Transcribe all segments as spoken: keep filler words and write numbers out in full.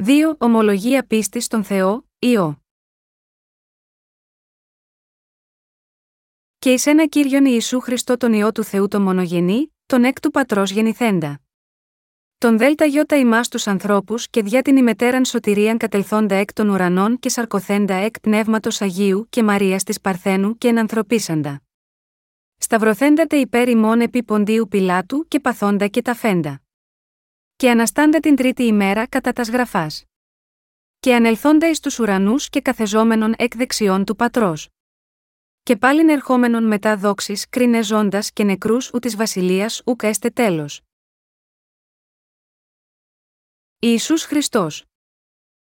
δύο. Ομολογία πίστης στον Θεό, Υιό. Και εις ένα Κύριον Ιησού Χριστό τον Υιό του Θεού τον μονογενή, τον εκ του Πατρός γεννηθέντα. Τον δέλτα γιώτα ημάς τους ανθρώπους και διά την ημετέραν σωτηρίαν κατελθόντα εκ των ουρανών και σαρκωθέντα εκ πνεύματος Αγίου και Μαρίας της Παρθένου και ενανθρωπίσαντα. Σταυρωθέντατε υπέρ ημών επί Ποντίου Πιλάτου και παθώντα και τα φέντα. Και αναστάντα την τρίτη ημέρα κατά τας γραφάς. Και ανελθόντα εις τους ουρανούς και καθεζόμενον εκ δεξιών του Πατρός. Και πάλιν ερχόμενον μετά δόξης κρίνε ζώντας και νεκρούς ου της βασιλείας ουκ έστε τέλος. Ιησούς Χριστός.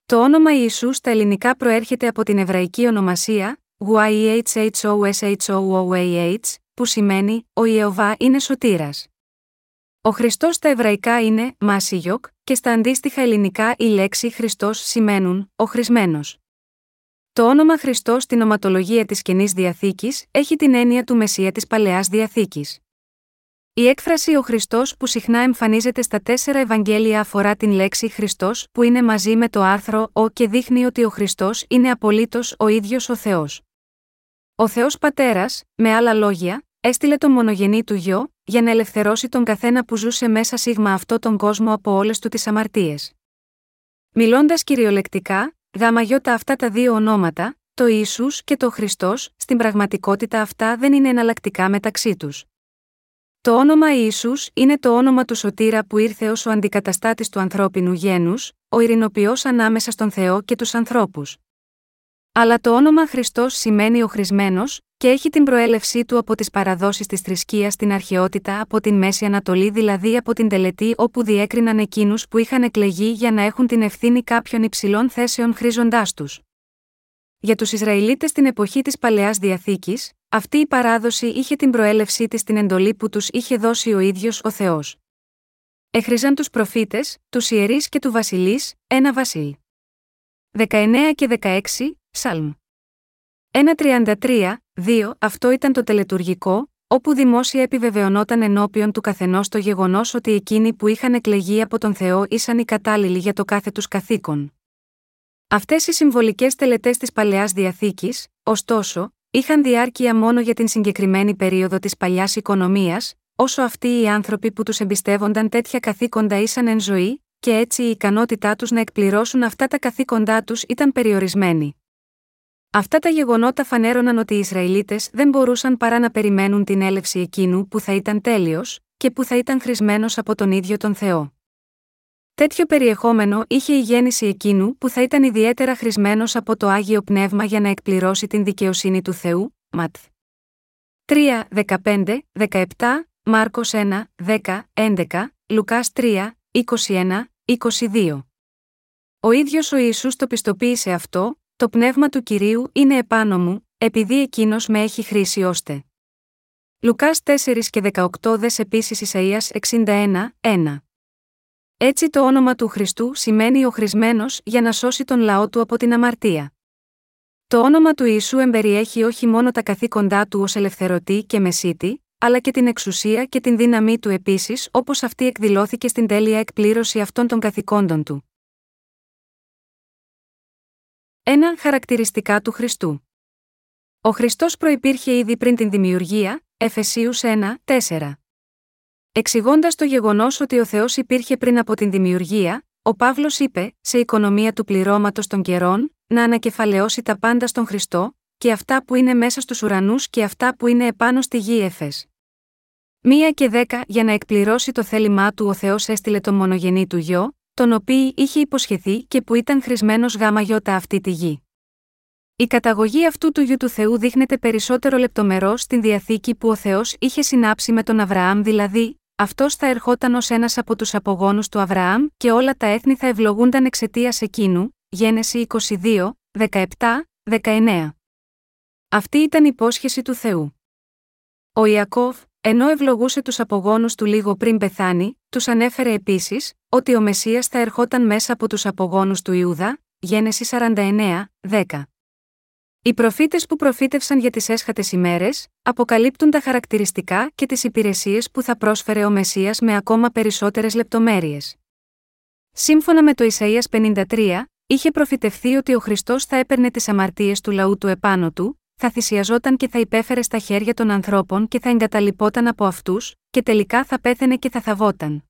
Το όνομα Ιησούς στα ελληνικά προέρχεται από την εβραϊκή ονομασία Ιησόουah, που σημαίνει «Ο Ιεοβά είναι σωτήρας». Ο Χριστός στα εβραϊκά είναι «Μασίγιοκ» και στα αντίστοιχα ελληνικά η λέξη «Χριστός» σημαίνουν «Ο Χρησμένος». Το όνομα Χριστός στην οματολογία της Καινής Διαθήκης έχει την έννοια του Μεσσία της Παλαιάς Διαθήκης. Η έκφραση «Ο Χριστός» που συχνά εμφανίζεται στα τέσσερα Ευαγγέλια αφορά την λέξη «Χριστός» που είναι μαζί με το άρθρο «Ο» και δείχνει ότι ο Χριστός είναι απολύτως ο ίδιος ο Θεός. Ο Θεός Πατέρας, με άλλα λόγια, έστειλε τον μονογενή του Υιό, για να ελευθερώσει τον καθένα που ζούσε μέσα σίγμα αυτό τον κόσμο από όλες του τις αμαρτίες. Μιλώντας κυριολεκτικά, γαμαγιώτα αυτά τα δύο ονόματα, το Ιησούς και το Χριστός, στην πραγματικότητα αυτά δεν είναι εναλλακτικά μεταξύ τους. Το όνομα Ιησούς είναι το όνομα του σωτήρα που ήρθε ως ο αντικαταστάτης του ανθρώπινου γένους, ο ειρηνοποιός ανάμεσα στον Θεό και τους ανθρώπους. Αλλά το όνομα Χριστός σημαίνει ο Χρησμένος και έχει την προέλευσή του από τις παραδόσεις της θρησκείας στην αρχαιότητα από την Μέση Ανατολή, δηλαδή από την τελετή όπου διέκριναν εκείνους που είχαν εκλεγεί για να έχουν την ευθύνη κάποιων υψηλών θέσεων χρήζοντάς τους. Για τους Ισραηλίτες στην εποχή της Παλαιάς Διαθήκης, αυτή η παράδοση είχε την προέλευσή της στην εντολή που τους είχε δώσει ο ίδιος ο Θεός. Εχρίζαν τους προφήτες, τους ιερείς και του βασιλείς, ένα Βασίλ. δεκαεννέα και δεκαέξι, Ψαλμ. ένα τριάντα τρία, δύο. Αυτό ήταν το τελετουργικό, όπου δημόσια επιβεβαιωνόταν ενώπιον του καθενός το γεγονός ότι εκείνοι που είχαν εκλεγεί από τον Θεό ήσαν οι κατάλληλοι για το κάθε τους καθήκον. Αυτές οι συμβολικές τελετές της Παλαιάς Διαθήκης, ωστόσο, είχαν διάρκεια μόνο για την συγκεκριμένη περίοδο της παλιάς οικονομίας, όσο αυτοί οι άνθρωποι που τους εμπιστεύονταν τέτοια καθήκοντα ήσαν εν ζωή, και έτσι η ικανότητά τους να εκπληρώσουν αυτά τα καθήκοντά τους ήταν περιορισμένη. Αυτά τα γεγονότα φανέρωναν ότι οι Ισραηλίτες δεν μπορούσαν παρά να περιμένουν την έλευση εκείνου που θα ήταν τέλειος και που θα ήταν χρησμένος από τον ίδιο τον Θεό. Τέτοιο περιεχόμενο είχε η γέννηση εκείνου που θα ήταν ιδιαίτερα χρησμένος από το Άγιο Πνεύμα για να εκπληρώσει την δικαιοσύνη του Θεού, Ματθ. τρία, δεκαπέντε, δεκαεπτά, Μάρκος ένα, δέκα, έντεκα, Λουκάς τρία, είκοσι ένα, είκοσι δύο. Ο ίδιος ο Ιησούς το πιστοποίησε αυτό, το πνεύμα του Κυρίου είναι επάνω μου, επειδή εκείνος με έχει χρήσει ώστε. Λουκάς τέσσερα και δεκαοκτώ δες επίσης Ισαΐας εξήντα ένα, ένα. Έτσι το όνομα του Χριστού σημαίνει ο Χρησμένος για να σώσει τον λαό του από την αμαρτία. Το όνομα του Ιησού εμπεριέχει όχι μόνο τα καθήκοντά του ως ελευθερωτή και μεσίτη, αλλά και την εξουσία και την δύναμή του επίσης όπως αυτή εκδηλώθηκε στην τέλεια εκπλήρωση αυτών των καθηκόντων του. ένα. Χαρακτηριστικά του Χριστού. Ο Χριστός προϋπήρχε ήδη πριν την δημιουργία, Εφεσίους ένα, τέσσερα. Εξηγώντας το γεγονός ότι ο Θεός υπήρχε πριν από την δημιουργία, ο Παύλος είπε, σε οικονομία του πληρώματος των καιρών, να ανακεφαλαιώσει τα πάντα στον Χριστό, και αυτά που είναι μέσα στους ουρανούς και αυτά που είναι επάνω στη γη. Εφες. Μία και δέκα. Για να εκπληρώσει το θέλημά του ο Θεός έστειλε τον μονογενή του Υιό, τον οποίο είχε υποσχεθεί και που ήταν χρησμένος γάμα γιώτα αυτή τη γη. Η καταγωγή αυτού του Υιού του Θεού δείχνεται περισσότερο λεπτομερώς στην διαθήκη που ο Θεός είχε συνάψει με τον Αβραάμ, δηλαδή, αυτός θα ερχόταν ως ένας από τους απογόνους του Αβραάμ και όλα τα έθνη θα ευλογούνταν εξαιτίας εκείνου, Γένεση είκοσι δύο, δεκαεπτά, δεκαεννέα. Αυτή ήταν η υπόσχεση του Θεού. Ο Ιακώβ, ενώ ευλογούσε τους απογόνους του λίγο πριν πεθάνει, τους ανέφερε επίσης ότι ο Μεσσίας θα ερχόταν μέσα από τους απογόνους του Ιούδα, Γένεση σαράντα εννέα, δέκα. Οι προφήτες που προφήτευσαν για τις έσχατες ημέρες, αποκαλύπτουν τα χαρακτηριστικά και τις υπηρεσίες που θα πρόσφερε ο Μεσσίας με ακόμα περισσότερες λεπτομέρειες. Σύμφωνα με το Ισαΐας πενήντα τρία, είχε προφητευθεί ότι ο Χριστός θα έπαιρνε τις αμαρτίες του λαού του επάνω του, θα θυσιαζόταν και θα υπέφερε στα χέρια των ανθρώπων και θα εγκαταλειπόταν από αυτούς, και τελικά θα πέθαινε και θα θαβόταν.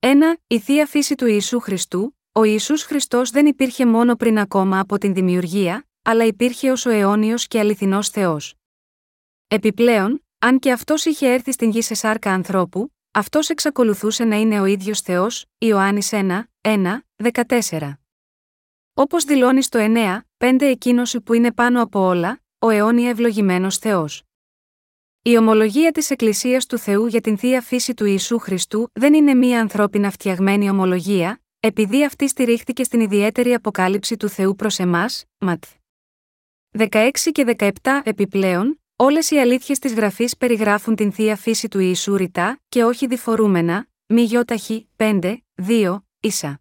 ένα. Η θεία φύση του Ιησού Χριστού. Ο Ιησούς Χριστός δεν υπήρχε μόνο πριν ακόμα από την δημιουργία, αλλά υπήρχε ως ο αιώνιος και αληθινός Θεός. Επιπλέον, αν και αυτός είχε έρθει στην γη σε σάρκα ανθρώπου, αυτός εξακολουθούσε να είναι ο ίδιος Θεός, Ιωάννης ένα, ένα, δεκατέσσερα. Όπως δηλώνει στο εννέα, πέντε, εκείνος που είναι πάνω από όλα, ο αιώνια ευλογημένος Θεός. Η ομολογία της Εκκλησίας του Θεού για την θεία φύση του Ιησού Χριστού δεν είναι μία ανθρώπινα φτιαγμένη ομολογία, επειδή αυτή στηρίχθηκε στην ιδιαίτερη αποκάλυψη του Θεού προς εμάς, Ματ. δεκαέξι και δεκαεπτά. Επιπλέον, όλες οι αλήθειες της Γραφής περιγράφουν την θεία φύση του Ιησού ρητά και όχι διφορούμενα, μη γιώταχη, πέντε, δύο, ίσα.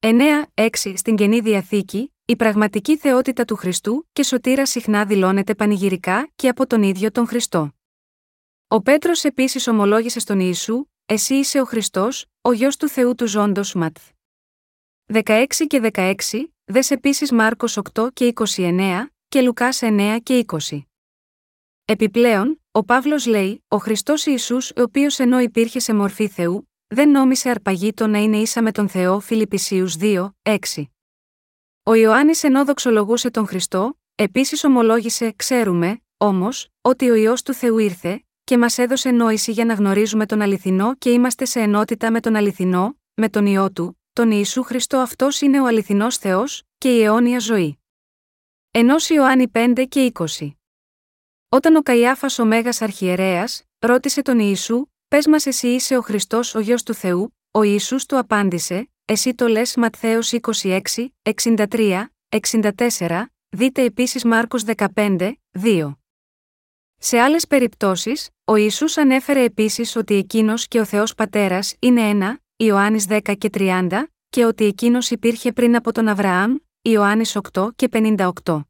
εννέα, έξι. Στην Καινή Διαθήκη, η πραγματική θεότητα του Χριστού και σωτήρα συχνά δηλώνεται πανηγυρικά και από τον ίδιο τον Χριστό. Ο Πέτρος επίσης ομολόγησε στον Ιησού: «Εσύ είσαι ο Χριστός, ο Γιος του Θεού του Ζώντος». Ματ. δεκαέξι και δεκαέξι, δες επίσης Μάρκος οκτώ και είκοσι εννέα και Λουκάς εννέα και είκοσι. Επιπλέον, ο Παύλος λέει: «Ο Χριστός Ιησούς, ο οποίος ενώ υπήρχε σε μορφή Θεού, δεν νόμισε αρπαγή το να είναι ίσα με τον Θεό». Φιλιππισίους δύο, έξι. Ο Ιωάννης ενώ δοξολογούσε τον Χριστό, επίσης ομολόγησε: «Ξέρουμε, όμως, ότι ο Υιός του Θεού ήρθε και μας έδωσε νόηση για να γνωρίζουμε τον αληθινό και είμαστε σε ενότητα με τον αληθινό, με τον Υιό του, τον Ιησού Χριστό. Αυτός είναι ο αληθινός Θεός και η αιώνια ζωή». Ενός Ιωάννη πέντε και είκοσι. Όταν ο Καϊάφας ο Μέγας Αρχιερέας ρώτησε τον Ιησού: «Πες μας, εσύ είσαι ο Χριστός, ο Γιος του Θεού», ο Ιησούς του απάντησε: «Εσύ το λες». Ματθαίος είκοσι έξι, εξήντα τρία, εξήντα τέσσερα, δείτε επίσης Μάρκος δεκαπέντε, δύο. Σε άλλες περιπτώσεις, ο Ιησούς ανέφερε επίσης ότι εκείνος και ο Θεός Πατέρας είναι ένα, Ιωάννης δέκα και τριάντα, και ότι εκείνος υπήρχε πριν από τον Αβραάμ, Ιωάννης οκτώ και πενήντα οκτώ.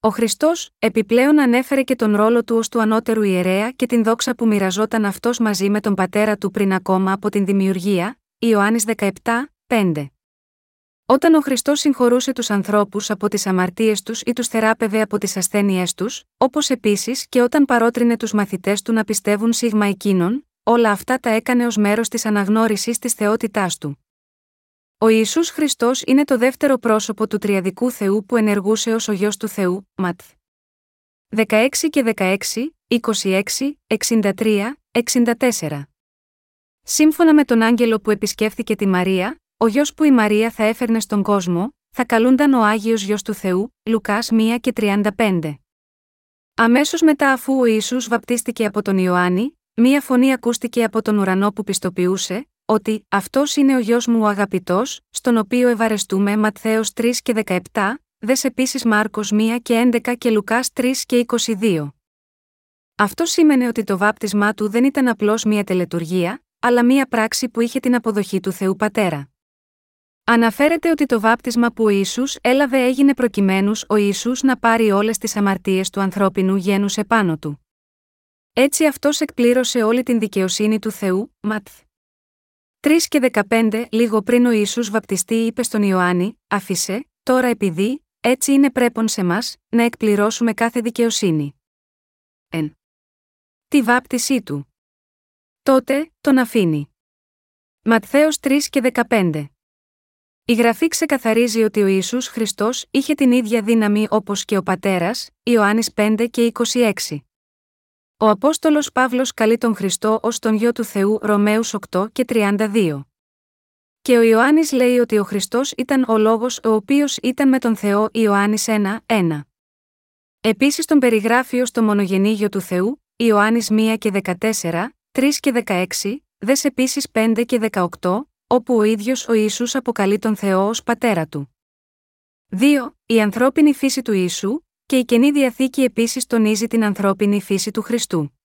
Ο Χριστός επιπλέον ανέφερε και τον ρόλο του ως του ανώτερου ιερέα και την δόξα που μοιραζόταν αυτός μαζί με τον Πατέρα του πριν ακόμα από την δημιουργία, Ιωάννης δεκαεπτά, πέντε. Όταν ο Χριστός συγχωρούσε τους ανθρώπους από τις αμαρτίες τους ή τους θεράπευε από τις ασθένειές τους, όπως επίσης και όταν παρότρινε τους μαθητές του να πιστεύουν σίγμα εκείνον, όλα αυτά τα έκανε ως μέρος της αναγνώρισης της θεότητάς του. Ο Ιησούς Χριστός είναι το δεύτερο πρόσωπο του τριαδικού Θεού που ενεργούσε ως ο Γιος του Θεού. Ματ. δεκαέξι και δεκαέξι, είκοσι έξι, εξήντα τρία, εξήντα τέσσερα. Σύμφωνα με τον άγγελο που επισκέφθηκε τη Μαρία, ο γιος που η Μαρία θα έφερνε στον κόσμο, θα καλούνταν ο Άγιος Γιος του Θεού. Λουκάς ένα και τριάντα πέντε. Αμέσως μετά, αφού ο Ιησούς βαπτίστηκε από τον Ιωάννη, μία φωνή ακούστηκε από τον ουρανό που πιστοποιούσε ότι «Αυτός είναι ο Γιος μου ο αγαπητός, στον οποίο ευαρεστούμε». Ματθαίος τρία και δεκαεπτά, δες επίσης Μάρκος ένα και έντεκα και Λουκάς τρία και είκοσι δύο. Αυτό σήμαινε ότι το βάπτισμά του δεν ήταν απλώς μία τελετουργία, αλλά μία πράξη που είχε την αποδοχή του Θεού Πατέρα. Αναφέρεται ότι το βάπτισμα που ο Ιησούς έλαβε έγινε προκειμένους ο Ιησούς να πάρει όλες τις αμαρτίες του ανθρώπινου γένους επάνω του. Έτσι αυτός εκπλήρωσε όλη την δικαιοσύνη του Θεού. Ματ. τρία και δεκαπέντε. Λίγο πριν ο Ιησούς βαπτιστεί είπε στον Ιωάννη: «Άφησε, τώρα, επειδή έτσι είναι πρέπον σε μας, να εκπληρώσουμε κάθε δικαιοσύνη». Εν τη βάπτισή του. Τότε τον αφήνει. Ματθαίος τρία και δεκαπέντε. Η Γραφή ξεκαθαρίζει ότι ο Ιησούς Χριστός είχε την ίδια δύναμη όπως και ο Πατέρας, Ιωάννης πέντε και είκοσι έξι. Ο Απόστολος Παύλος καλεί τον Χριστό ως τον Γιο του Θεού, Ρωμαίους οκτώ και τριάντα δύο. Και ο Ιωάννης λέει ότι ο Χριστός ήταν ο Λόγος, ο οποίος ήταν με τον Θεό, Ιωάννης ένα, ένα. Επίσης τον περιγράφει ως το μονογενή Γιο του Θεού, Ιωάννης ένα και δεκατέσσερα, τρία και δεκαέξι, δες επίσης πέντε και δεκαοκτώ, όπου ο ίδιος ο Ιησούς αποκαλεί τον Θεό ως Πατέρα του. δύο. Η ανθρώπινη φύση του Ιησού. Και η Καινή Διαθήκη επίσης τονίζει την ανθρώπινη φύση του Χριστού.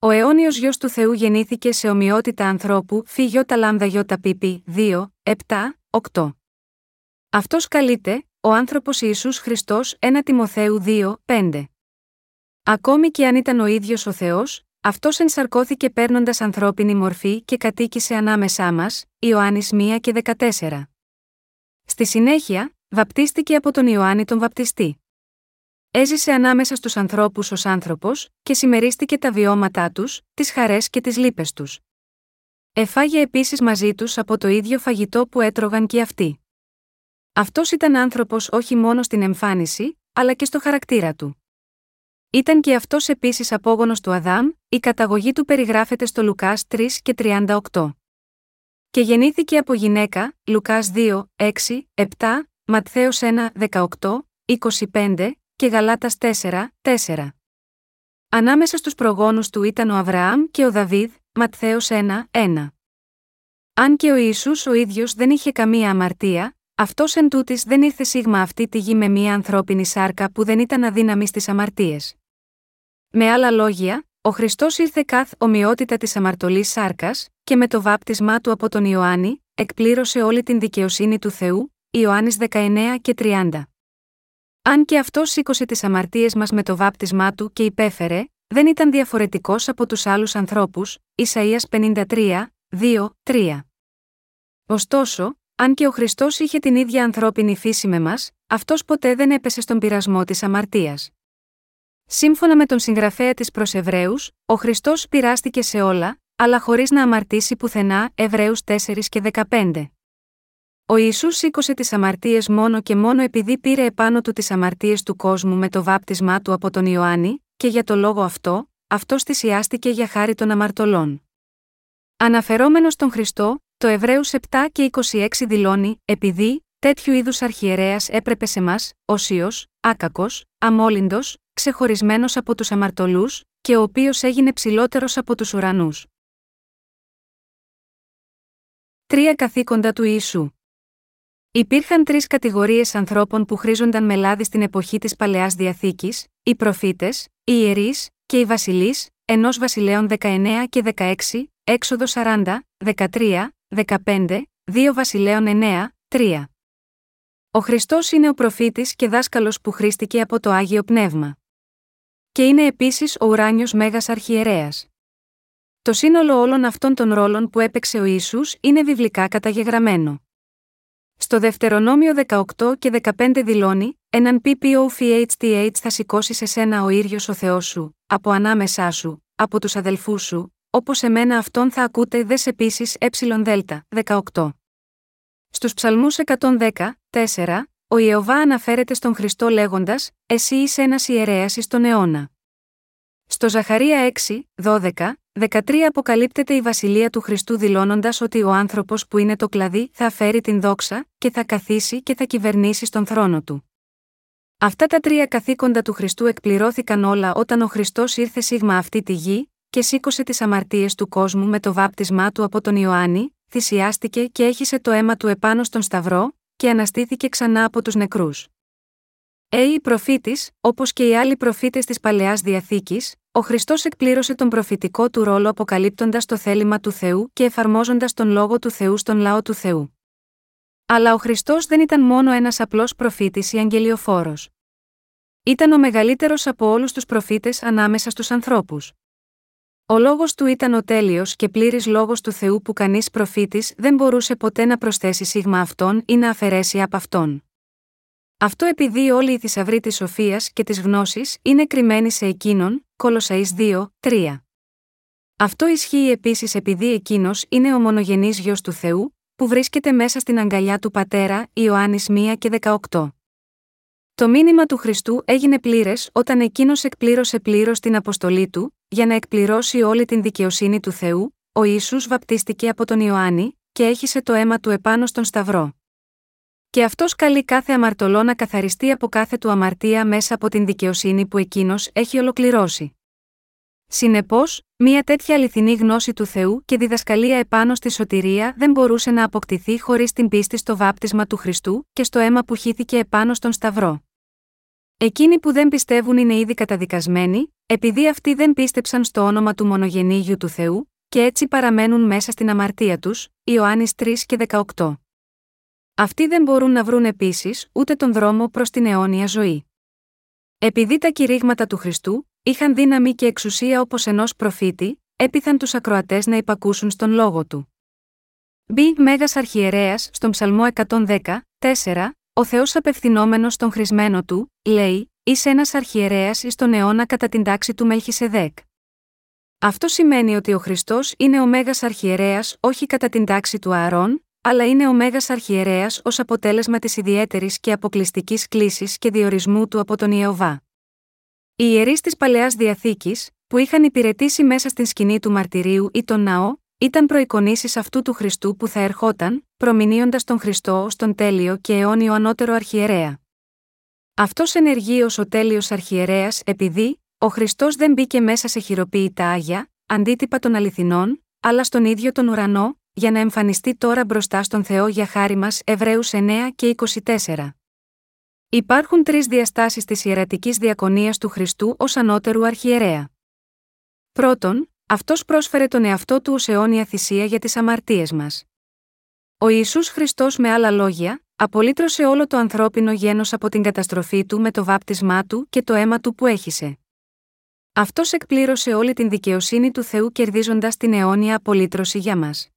Ο αιώνιος Γιος του Θεού γεννήθηκε σε ομοιότητα ανθρώπου φι γιώτα λάμδα γιώτα πι πι δύο, επτά, οκτώ. Αυτός καλείται ο άνθρωπος Ιησούς Χριστός, ένα Τιμοθέου δύο, πέντε. Ακόμη και αν ήταν ο ίδιος ο Θεός, Αυτός ενσαρκώθηκε παίρνοντας ανθρώπινη μορφή και κατοίκησε ανάμεσά μας, Ιωάννης ένα και δεκατέσσερα. Στη συνέχεια, βαπτίστηκε από τον Ιωάννη τον Βαπτιστή. Έζησε ανάμεσα στους ανθρώπους ως άνθρωπος και συμμερίστηκε τα βιώματά τους, τις χαρές και τις λύπες τους. Εφάγε επίσης μαζί τους από το ίδιο φαγητό που έτρωγαν και αυτοί. Αυτός ήταν άνθρωπος όχι μόνο στην εμφάνιση, αλλά και στο χαρακτήρα του. Ήταν και αυτός επίσης απόγονος του Αδάμ, η καταγωγή του περιγράφεται στο Λουκάς τρία και τριάντα οκτώ. Και γεννήθηκε από γυναίκα, Λουκάς δύο, έξι, επτά, Ματθαίος ένα, δεκαοκτώ, είκοσι πέντε και Γαλάτας τέσσερα, τέσσερα. Ανάμεσα στους προγόνους του ήταν ο Αβραάμ και ο Δαβίδ, Ματθαίος ένα, ένα. Αν και ο Ιησούς ο ίδιος δεν είχε καμία αμαρτία, αυτός εν τούτοις δεν ήρθε σίγμα αυτή τη γη με μία ανθρώπινη σάρκα που δεν ήταν αδύναμη στις αμαρτίες. Με άλλα λόγια, ο Χριστός ήρθε καθ' ομοιότητα της αμαρτωλής σάρκας και με το βάπτισμά του από τον Ιωάννη, εκπλήρωσε όλη την δικαιοσύνη του Θεού, Ιωάννης δεκαεννέα και τριάντα. Αν και αυτός σήκωσε τις αμαρτίες μας με το βάπτισμά του και υπέφερε, δεν ήταν διαφορετικός από τους άλλους ανθρώπους, Ισαΐας πενήντα τρία, δύο, τρία. Ωστόσο, αν και ο Χριστός είχε την ίδια ανθρώπινη φύση με μας, αυτός ποτέ δεν έπεσε στον πειρασμό της αμαρτίας. Σύμφωνα με τον συγγραφέα της προς Εβραίους, ο Χριστός πειράστηκε σε όλα, αλλά χωρίς να αμαρτήσει πουθενά, Εβραίους τέσσερα και δεκαπέντε. Ο Ιησούς σήκωσε τις αμαρτίες μόνο και μόνο επειδή πήρε επάνω του τις αμαρτίες του κόσμου με το βάπτισμά του από τον Ιωάννη, και για το λόγο αυτό, αυτός θυσιάστηκε για χάρη των αμαρτωλών. Αναφερόμενος τον Χριστό, το Εβραίους επτά και είκοσι έξι δηλώνει, επειδή τέτοιου είδους αρχιερέας έπρεπε σε μας, όσιος, άκακος, αμόλυντος, ξεχωρισμένος από τους αμαρτωλούς, και ο οποίος έγινε ψηλότερος από τους ουρανούς. Τρία καθήκοντα του Ιησού. Υπήρχαν τρεις κατηγορίες ανθρώπων που χρήζονταν με λάδι στην εποχή της Παλαιάς Διαθήκης, οι προφήτες, οι ιερείς και οι βασιλείς, ενός βασιλέων δεκαεννέα και δεκαέξι, Έξοδος σαράντα, δεκατρία, δεκαπέντε, δύο βασιλέων εννέα, τρία. Ο Χριστός είναι ο προφήτης και δάσκαλος που χρήστηκε από το Άγιο Πνεύμα. Και είναι επίσης ο ουράνιος μέγας αρχιερέας. Το σύνολο όλων αυτών των ρόλων που έπαιξε ο Ιησούς είναι βιβλικά καταγεγραμμένο. Στο Δευτερονόμιο δεκαοκτώ και δεκαπέντε δηλώνει, έναν πποφθ θα σηκώσει σε σένα ο ίδιος ο Θεός σου, από ανάμεσά σου, από τους αδελφούς σου, όπως εμένα αυτόν θα ακούτε δες επίσης ε, δεκαοκτώ. Στους Ψαλμούς εκατόν δέκα, τέσσερα, ο Ιεοβά αναφέρεται στον Χριστό λέγοντας «Εσύ είσαι ένας ιερέας εις τον αιώνα». Στο Ζαχαρία έξι, δώδεκα, δεκατρία αποκαλύπτεται η βασιλεία του Χριστού δηλώνοντας ότι ο άνθρωπος που είναι το κλαδί θα φέρει την δόξα και θα καθίσει και θα κυβερνήσει στον θρόνο του. Αυτά τα τρία καθήκοντα του Χριστού εκπληρώθηκαν όλα όταν ο Χριστός ήρθε σίγμα αυτή τη γη και σήκωσε τις αμαρτίες του κόσμου με το βάπτισμά του από τον Ιωάννη, θυσιάστηκε και έχισε το αίμα του επάνω στον Σταυρό και αναστήθηκε ξανά από τους νεκρούς. Έι προφήτης, όπως και οι άλλοι προφήτες της Παλαιάς Διαθήκης, ο Χριστός εκπλήρωσε τον προφητικό του ρόλο αποκαλύπτοντας το θέλημα του Θεού και εφαρμόζοντας τον Λόγο του Θεού στον λαό του Θεού. Αλλά ο Χριστός δεν ήταν μόνο ένας απλός προφήτης ή αγγελιοφόρος. Ήταν ο μεγαλύτερος από όλους τους προφήτες ανάμεσα στους ανθρώπους. Ο λόγος του ήταν ο τέλειος και πλήρης λόγος του Θεού που κανείς προφήτης δεν μπορούσε ποτέ να προσθέσει σίγμα αυτόν ή να αφαιρέσει από αυτόν. Αυτό επειδή όλοι οι θησαυροί της σοφίας και της γνώσης είναι κρυμμένοι σε εκείνον, Κολοσσαείς δύο, τρία. Αυτό ισχύει επίσης επειδή εκείνος είναι ο μονογενής γιος του Θεού, που βρίσκεται μέσα στην αγκαλιά του Πατέρα, Ιωάννης ένα και δεκαοκτώ. Το μήνυμα του Χριστού έγινε πλήρες όταν εκείνος εκπλήρωσε πλήρως την αποστολή του, για να εκπληρώσει όλη την δικαιοσύνη του Θεού. Ο Ιησούς βαπτίστηκε από τον Ιωάννη και έχισε το αίμα του επάνω στον Σταυρό. Και αυτός καλεί κάθε αμαρτωλό να καθαριστεί από κάθε του αμαρτία μέσα από την δικαιοσύνη που εκείνος έχει ολοκληρώσει. Συνεπώς, μια τέτοια αληθινή γνώση του Θεού και διδασκαλία επάνω στη σωτηρία δεν μπορούσε να αποκτηθεί χωρίς την πίστη στο βάπτισμα του Χριστού και στο αίμα που χύθηκε επάνω στον Σταυρό. Εκείνοι που δεν πιστεύουν είναι ήδη καταδικασμένοι, επειδή αυτοί δεν πίστεψαν στο όνομα του μονογενή Υιού του Θεού, και έτσι παραμένουν μέσα στην αμαρτία τους, Ιωάννης τρία και δεκαοκτώ. Αυτοί δεν μπορούν να βρουν επίσης ούτε τον δρόμο προς την αιώνια ζωή. Επειδή τα κηρύγματα του Χριστού, είχαν δύναμη και εξουσία όπως ενός προφήτη, έπειθαν τους ακροατές να υπακούσουν στον λόγο του. Μπει Μέγας Αρχιερέας στον Ψαλμό εκατόν δέκα, τέσσερα, ο Θεός απευθυνόμενος στον χρησμένο του, λέει: «Είσαι ένας αρχιερέας εις τον αιώνα κατά την τάξη του Μελχισεδέκ». Αυτό σημαίνει ότι ο Χριστός είναι ο Μέγας Αρχιερέας όχι κατά την τάξη του Ααρών, αλλά είναι ο Μέγας Αρχιερέας ως αποτέλεσμα της ιδιαίτερης και αποκλειστικής κλίσης και διορισμού του από τον Ιεοβά. Οι ιερείς της Παλαιάς Διαθήκης, που είχαν υπηρετήσει μέσα στην σκηνή του μαρτυρίου ή τον ναό, ήταν προεικονίσεις αυτού του Χριστού που θα ερχόταν, προμηνύοντας τον Χριστό ως τον τέλειο και αιώνιο ανώτερο αρχιερέα. Αυτός ενεργεί ως ο τέλειος αρχιερέας επειδή ο Χριστός δεν μπήκε μέσα σε χειροποίητα άγια, αντίτυπα των αληθινών, αλλά στον ίδιο τον ουρανό, για να εμφανιστεί τώρα μπροστά στον Θεό για χάρη μας. Εβραίους εννέα και είκοσι τέσσερα. Υπάρχουν τρεις διαστάσεις της ιερατικής διακονίας του Χριστού ως ανώτερου αρχιερέα. Πρώτον, αυτός πρόσφερε τον εαυτό του ως αιώνια θυσία για τις αμαρτίες μας. Ο Ιησούς Χριστός, με άλλα λόγια, απολύτρωσε όλο το ανθρώπινο γένος από την καταστροφή του με το βάπτισμά του και το αίμα του που έχυσε. Αυτός εκπλήρωσε όλη την δικαιοσύνη του Θεού κερδίζοντας την αιώνια απολύτρωση για μας.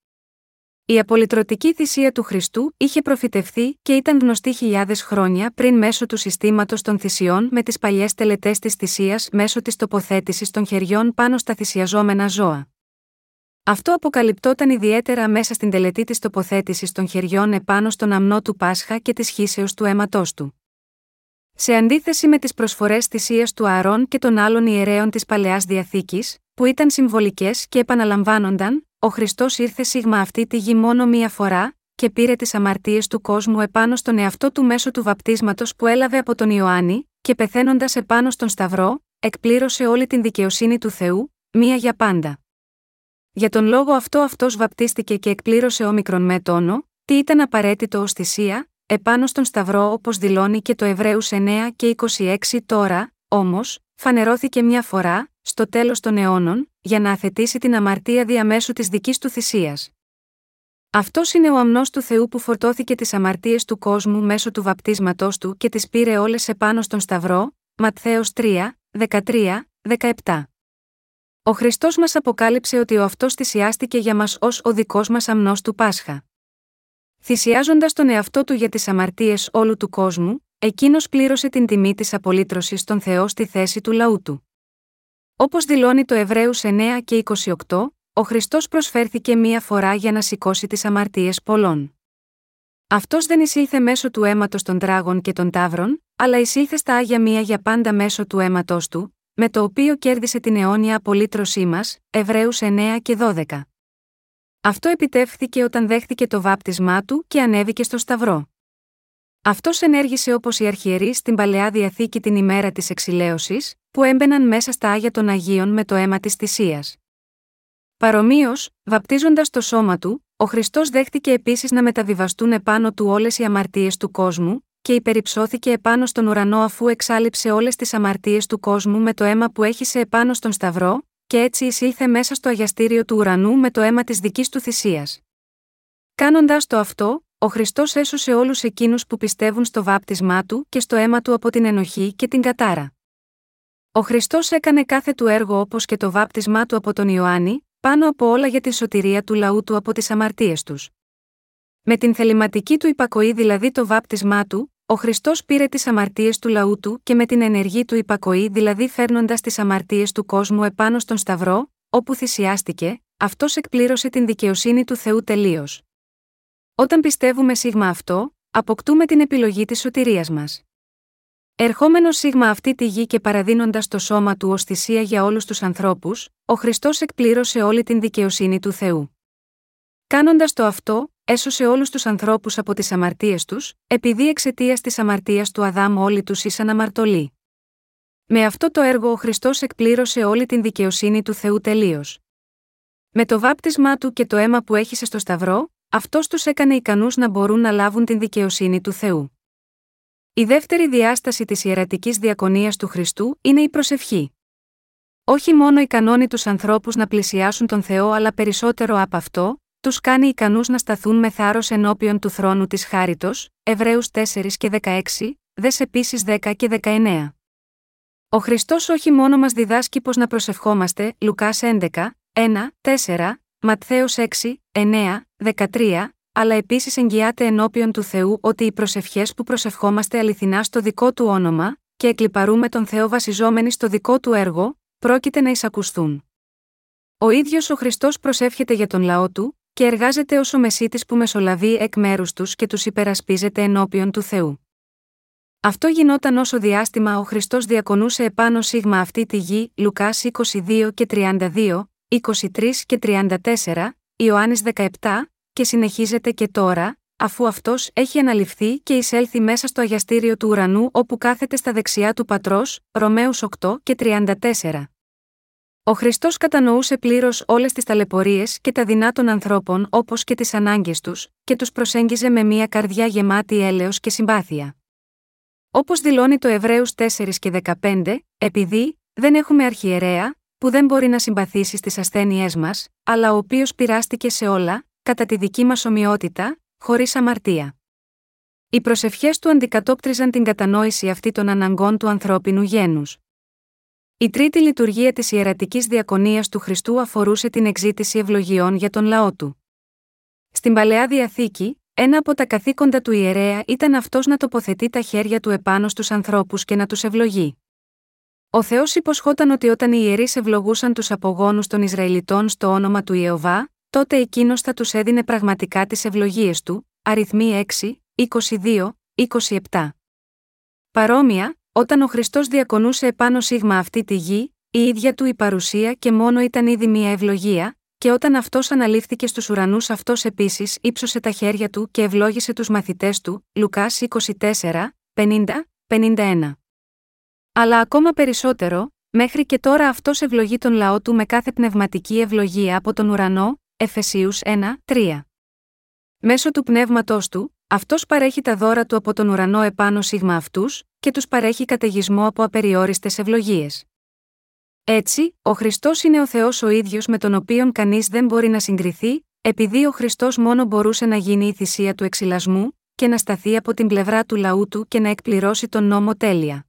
Η απολυτρωτική θυσία του Χριστού είχε προφητευθεί και ήταν γνωστή χιλιάδες χρόνια πριν μέσω του συστήματος των θυσιών με τις παλιές τελετές της θυσίας μέσω της τοποθέτησης των χεριών πάνω στα θυσιαζόμενα ζώα. Αυτό αποκαλυπτόταν ιδιαίτερα μέσα στην τελετή της τοποθέτησης των χεριών επάνω στον αμνό του Πάσχα και της χύσεως του αίματός του. Σε αντίθεση με τις προσφορές θυσίας του Ααρών και των άλλων ιερέων της Παλαιάς Διαθήκης, που ήταν συμβολικές και επαναλαμβάνονταν, ο Χριστός ήρθε σίγμα αυτή τη γη μόνο μία φορά και πήρε τις αμαρτίες του κόσμου επάνω στον εαυτό του μέσω του βαπτίσματος που έλαβε από τον Ιωάννη και πεθαίνοντας επάνω στον Σταυρό, εκπλήρωσε όλη την δικαιοσύνη του Θεού, μία για πάντα. Για τον λόγο αυτό αυτός βαπτίστηκε και εκπλήρωσε όμικρον με τόνο, τι ήταν απαραίτητο ως θυσία, επάνω στον Σταυρό όπως δηλώνει και το Εβραίους εννέα και είκοσι έξι. Τώρα, όμως, φανερώθηκε μια φορά, στο τέλος των αιώνων, για να αθετήσει την αμαρτία διαμέσου της δικής του θυσίας. Αυτός είναι ο αμνός του Θεού που φορτώθηκε τις αμαρτίες του κόσμου μέσω του βαπτίσματός του και τις πήρε όλες επάνω στον Σταυρό, Ματθαίος τρία, δεκατρία, δεκαεπτά. Ο Χριστός μας αποκάλυψε ότι ο αυτός θυσιάστηκε για μας ως ο δικός μας αμνός του Πάσχα. Θυσιάζοντας τον εαυτό του για τις αμαρτίες όλου του κόσμου, εκείνος πλήρωσε την τιμή της απολύτρωσης στον Θεό στη θέση του λαού του. Όπως δηλώνει το Εβραίους εννέα και είκοσι οκτώ, ο Χριστός προσφέρθηκε μία φορά για να σηκώσει τις αμαρτίες πολλών. Αυτός δεν εισήλθε μέσω του αίματος των τράγων και των ταύρων, αλλά εισήλθε στα Άγια μία για πάντα μέσω του αίματος του, με το οποίο κέρδισε την αιώνια απολύτρωσή μας, Εβραίους εννέα και δώδεκα. Αυτό επιτεύχθηκε όταν δέχτηκε το βάπτισμά του και ανέβηκε στο Σταυρό. Αυτός ενέργησε όπως οι αρχιερείς στην Παλαιά Διαθήκη την ημέρα της εξηλαίωσης, που έμπαιναν μέσα στα Άγια των Αγίων με το αίμα της θυσίας. Παρομοίως, βαπτίζοντας το σώμα του, ο Χριστός δέχτηκε επίσης να μεταβιβαστούν επάνω του όλες οι αμαρτίες του κόσμου, και υπερυψώθηκε επάνω στον ουρανό αφού εξάλειψε όλες τις αμαρτίες του κόσμου με το αίμα που έχυσε επάνω στον Σταυρό, και έτσι εισήλθε μέσα στο αγιαστήριο του ουρανού με το αίμα της δικής του θυσίας. Κάνοντας το αυτό, ο Χριστός έσωσε όλους εκείνους που πιστεύουν στο βάπτισμά του και στο αίμα του από την ενοχή και την κατάρα. Ο Χριστός έκανε κάθε του έργο όπως και το βάπτισμά του από τον Ιωάννη, πάνω από όλα για την σωτηρία του λαού του από τις αμαρτίες τους. Με την θεληματική του υπακοή, δηλαδή το βάπτισμά του, ο Χριστός πήρε τις αμαρτίες του λαού του και με την ενεργή του υπακοή, δηλαδή φέρνοντας τις αμαρτίες του κόσμου επάνω στον Σταυρό, όπου θυσιάστηκε, αυτός εκπλήρωσε την δικαιοσύνη του Θεού τελείως. Όταν πιστεύουμε σίγμα αυτό, αποκτούμε την επιλογή της σωτηρίας μας. Ερχόμενος σίγμα αυτή τη γη και παραδίνοντας το σώμα του ως θυσία για όλους τους ανθρώπους, ο Χριστός εκπλήρωσε όλη την δικαιοσύνη του Θεού. Κάνοντας το αυτό, έσωσε όλους τους ανθρώπους από τις αμαρτίες τους, επειδή εξαιτίας της αμαρτίας του Αδάμ όλοι τους ήσαν αμαρτωλοί. Με αυτό το έργο ο Χριστός εκπλήρωσε όλη την δικαιοσύνη του Θεού τελείως. Με το βάπτισμά του και το αίμα που έχυσε στο Σταυρό, αυτός τους έκανε ικανούς να μπορούν να λάβουν την δικαιοσύνη του Θεού. Η δεύτερη διάσταση της ιερατικής διακονίας του Χριστού είναι η προσευχή. Όχι μόνο ικανώνει τους ανθρώπους να πλησιάσουν τον Θεό, αλλά περισσότερο από αυτό, τους κάνει ικανούς να σταθούν με θάρρος ενώπιον του θρόνου της χάριτος, Εβραίους τέσσερα και δεκαέξι, δες επίσης δέκα και δεκαεννέα. Ο Χριστός όχι μόνο μας διδάσκει πώς να προσευχόμαστε, Λουκάς έντεκα, ένα, τέσσερα, Ματθαίος έξι, εννέα, δεκατρία, αλλά επίσης εγγυάται ενώπιον του Θεού ότι οι προσευχές που προσευχόμαστε αληθινά στο δικό του όνομα και εκλιπαρούμε τον Θεό βασιζόμενοι στο δικό του έργο, πρόκειται να εισακουστούν. Ο ίδιος ο Χριστός προσεύχεται για τον λαό του και εργάζεται ως ο Μεσίτης που μεσολαβεί εκ μέρους τους και τους υπερασπίζεται ενώπιον του Θεού. Αυτό γινόταν όσο διάστημα ο Χριστός διακονούσε επάνω σίγμα αυτή τη γη, Λουκάς είκοσι δύο και τριάντα δύο, είκοσι τρία και τριάντα τέσσερα, Ιωάννης δεκαεπτά, και συνεχίζεται και τώρα, αφού Αυτός έχει αναλυφθεί και εισέλθει μέσα στο αγιαστήριο του ουρανού όπου κάθεται στα δεξιά του Πατρός, Ρωμαίους οκτώ και τριάντα τέσσερα. Ο Χριστός κατανοούσε πλήρως όλες τις ταλαιπωρίες και τα δεινά των ανθρώπων όπως και τις ανάγκες τους και τους προσέγγιζε με μια καρδιά γεμάτη έλεος και συμπάθεια. Όπως δηλώνει το Εβραίους τέσσερα και δεκαπέντε, επειδή «δεν έχουμε αρχιερέα, που δεν μπορεί να συμπαθήσει στις ασθένειές μας, αλλά ο οποίος πειράστηκε σε όλα, κατά τη δική μας ομοιότητα, χωρίς αμαρτία». Οι προσευχές του αντικατόπτριζαν την κατανόηση αυτή των αναγκών του ανθρώπινου γένους. Η τρίτη λειτουργία της ιερατικής διακονίας του Χριστού αφορούσε την εξήτηση ευλογιών για τον λαό του. Στην Παλαιά Διαθήκη, ένα από τα καθήκοντα του ιερέα ήταν αυτός να τοποθετεί τα χέρια του επάνω στους ανθρώπους και να τους ευλογεί. Ο Θεός υποσχόταν ότι όταν οι ιερείς ευλογούσαν τους απογόνους των Ισραηλιτών στο όνομα του Ιεοβά, τότε εκείνος θα τους έδινε πραγματικά τις ευλογίες του, αριθμοί έξι, είκοσι δύο, είκοσι επτά. Παρόμοια, όταν ο Χριστός διακονούσε επάνω σίγμα αυτή τη γη, η ίδια του η παρουσία και μόνο ήταν ήδη μία ευλογία, και όταν Αυτός αναλήφθηκε στους ουρανούς Αυτός επίσης ύψωσε τα χέρια Του και ευλόγησε τους μαθητές Του, Λουκάς είκοσι τέσσερα, πενήντα, πενήντα ένα. Αλλά ακόμα περισσότερο, μέχρι και τώρα Αυτός ευλογεί τον λαό Του με κάθε πνευματική ευλογία από τον ουρανό, Εφεσίους ένα, τρία. Μέσω του πνεύματός Του, Αυτός παρέχει τα δώρα Του από τον ουρανό επάνω σίγμα αυτούς και τους παρέχει καταιγισμό από απεριόριστες ευλογίες. Έτσι, ο Χριστός είναι ο Θεός ο ίδιος με τον οποίον κανείς δεν μπορεί να συγκριθεί, επειδή ο Χριστός μόνο μπορούσε να γίνει η θυσία του εξηλασμού και να σταθεί από την πλευρά του λαού του και να εκπληρώσει τον νόμο τέλεια.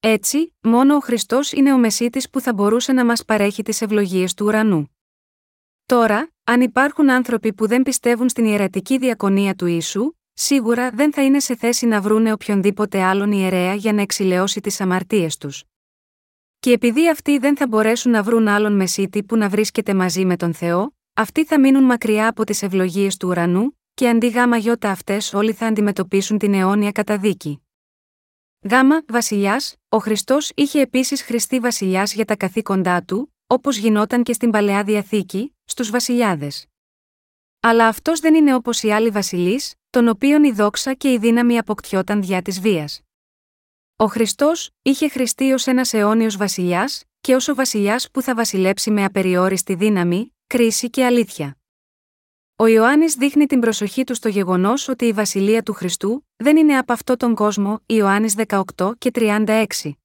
Έτσι, μόνο ο Χριστός είναι ο Μεσίτης που θα μπορούσε να μας παρέχει τις ευλογίες του ουρανού. Τώρα, αν υπάρχουν άνθρωποι που δεν πιστεύουν στην ιερατική διακονία του Ιησού, σίγουρα δεν θα είναι σε θέση να βρούνε οποιονδήποτε άλλον ιερέα για να εξηλαιώσει τις αμαρτίες τους. Και επειδή αυτοί δεν θα μπορέσουν να βρουν άλλον Μεσίτη που να βρίσκεται μαζί με τον Θεό, αυτοί θα μείνουν μακριά από τις ευλογίες του ουρανού, και αντί γάμα γιώτα αυτές όλοι θα αντιμετωπίσουν την αιώνια καταδίκη. Γάμα, βασιλιάς, ο Χριστός είχε επίσης χρηστεί βασιλιάς για τα καθήκοντά του, όπως γινόταν και στην Παλαιά Διαθήκη, στους βασιλιάδες. Αλλά αυτός δεν είναι όπως οι άλλοι βασιλείς, τον οποίον η δόξα και η δύναμη αποκτιόταν διά της βίας. Ο Χριστός είχε χρηστεί ως ένας αιώνιος βασιλιάς και ως ο βασιλιάς που θα βασιλέψει με απεριόριστη δύναμη, κρίση και αλήθεια. Ο Ιωάννης δείχνει την προσοχή του στο γεγονός ότι η βασιλεία του Χριστού δεν είναι από αυτόν τον κόσμο, Ιωάννης δεκαοκτώ και τριάντα έξι.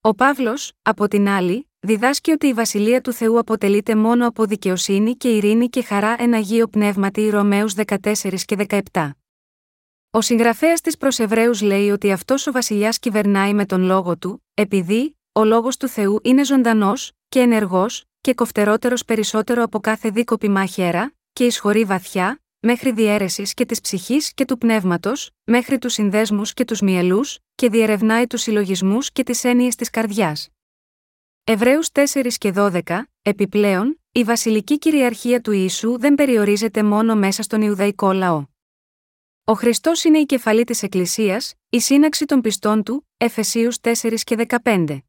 Ο Παύλος, από την άλλη, διδάσκει ότι η βασιλεία του Θεού αποτελείται μόνο από δικαιοσύνη και ειρήνη και χαρά εν Αγίο Πνεύματι, Ρωμαίους δεκατέσσερα και δεκαεπτά. Ο συγγραφέας της προς Εβραίους λέει ότι αυτός ο βασιλιάς κυβερνάει με τον λόγο του, επειδή ο λόγος του Θεού είναι ζωντανός και ενεργός και κοφτερότερος περισσότερο από κάθε δίκοπη μαχαίρα και ισχωρεί βαθιά, μέχρι διαίρεσης και της ψυχής και του πνεύματος, μέχρι τους συνδέσμους και τους μυελούς και διερευνάει τους συλλογισμούς και τις έννοιες της καρδιάς. Εβραίους τέσσερα και δώδεκα. Επιπλέον, η βασιλική κυριαρχία του Ιησού δεν περιορίζεται μόνο μέσα στον Ιουδαϊκό λαό. Ο Χριστός είναι η κεφαλή της Εκκλησίας, η σύναξη των πιστών του, Εφεσίους τέσσερα και δεκαπέντε.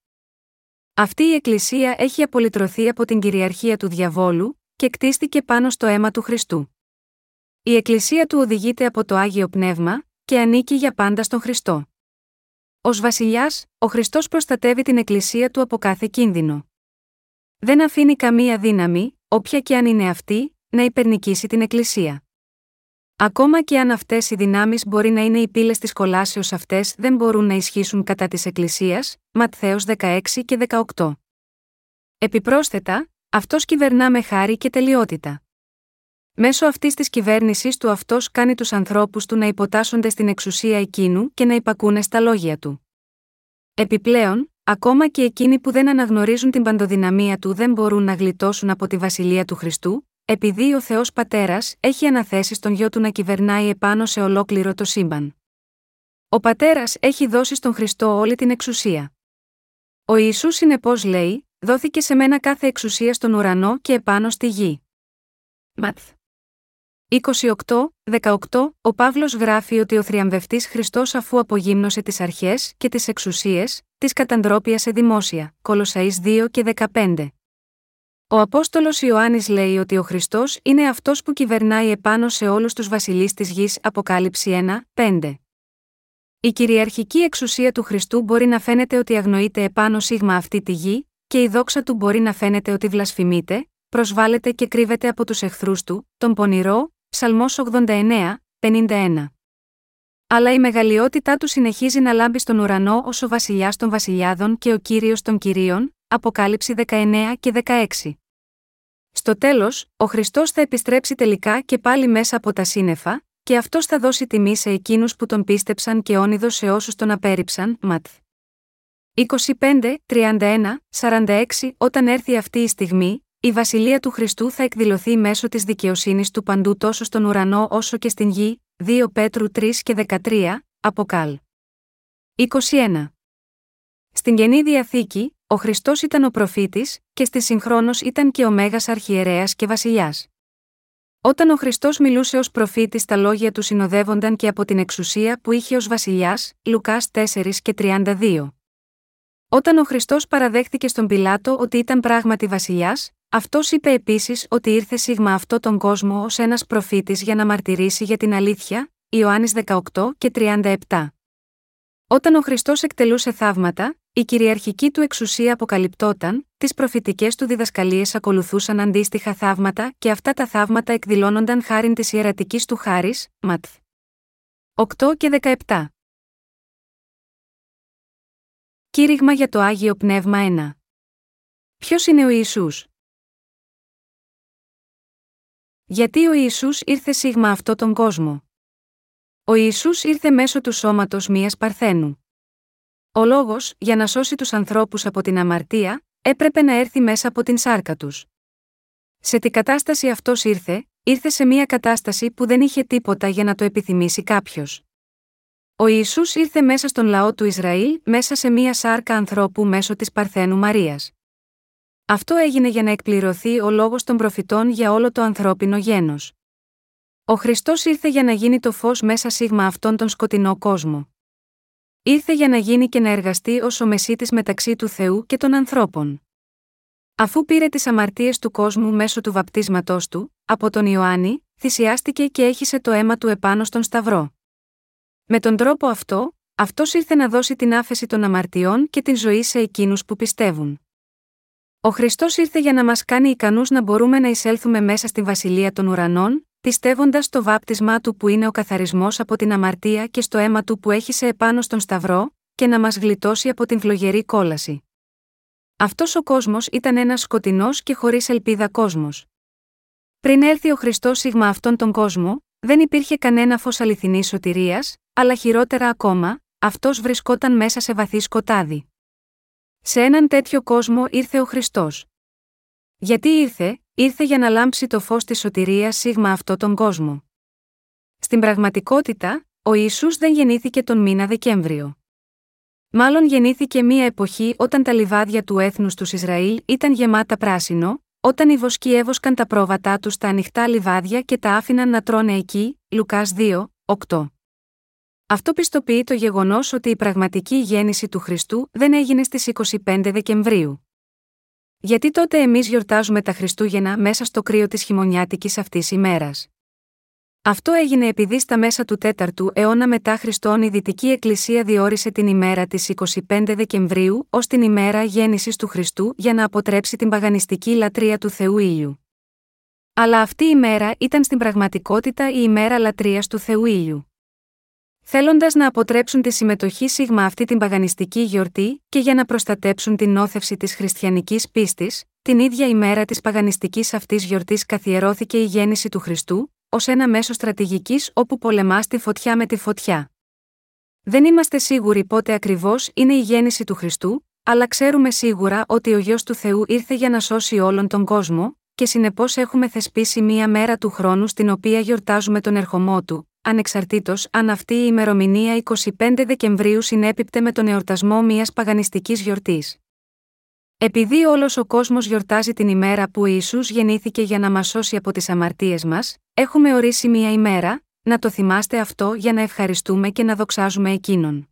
Αυτή η Εκκλησία έχει απολυτρωθεί από την κυριαρχία του διαβόλου και κτίστηκε πάνω στο αίμα του Χριστού. Η Εκκλησία του οδηγείται από το Άγιο Πνεύμα και ανήκει για πάντα στον Χριστό. Ως βασιλιάς, ο Χριστός προστατεύει την Εκκλησία του από κάθε κίνδυνο. Δεν αφήνει καμία δύναμη, όποια και αν είναι αυτή, να υπερνικήσει την Εκκλησία. Ακόμα και αν αυτές οι δυνάμεις μπορεί να είναι οι πύλες της κολάσεως, αυτές δεν μπορούν να ισχύσουν κατά της Εκκλησίας, Ματθαίος δεκαέξι και δεκαοκτώ. Επιπρόσθετα, Αυτός κυβερνά με χάρη και τελειότητα. Μέσω αυτής της κυβέρνησης του Αυτός κάνει τους ανθρώπους του να υποτάσσονται στην εξουσία εκείνου και να υπακούνε στα λόγια του. Επιπλέον, Ακόμα και εκείνοι που δεν αναγνωρίζουν την παντοδυναμία του δεν μπορούν να γλιτώσουν από τη βασιλεία του Χριστού, επειδή ο Θεός Πατέρας έχει αναθέσει στον Γιο του να κυβερνάει επάνω σε ολόκληρο το σύμπαν. Ο Πατέρας έχει δώσει στον Χριστό όλη την εξουσία. Ο Ιησούς συνεπώς λέει: «Δόθηκε σε μένα κάθε εξουσία στον ουρανό και επάνω στη γη». Ματθ. είκοσι οκτώ δεκαοκτώ. Ο Παύλος γράφει ότι ο θριαμβευτής Χριστός αφού απογύμνωσε τις αρχές και τις εξουσίες, τις καταντρόπιασε δημόσια. Κολοσσαείς δύο και δεκαπέντε. Ο Απόστολος Ιωάννης λέει ότι ο Χριστός είναι αυτός που κυβερνάει επάνω σε όλους τους βασιλείς της γης. Αποκάλυψη ένα πέντε. Η κυριαρχική εξουσία του Χριστού μπορεί να φαίνεται ότι αγνοείται επάνω σίγμα αυτή τη γη, και η δόξα του μπορεί να φαίνεται ότι βλασφημείται, προσβάλλεται και κρύβεται από τους εχθρούς του, τον πονηρό, Ψαλμός ογδόντα εννέα πενήντα ένα. Αλλά η μεγαλειότητά του συνεχίζει να λάμπει στον ουρανό ως ο βασιλιάς των βασιλιάδων και ο Κύριος των κυρίων, Αποκάλυψη δεκαεννέα και δεκαέξι. Στο τέλος, ο Χριστός θα επιστρέψει τελικά και πάλι μέσα από τα σύννεφα, και αυτός θα δώσει τιμή σε εκείνους που τον πίστεψαν και όνειδος σε όσους τον απέρριψαν. Ματθ. είκοσι πέντε τριάντα ένα σαράντα έξι. Όταν έρθει αυτή η στιγμή, η βασιλεία του Χριστού θα εκδηλωθεί μέσω της δικαιοσύνης του παντού τόσο στον ουρανό όσο και στην γη. Δεύτερη Πέτρου τρία και δεκατρία, Αποκάλ. είκοσι ένα. Στην Καινή Διαθήκη, ο Χριστός ήταν ο προφήτης και στη συγχρόνως ήταν και ο Μέγας Αρχιερέας και Βασιλιάς. Όταν ο Χριστός μιλούσε ως προφήτης, τα λόγια του συνοδεύονταν και από την εξουσία που είχε ως βασιλιάς. Λουκάς τέσσερα και τριάντα δύο. Όταν ο Χριστός παραδέχτηκε στον Πιλάτο ότι ήταν πράγματι βασιλιάς, αυτός είπε επίσης ότι ήρθε σίγμα αυτό τον κόσμο ως ένας προφήτης για να μαρτυρήσει για την αλήθεια. Ιωάννης δεκαοκτώ και τριάντα επτά. Όταν ο Χριστός εκτελούσε θαύματα, η κυριαρχική του εξουσία αποκαλυπτόταν, τις προφητικές του διδασκαλίες ακολουθούσαν αντίστοιχα θαύματα και αυτά τα θαύματα εκδηλώνονταν χάριν της ιερατικής του χάρις. Ματθ. οκτώ και δεκαεπτά. Κήρυγμα για το Άγιο Πνεύμα ένα. Ποιος είναι ο Ιησούς? Γιατί ο Ιησούς ήρθε σίγμα αυτό τον κόσμο? Ο Ιησούς ήρθε μέσω του σώματος μίας παρθένου. Ο λόγος, για να σώσει τους ανθρώπους από την αμαρτία, έπρεπε να έρθει μέσα από την σάρκα τους. Σε τι κατάσταση αυτός ήρθε? Ήρθε σε μια κατάσταση που δεν είχε τίποτα για να το επιθυμήσει κάποιος. Ο Ιησούς ήρθε μέσα στον λαό του Ισραήλ, μέσα σε μία σάρκα ανθρώπου μέσω της Παρθένου Μαρίας. Αυτό έγινε για να εκπληρωθεί ο λόγος των προφητών για όλο το ανθρώπινο γένος. Ο Χριστός ήρθε για να γίνει το φως μέσα σίγμα αυτόν τον σκοτεινό κόσμο. Ήρθε για να γίνει και να εργαστεί ως ο μεσίτης μεταξύ του Θεού και των ανθρώπων. Αφού πήρε τις αμαρτίες του κόσμου μέσω του βαπτίσματός του, από τον Ιωάννη, θυσιάστηκε και έχισε το αίμα του επάνω στον Σταυρό. Με τον τρόπο αυτό, αυτός ήρθε να δώσει την άφεση των αμαρτιών και την ζωή σε εκείνους που πιστεύουν. Ο Χριστός ήρθε για να μας κάνει ικανούς να μπορούμε να εισέλθουμε μέσα στη Βασιλεία των Ουρανών, πιστεύοντας στο βάπτισμά του που είναι ο καθαρισμός από την αμαρτία και στο αίμα του που έχισε επάνω στον Σταυρό, και να μας γλιτώσει από την φλογερή κόλαση. Αυτός ο κόσμος ήταν ένας σκοτεινός και χωρίς ελπίδα κόσμος. Πριν έρθει ο Χριστός σίγμα αυτόν τον κόσμο, δεν υπήρχε κανένα φως αληθινής σωτηρίας, αλλά χειρότερα ακόμα, αυτός βρισκόταν μέσα σε βαθύ σκοτάδι. Σε έναν τέτοιο κόσμο ήρθε ο Χριστός. Γιατί ήρθε? Ήρθε για να λάμψει το φως της σωτηρίας σίγμα αυτόν τον κόσμο. Στην πραγματικότητα, ο Ιησούς δεν γεννήθηκε τον μήνα Δεκέμβριο. Μάλλον γεννήθηκε μία εποχή όταν τα λιβάδια του έθνους του Ισραήλ ήταν γεμάτα πράσινο, όταν οι βοσκοί έβοσκαν τα πρόβατά τους στα ανοιχτά λιβάδια και τα άφηναν να τρώνε εκεί. Λουκάς δύο οκτώ. Αυτό πιστοποιεί το γεγονός ότι η πραγματική γέννηση του Χριστού δεν έγινε στις είκοσι πέντε Δεκεμβρίου. Γιατί τότε εμείς γιορτάζουμε τα Χριστούγεννα μέσα στο κρύο της χειμωνιάτικης αυτής ημέρας? Αυτό έγινε επειδή στα μέσα του τέταρτου αιώνα μετά Χριστόν η Δυτική Εκκλησία διόρισε την ημέρα της είκοσι πέντε Δεκεμβρίου ως την ημέρα γέννησης του Χριστού για να αποτρέψει την παγανιστική λατρεία του Θεού Ήλιου. Αλλά αυτή η ημέρα ήταν στην πραγματικότητα η ημέρα λατρείας του Θεού Ήλιου. Θέλοντας να αποτρέψουν τη συμμετοχή σίγμα αυτή την παγανιστική γιορτή και για να προστατέψουν την νόθευση της χριστιανικής πίστης, την ίδια ημέρα της παγανιστικής αυτής γιορτής καθιερώθηκε η γέννηση του Χριστού, ως ένα μέσο στρατηγικής όπου πολεμάς τη φωτιά με τη φωτιά. Δεν είμαστε σίγουροι πότε ακριβώς είναι η γέννηση του Χριστού, Αλλά ξέρουμε σίγουρα ότι ο Υιός του Θεού ήρθε για να σώσει όλον τον κόσμο, και συνεπώς έχουμε θεσπίσει μία μέρα του χρόνου στην οποία γιορτάζουμε τον ερχομό του, ανεξαρτήτως αν αυτή η ημερομηνία εικοστή πέμπτη Δεκεμβρίου συνέπιπτε με τον εορτασμό μιας παγανιστικής γιορτής. Επειδή όλος ο κόσμος γιορτάζει την ημέρα που Ιησούς γεννήθηκε για να μας σώσει από τις αμαρτίες μας, έχουμε ορίσει μία ημέρα, να το θυμάστε αυτό για να ευχαριστούμε και να δοξάζουμε Εκείνον.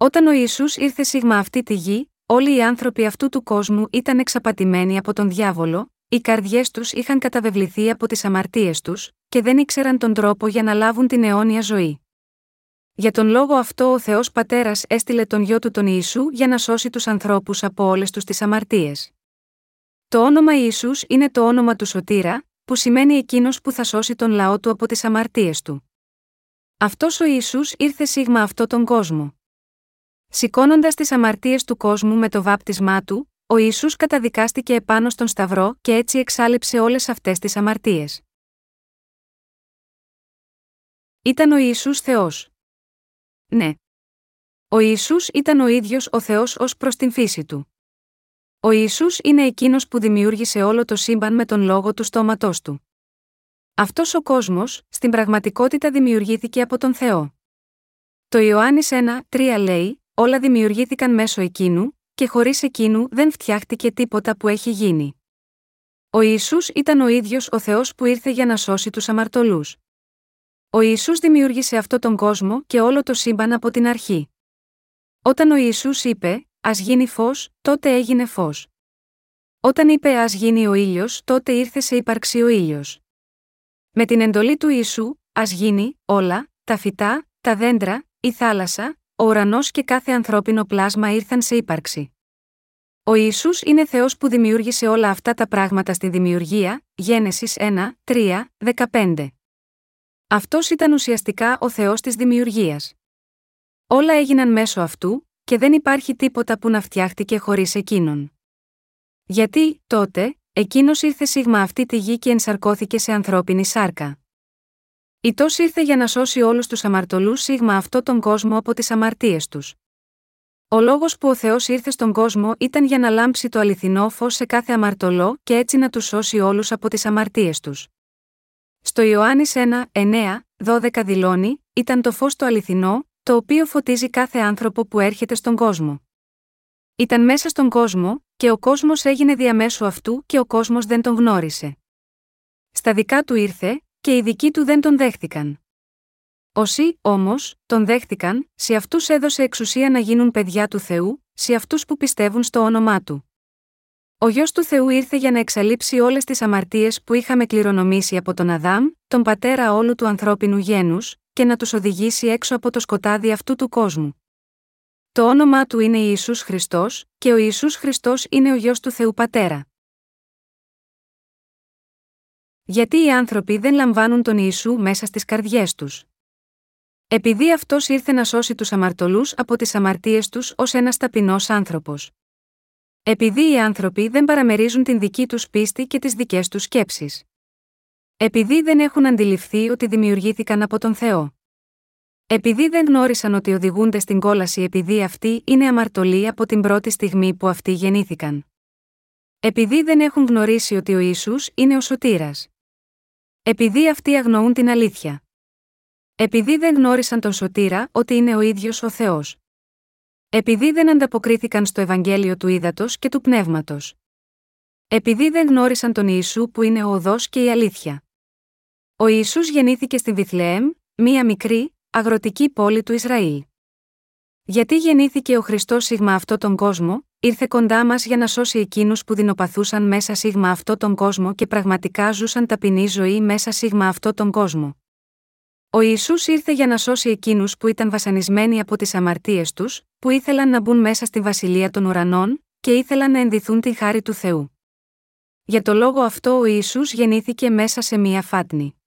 Όταν ο Ιησούς ήρθε σίγμα αυτή τη γη, όλοι οι άνθρωποι αυτού του κόσμου ήταν εξαπατημένοι από τον διάβολο, οι καρδιές τους είχαν καταβεβληθεί από τις αμαρτίες τους και δεν ήξεραν τον τρόπο για να λάβουν την αιώνια ζωή. Για τον λόγο αυτό ο Θεός Πατέρας έστειλε τον Υιό Του τον Ιησού για να σώσει τους ανθρώπους από όλες τους τις αμαρτίες. Το όνομα Ιησούς είναι το όνομα του Σωτήρα, που σημαίνει εκείνος που θα σώσει τον λαό του από τις αμαρτίες του. Αυτός ο Ιησούς ήρθε σίγμα αυτό τον κόσμο. Σηκώνοντας τις αμαρτίες του κόσμου με το βάπτισμά του, ο Ιησούς καταδικάστηκε επάνω στον Σταυρό και έτσι εξάλειψε όλες αυτές τις αμαρτίες. Ήταν ο Ιησούς Θεός. Ναι. Ο Ιησούς ήταν ο ίδιος ο Θεός ως προς την φύση του. Ο Ιησούς είναι εκείνος που δημιούργησε όλο το σύμπαν με τον λόγο του στόματός του. Αυτός ο κόσμος, στην πραγματικότητα δημιουργήθηκε από τον Θεό. Το Ιωάννης ένα τρία λέει: όλα δημιουργήθηκαν μέσω εκείνου, και χωρίς εκείνου δεν φτιάχτηκε τίποτα που έχει γίνει. Ο Ιησούς ήταν ο ίδιος ο Θεός που ήρθε για να σώσει τους αμαρτωλούς. Ο Ιησούς δημιούργησε αυτόν τον κόσμο και όλο το σύμπαν από την αρχή. Όταν ο Ιησούς είπε «Ας γίνει φως», τότε έγινε φως. Όταν είπε «Ας γίνει ο ήλιος», τότε ήρθε σε ύπαρξη ο ήλιος. Με την εντολή του Ιησού, ας γίνει όλα, τα φυτά, τα δέντρα, η θάλασσα, ο ουρανός και κάθε ανθρώπινο πλάσμα ήρθαν σε ύπαρξη. Ο Ιησούς είναι Θεός που δημιούργησε όλα αυτά τα πράγματα στη δημιουργία, Γένεσης ένα τρία δεκαπέντε. Αυτός ήταν ουσιαστικά ο Θεός της δημιουργίας. Όλα έγιναν μέσω αυτού και δεν υπάρχει τίποτα που να φτιάχτηκε χωρίς εκείνον. Γιατί, τότε, εκείνος ήρθε σίγμα αυτή τη γη και ενσαρκώθηκε σε ανθρώπινη σάρκα. Ητός ήρθε για να σώσει όλους τους αμαρτωλούς σίγμα αυτό τον κόσμο από τις αμαρτίες τους. Ο λόγος που ο Θεός ήρθε στον κόσμο ήταν για να λάμψει το αληθινό φως σε κάθε αμαρτωλό και έτσι να τους σώσει όλους από τις αμαρτίες τους. Στο Ιωάννης ένα εννέα δώδεκα δηλώνει: ήταν το φως το αληθινό, το οποίο φωτίζει κάθε άνθρωπο που έρχεται στον κόσμο. Ήταν μέσα στον κόσμο, και ο κόσμος έγινε διαμέσου αυτού και ο κόσμος δεν τον γνώρισε. Στα δικά του ήρθε, και οι δικοί του δεν τον δέχτηκαν. Όσοι, όμως, τον δέχτηκαν, σε αυτούς έδωσε εξουσία να γίνουν παιδιά του Θεού, σε αυτούς που πιστεύουν στο όνομά του. Ο Υιός του Θεού ήρθε για να εξαλείψει όλες τις αμαρτίες που είχαμε κληρονομήσει από τον Αδάμ, τον πατέρα όλου του ανθρώπινου γένους, και να τους οδηγήσει έξω από το σκοτάδι αυτού του κόσμου. Το όνομά του είναι Ιησούς Χριστός, και ο Ιησούς Χριστός είναι ο Υιός του Θεού Πατέρα. Γιατί οι άνθρωποι δεν λαμβάνουν τον Ιησού μέσα στις καρδιές τους? Επειδή αυτός ήρθε να σώσει τους αμαρτωλούς από τις αμαρτίες τους ως ένας ταπεινός άνθρωπος. Επειδή οι άνθρωποι δεν παραμερίζουν την δική τους πίστη και τις δικές τους σκέψεις. Επειδή δεν έχουν αντιληφθεί ότι δημιουργήθηκαν από τον Θεό. Επειδή δεν γνώρισαν ότι οδηγούνται στην κόλαση επειδή αυτοί είναι αμαρτωλοί από την πρώτη στιγμή που αυτοί γεννήθηκαν. Επειδή δεν έχουν γνωρίσει ότι ο Ιησούς είναι ο Σωτήρας. Επειδή αυτοί αγνοούν την αλήθεια. Επειδή δεν γνώρισαν τον Σωτήρα ότι είναι ο ίδιος ο Θεός. Επειδή δεν ανταποκρίθηκαν στο Ευαγγέλιο του ύδατος και του πνεύματος. Επειδή δεν γνώρισαν τον Ιησού που είναι ο οδός και η αλήθεια. Ο Ιησούς γεννήθηκε στη Βιθλεέμ, μία μικρή, αγροτική πόλη του Ισραήλ. Γιατί γεννήθηκε ο Χριστός σίγμα αυτό τον κόσμο? Ήρθε κοντά μας για να σώσει εκείνους που δεινοπαθούσαν μέσα σίγμα αυτό τον κόσμο και πραγματικά ζούσαν ταπεινή ζωή μέσα σίγμα αυτό τον κόσμο. Ο Ιησούς ήρθε για να σώσει εκείνους που ήταν βασανισμένοι από τις αμαρτίες τους, που ήθελαν να μπουν μέσα στη βασιλεία των ουρανών και ήθελαν να ενδυθούν τη χάρη του Θεού. Για το λόγο αυτό ο Ιησούς γεννήθηκε μέσα σε μία φάτνη.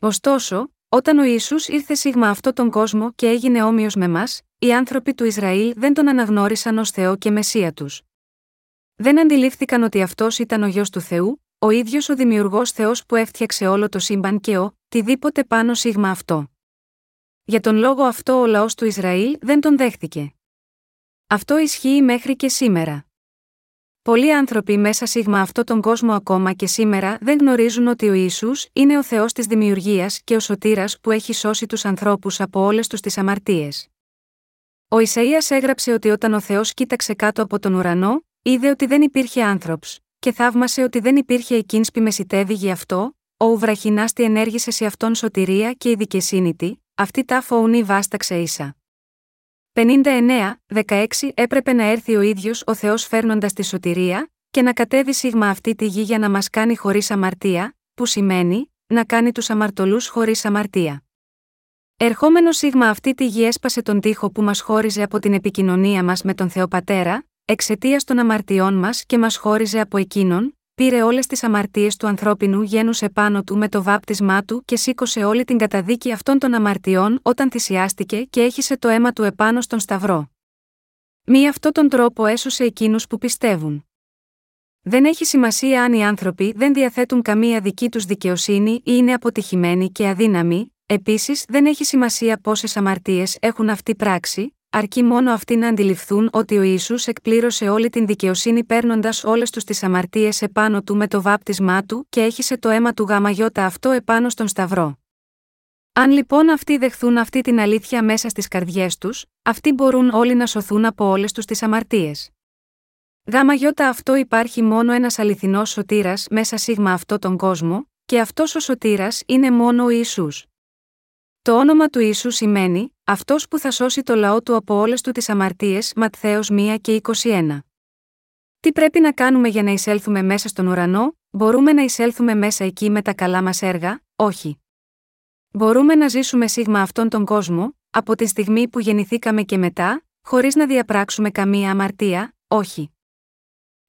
Ωστόσο, όταν ο Ιησούς ήρθε σίγμα αυτό τον κόσμο και έγινε όμοιος με μας, οι άνθρωποι του Ισραήλ δεν τον αναγνώρισαν ως Θεό και Μεσσία τους. Δεν αντιλήφθηκαν ότι αυτός ήταν ο Υιός του Θεού, ο ίδιος ο δημιουργός Θεός που έφτιαξε όλο το σύμπαν και ο, τιδήποτε πάνω σίγμα αυτό. Για τον λόγο αυτό ο λαός του Ισραήλ δεν τον δέχτηκε. Αυτό ισχύει μέχρι και σήμερα. Πολλοί άνθρωποι μέσα σίγμα αυτόν τον κόσμο ακόμα και σήμερα δεν γνωρίζουν ότι ο Ιησούς είναι ο Θεός της δημιουργίας και ο σωτήρας που έχει σώσει τους ανθρώπους από όλες τους τις αμαρτίες. Ο Ισαΐας έγραψε ότι όταν ο Θεός κοίταξε κάτω από τον ουρανό, είδε ότι δεν υπήρχε άνθρωπος, και θαύμασε ότι δεν υπήρχε εκείνς που μεσητεύει γι' αυτό, ο ουβραχινάστη ενέργησε σε αυτόν σωτηρία και η δικαισύνητη, αυτή τάφο ουνή βάσταξε ίσα. πενήντα εννέα δεκαέξι Έπρεπε να έρθει ο ίδιος ο Θεός φέρνοντας τη σωτηρία, και να κατέβει σίγμα αυτή τη γη για να μας κάνει χωρίς αμαρτία, που σημαίνει, να κάνει τους αμαρτωλούς χωρίς αμαρτία. Ερχόμενο σίγμα αυτή τη γη έσπασε τον τοίχο που μας χώριζε από την επικοινωνία μας με τον Θεό Πατέρα, εξαιτίας των αμαρτιών μας και μας χώριζε από εκείνον, πήρε όλες τις αμαρτίες του ανθρώπινου γένους επάνω του με το βάπτισμά του και σήκωσε όλη την καταδίκη αυτών των αμαρτιών όταν θυσιάστηκε και έχισε το αίμα του επάνω στον Σταυρό. Μη αυτόν τον τρόπο έσωσε εκείνους που πιστεύουν. Δεν έχει σημασία αν οι άνθρωποι δεν διαθέτουν καμία δική τους δικαιοσύνη ή είναι αποτυχημένοι και αδύναμοι, επίσης δεν έχει σημασία πόσες αμαρτίες έχουν αυτή πράξη. Αρκεί μόνο αυτοί να αντιληφθούν ότι ο Ιησούς εκπλήρωσε όλη την δικαιοσύνη παίρνοντας όλες τους τις αμαρτίες επάνω του με το βάπτισμά του και έχισε το αίμα του γαμαγιώτα αυτό επάνω στον Σταυρό. Αν λοιπόν αυτοί δεχθούν αυτή την αλήθεια μέσα στις καρδιές τους, αυτοί μπορούν όλοι να σωθούν από όλες τους τις αμαρτίες. Γαμαγιώτα αυτό υπάρχει μόνο ένας αληθινός σωτήρας μέσα σίγμα αυτό τον κόσμο, και αυτός ο σωτήρας είναι μόνο ο Ιησούς. Το όνομα του Ιησού σημαίνει «Αυτός που θα σώσει το λαό του από όλες του τις αμαρτίες» Ματθαίος ένα και είκοσι ένα. Τι πρέπει να κάνουμε για να εισέλθουμε μέσα στον ουρανό? Μπορούμε να εισέλθουμε μέσα εκεί με τα καλά μας έργα? Όχι. Μπορούμε να ζήσουμε σίγμα αυτόν τον κόσμο, από τη στιγμή που γεννηθήκαμε και μετά, χωρίς να διαπράξουμε καμία αμαρτία? Όχι.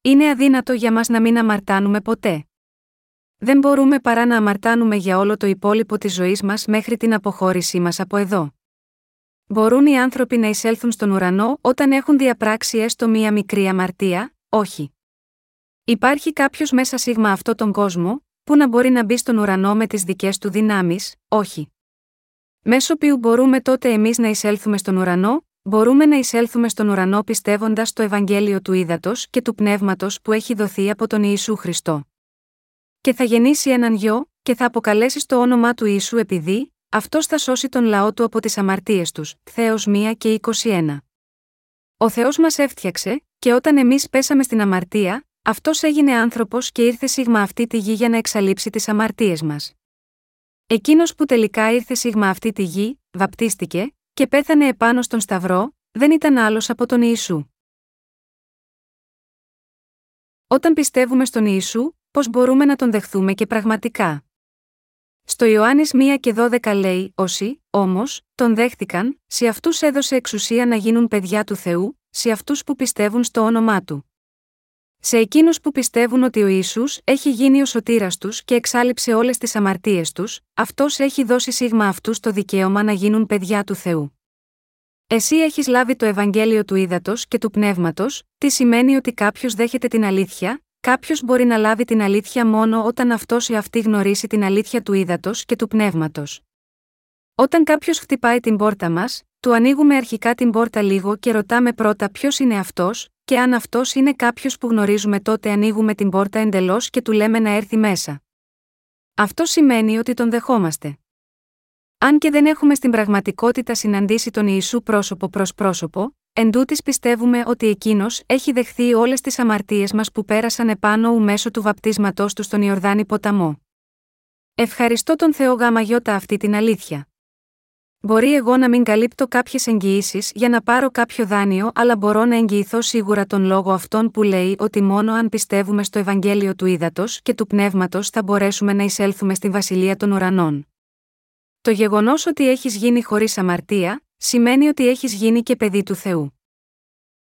Είναι αδύνατο για μας να μην αμαρτάνουμε ποτέ. Δεν μπορούμε παρά να αμαρτάνουμε για όλο το υπόλοιπο της ζωής μας μέχρι την αποχώρησή μας από εδώ. Μπορούν οι άνθρωποι να εισέλθουν στον ουρανό όταν έχουν διαπράξει έστω μία μικρή αμαρτία? Όχι. Υπάρχει κάποιος μέσα σίγμα αυτόν τον κόσμο, που να μπορεί να μπει στον ουρανό με τις δικές του δυνάμεις? Όχι. Μέσω ποιου μπορούμε τότε εμείς να εισέλθουμε στον ουρανό? Μπορούμε να εισέλθουμε στον ουρανό πιστεύοντας το Ευαγγέλιο του ύδατος και του πνεύματος που έχει δοθεί από τον Ιησού Χριστό. Και θα γεννήσει έναν γιο, και θα αποκαλέσει το όνομά του Ιησού επειδή, αυτός θα σώσει τον λαό του από τις αμαρτίες τους. Θεός ένα και είκοσι ένα. Ο Θεός μας έφτιαξε, και όταν εμείς πέσαμε στην αμαρτία, αυτός έγινε άνθρωπος και ήρθε σίγμα αυτή τη γη για να εξαλείψει τις αμαρτίες μας. Εκείνος που τελικά ήρθε σίγμα αυτή τη γη, βαπτίστηκε, και πέθανε επάνω στον Σταυρό, δεν ήταν άλλος από τον Ιησού. Όταν πιστεύουμε στον Ιησού, πώς μπορούμε να τον δεχθούμε και πραγματικά? Στο Ιωάννης ένα και δώδεκα λέει: «Όσοι, όμως, τον δέχτηκαν, σε αυτούς έδωσε εξουσία να γίνουν παιδιά του Θεού, σε αυτούς που πιστεύουν στο όνομά του». Σε εκείνους που πιστεύουν ότι ο Ιησούς έχει γίνει ο σωτήρας τους και εξάλειψε όλες τις αμαρτίες τους, αυτός έχει δώσει σίγμα αυτούς το δικαίωμα να γίνουν παιδιά του Θεού. Εσύ έχεις λάβει το Ευαγγέλιο του ύδατος και του πνεύματος, τι σημαίνει ότι κάποιος δέχεται την αλήθεια. Κάποιος μπορεί να λάβει την αλήθεια μόνο όταν αυτός ή αυτή γνωρίσει την αλήθεια του ύδατος και του πνεύματος. Όταν κάποιος χτυπάει την πόρτα μας, του ανοίγουμε αρχικά την πόρτα λίγο και ρωτάμε πρώτα ποιος είναι αυτός, και αν αυτός είναι κάποιος που γνωρίζουμε τότε ανοίγουμε την πόρτα εντελώς και του λέμε να έρθει μέσα. Αυτό σημαίνει ότι τον δεχόμαστε. Αν και δεν έχουμε στην πραγματικότητα συναντήσει τον Ιησού πρόσωπο προς πρόσωπο, εν τούτης πιστεύουμε ότι εκείνος έχει δεχθεί όλες τις αμαρτίες μας που πέρασαν επάνω ου μέσω του βαπτίσματός του στον Ιορδάνη ποταμό. Ευχαριστώ τον Θεό γαμαγιώτα αυτή την αλήθεια. Μπορεί εγώ να μην καλύπτω κάποιες εγγυήσεις για να πάρω κάποιο δάνειο, αλλά μπορώ να εγγυηθώ σίγουρα τον λόγο αυτόν που λέει ότι μόνο αν πιστεύουμε στο Ευαγγέλιο του ύδατος και του πνεύματος θα μπορέσουμε να εισέλθουμε στη Βασιλεία των Ουρανών. Το γεγονός ότι έχεις γίνει χωρίς αμαρτία, σημαίνει ότι έχεις γίνει και παιδί του Θεού.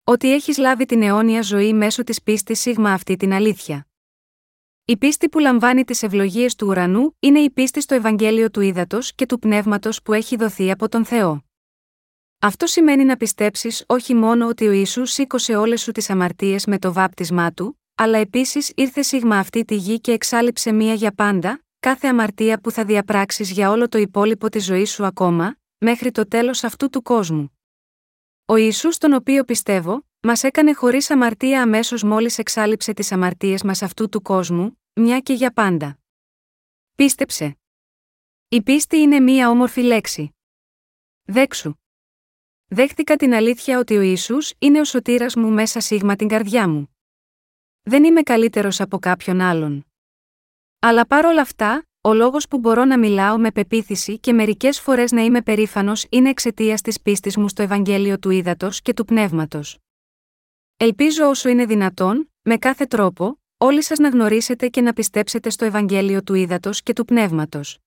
Ότι έχεις λάβει την αιώνια ζωή μέσω της πίστης σίγμα αυτή την αλήθεια. Η πίστη που λαμβάνει τις ευλογίες του ουρανού είναι η πίστη στο Ευαγγέλιο του ύδατος και του πνεύματος που έχει δοθεί από τον Θεό. Αυτό σημαίνει να πιστέψεις όχι μόνο ότι ο Ιησούς σήκωσε όλες σου τις αμαρτίες με το βάπτισμά του, αλλά επίσης ήρθε σίγμα αυτή τη γη και εξάλειψε μία για πάντα, κάθε αμαρτία που θα διαπράξεις για όλο το υπόλοιπο της ζωής σου ακόμα, μέχρι το τέλος αυτού του κόσμου. Ο Ιησούς, τον οποίο πιστεύω, μας έκανε χωρίς αμαρτία αμέσως μόλις εξάλειψε τις αμαρτίες μας αυτού του κόσμου, μια και για πάντα. Πίστεψε. Η πίστη είναι μία όμορφη λέξη. Δέξου. Δέχτηκα την αλήθεια ότι ο Ιησούς είναι ο σωτήρας μου μέσα σίγμα την καρδιά μου. Δεν είμαι καλύτερος από κάποιον άλλον. Αλλά παρόλα αυτά, ο λόγος που μπορώ να μιλάω με πεποίθηση και μερικές φορές να είμαι περήφανος είναι εξαιτίας της πίστης μου στο Ευαγγέλιο του Ύδατος και του Πνεύματος. Ελπίζω όσο είναι δυνατόν, με κάθε τρόπο, όλοι σας να γνωρίσετε και να πιστέψετε στο Ευαγγέλιο του Ύδατος και του Πνεύματος.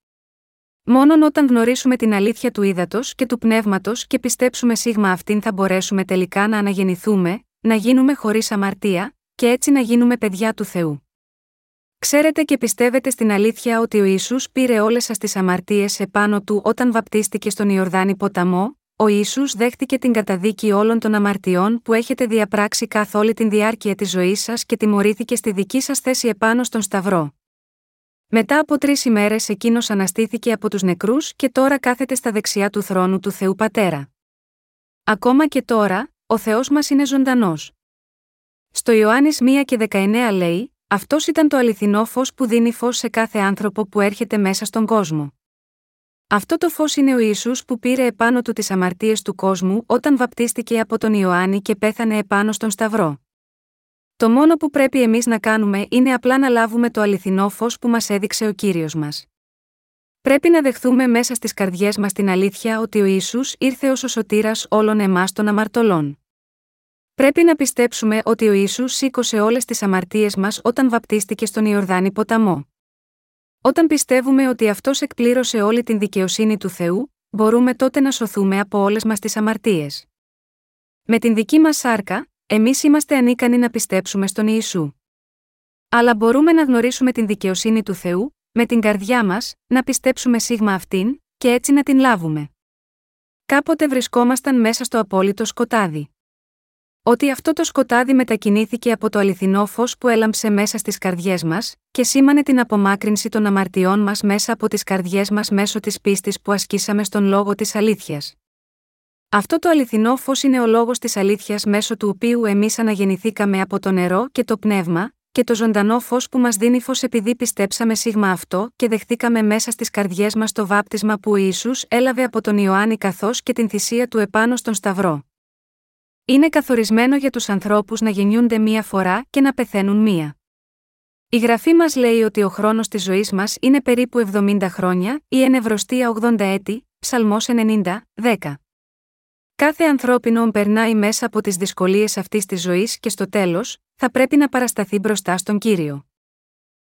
Μόνον όταν γνωρίσουμε την αλήθεια του ύδατος και του πνεύματος και πιστέψουμε σίγμα αυτήν θα μπορέσουμε τελικά να αναγεννηθούμε, να γίνουμε χωρίς αμαρτία και έτσι να γίνουμε παιδιά του Θεού. Ξέρετε και πιστεύετε στην αλήθεια ότι ο Ιησούς πήρε όλες σας τις αμαρτίες επάνω του όταν βαπτίστηκε στον Ιορδάνη ποταμό, ο Ιησούς δέχτηκε την καταδίκη όλων των αμαρτιών που έχετε διαπράξει καθ' όλη την διάρκεια της ζωής σας και τιμωρήθηκε στη δική σας θέση επάνω στον Σταυρό. Μετά από τρεις ημέρες εκείνος αναστήθηκε από τους νεκρούς και τώρα κάθεται στα δεξιά του θρόνου του Θεού Πατέρα. Ακόμα και τώρα, ο Θεός μας είναι ζωντανός. Στο Ιωάννης ένα και δεκαεννέα λέει, αυτός ήταν το αληθινό φως που δίνει φως σε κάθε άνθρωπο που έρχεται μέσα στον κόσμο. Αυτό το φως είναι ο Ιησούς που πήρε επάνω του τις αμαρτίες του κόσμου όταν βαπτίστηκε από τον Ιωάννη και πέθανε επάνω στον Σταυρό. Το μόνο που πρέπει εμείς να κάνουμε είναι απλά να λάβουμε το αληθινό φως που μας έδειξε ο Κύριος μας. Πρέπει να δεχθούμε μέσα στις καρδιές μας την αλήθεια ότι ο Ιησούς ήρθε ως ο σωτήρας όλων εμάς των αμαρτωλών. Πρέπει να πιστέψουμε ότι ο Ιησούς σήκωσε όλες τις αμαρτίες μας όταν βαπτίστηκε στον Ιορδάνη ποταμό. Όταν πιστεύουμε ότι αυτός εκπλήρωσε όλη την δικαιοσύνη του Θεού, μπορούμε τότε να σωθούμε από όλες μας τις αμαρτίες. Με την δική μας σάρκα, εμείς είμαστε ανίκανοι να πιστέψουμε στον Ιησού. Αλλά μπορούμε να γνωρίσουμε την δικαιοσύνη του Θεού, με την καρδιά μας, να πιστέψουμε σίγμα αυτήν, και έτσι να την λάβουμε. Κάποτε βρισκόμασταν μέσα στο απόλυτο σκοτάδι. Ότι αυτό το σκοτάδι μετακινήθηκε από το αληθινό φως που έλαμψε μέσα στις καρδιές μας, και σήμανε την απομάκρυνση των αμαρτιών μας μέσα από τις καρδιές μας μέσω της πίστης που ασκήσαμε στον λόγο της αλήθειας. Αυτό το αληθινό φως είναι ο λόγος της αλήθειας μέσω του οποίου εμείς αναγεννηθήκαμε από το νερό και το πνεύμα, και το ζωντανό φως που μας δίνει φως επειδή πιστέψαμε σίγμα αυτό και δεχτήκαμε μέσα στις καρδιές μας το βάπτισμα που ο Ιησούς έλαβε από τον Ιωάννη καθώς και την θυσία του επάνω στον Σταυρό. Είναι καθορισμένο για τους ανθρώπους να γεννιούνται μία φορά και να πεθαίνουν μία. Η Γραφή μας λέει ότι ο χρόνος της ζωής μας είναι περίπου εβδομήντα χρόνια ή ενευρωστία ογδόντα έτη, Ψαλμός ενενήντα, δέκα. Κάθε ανθρώπινο περνάει μέσα από τις δυσκολίες αυτής της ζωής και στο τέλος, θα πρέπει να παρασταθεί μπροστά στον Κύριο.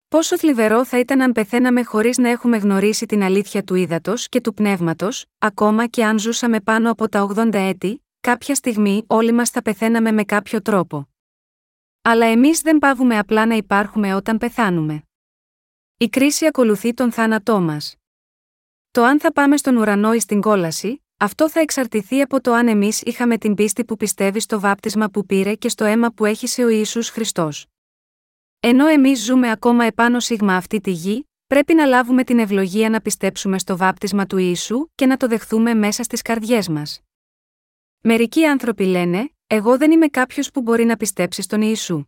Πόσο θλιβερό θα ήταν αν πεθαίναμε χωρίς να έχουμε γνωρίσει την αλήθεια του ύδατος και του πνεύματος, ακόμα και αν ζούσαμε πάνω από τα ογδόντα έτη, κάποια στιγμή όλοι μας θα πεθαίναμε με κάποιο τρόπο. Αλλά εμείς δεν παύουμε απλά να υπάρχουμε όταν πεθάνουμε. Η κρίση ακολουθεί τον θάνατό μας. Το αν θα πάμε στον ουρανό ή στην κόλαση, αυτό θα εξαρτηθεί από το αν εμείς είχαμε την πίστη που πιστεύει στο βάπτισμα που πήρε και στο αίμα που έχυσε ο Ιησούς Χριστός. Ενώ εμείς ζούμε ακόμα επάνω σίγμα αυτή τη γη, πρέπει να λάβουμε την ευλογία να πιστέψουμε στο βάπτισμα του Ιησού και να το δεχθούμε μέσα στις καρδιές μας. Μερικοί άνθρωποι λένε, εγώ δεν είμαι κάποιος που μπορεί να πιστέψει στον Ιησού.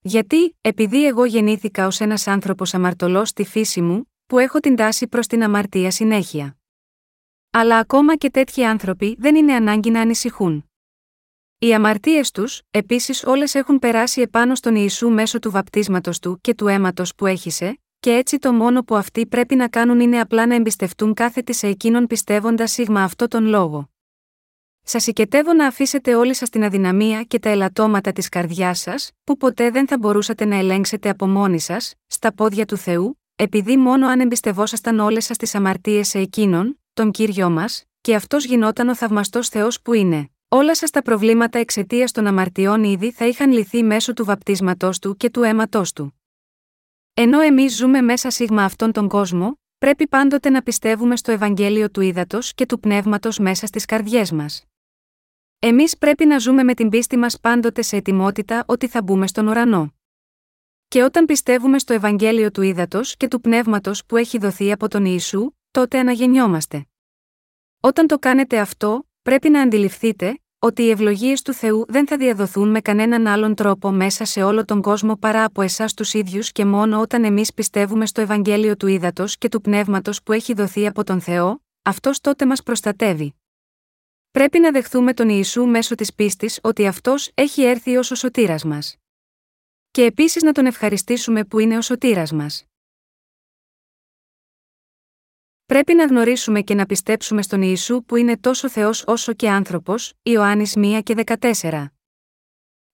Γιατί, επειδή εγώ γεννήθηκα ως ένας άνθρωπος αμαρτωλός στη φύση μου, που έχω την τάση προς την αμαρτία συνέχεια. Αλλά ακόμα και τέτοιοι άνθρωποι δεν είναι ανάγκη να ανησυχούν. Οι αμαρτίες τους, επίσης όλες έχουν περάσει επάνω στον Ιησού μέσω του βαπτίσματος του και του αίματος που έχυσε, και έτσι το μόνο που αυτοί πρέπει να κάνουν είναι απλά να εμπιστευτούν κάθε τι σε εκείνον πιστεύοντας σίγμα αυτό τον λόγο. Σας συγκετεύω να αφήσετε όλη σας την αδυναμία και τα ελαττώματα της καρδιάς σας, που ποτέ δεν θα μπορούσατε να ελέγξετε από μόνοι σας, στα πόδια του Θεού, επειδή μόνο αν εμπιστευόσασταν όλες σας τις αμαρτίες σε εκείνον, τον Κύριο μας, και αυτός γινόταν ο θαυμαστός Θεός που είναι. Όλα σας τα προβλήματα εξαιτίας των αμαρτιών ήδη θα είχαν λυθεί μέσω του βαπτίσματός του και του αίματός του. Ενώ εμείς ζούμε μέσα σίγμα αυτόν τον κόσμο, πρέπει πάντοτε να πιστεύουμε στο Ευαγγέλιο του ύδατος και του πνεύματος μέσα στις καρδιές μας. Εμείς πρέπει να ζούμε με την πίστη μας πάντοτε σε ετοιμότητα ότι θα μπούμε στον ουρανό. Και όταν πιστεύουμε στο Ευαγγέλιο του ύδατος και του πνεύματος που έχει δοθεί από τον Ιησού, τότε αναγεννιόμαστε. Όταν το κάνετε αυτό, πρέπει να αντιληφθείτε ότι οι ευλογίες του Θεού δεν θα διαδοθούν με κανέναν άλλον τρόπο μέσα σε όλο τον κόσμο παρά από εσάς τους ίδιους και μόνο όταν εμείς πιστεύουμε στο Ευαγγέλιο του ύδατος και του πνεύματος που έχει δοθεί από τον Θεό, αυτός τότε μας προστατεύει. Πρέπει να δεχθούμε τον Ιησού μέσω της πίστης ότι αυτός έχει έρθει ως ο σωτήρας μας. Και επίσης να τον ευχαριστήσουμε που είναι ο σωτήρας μας. Πρέπει να γνωρίσουμε και να πιστέψουμε στον Ιησού που είναι τόσο Θεός όσο και άνθρωπος, Ιωάννης ένα και δεκατέσσερα.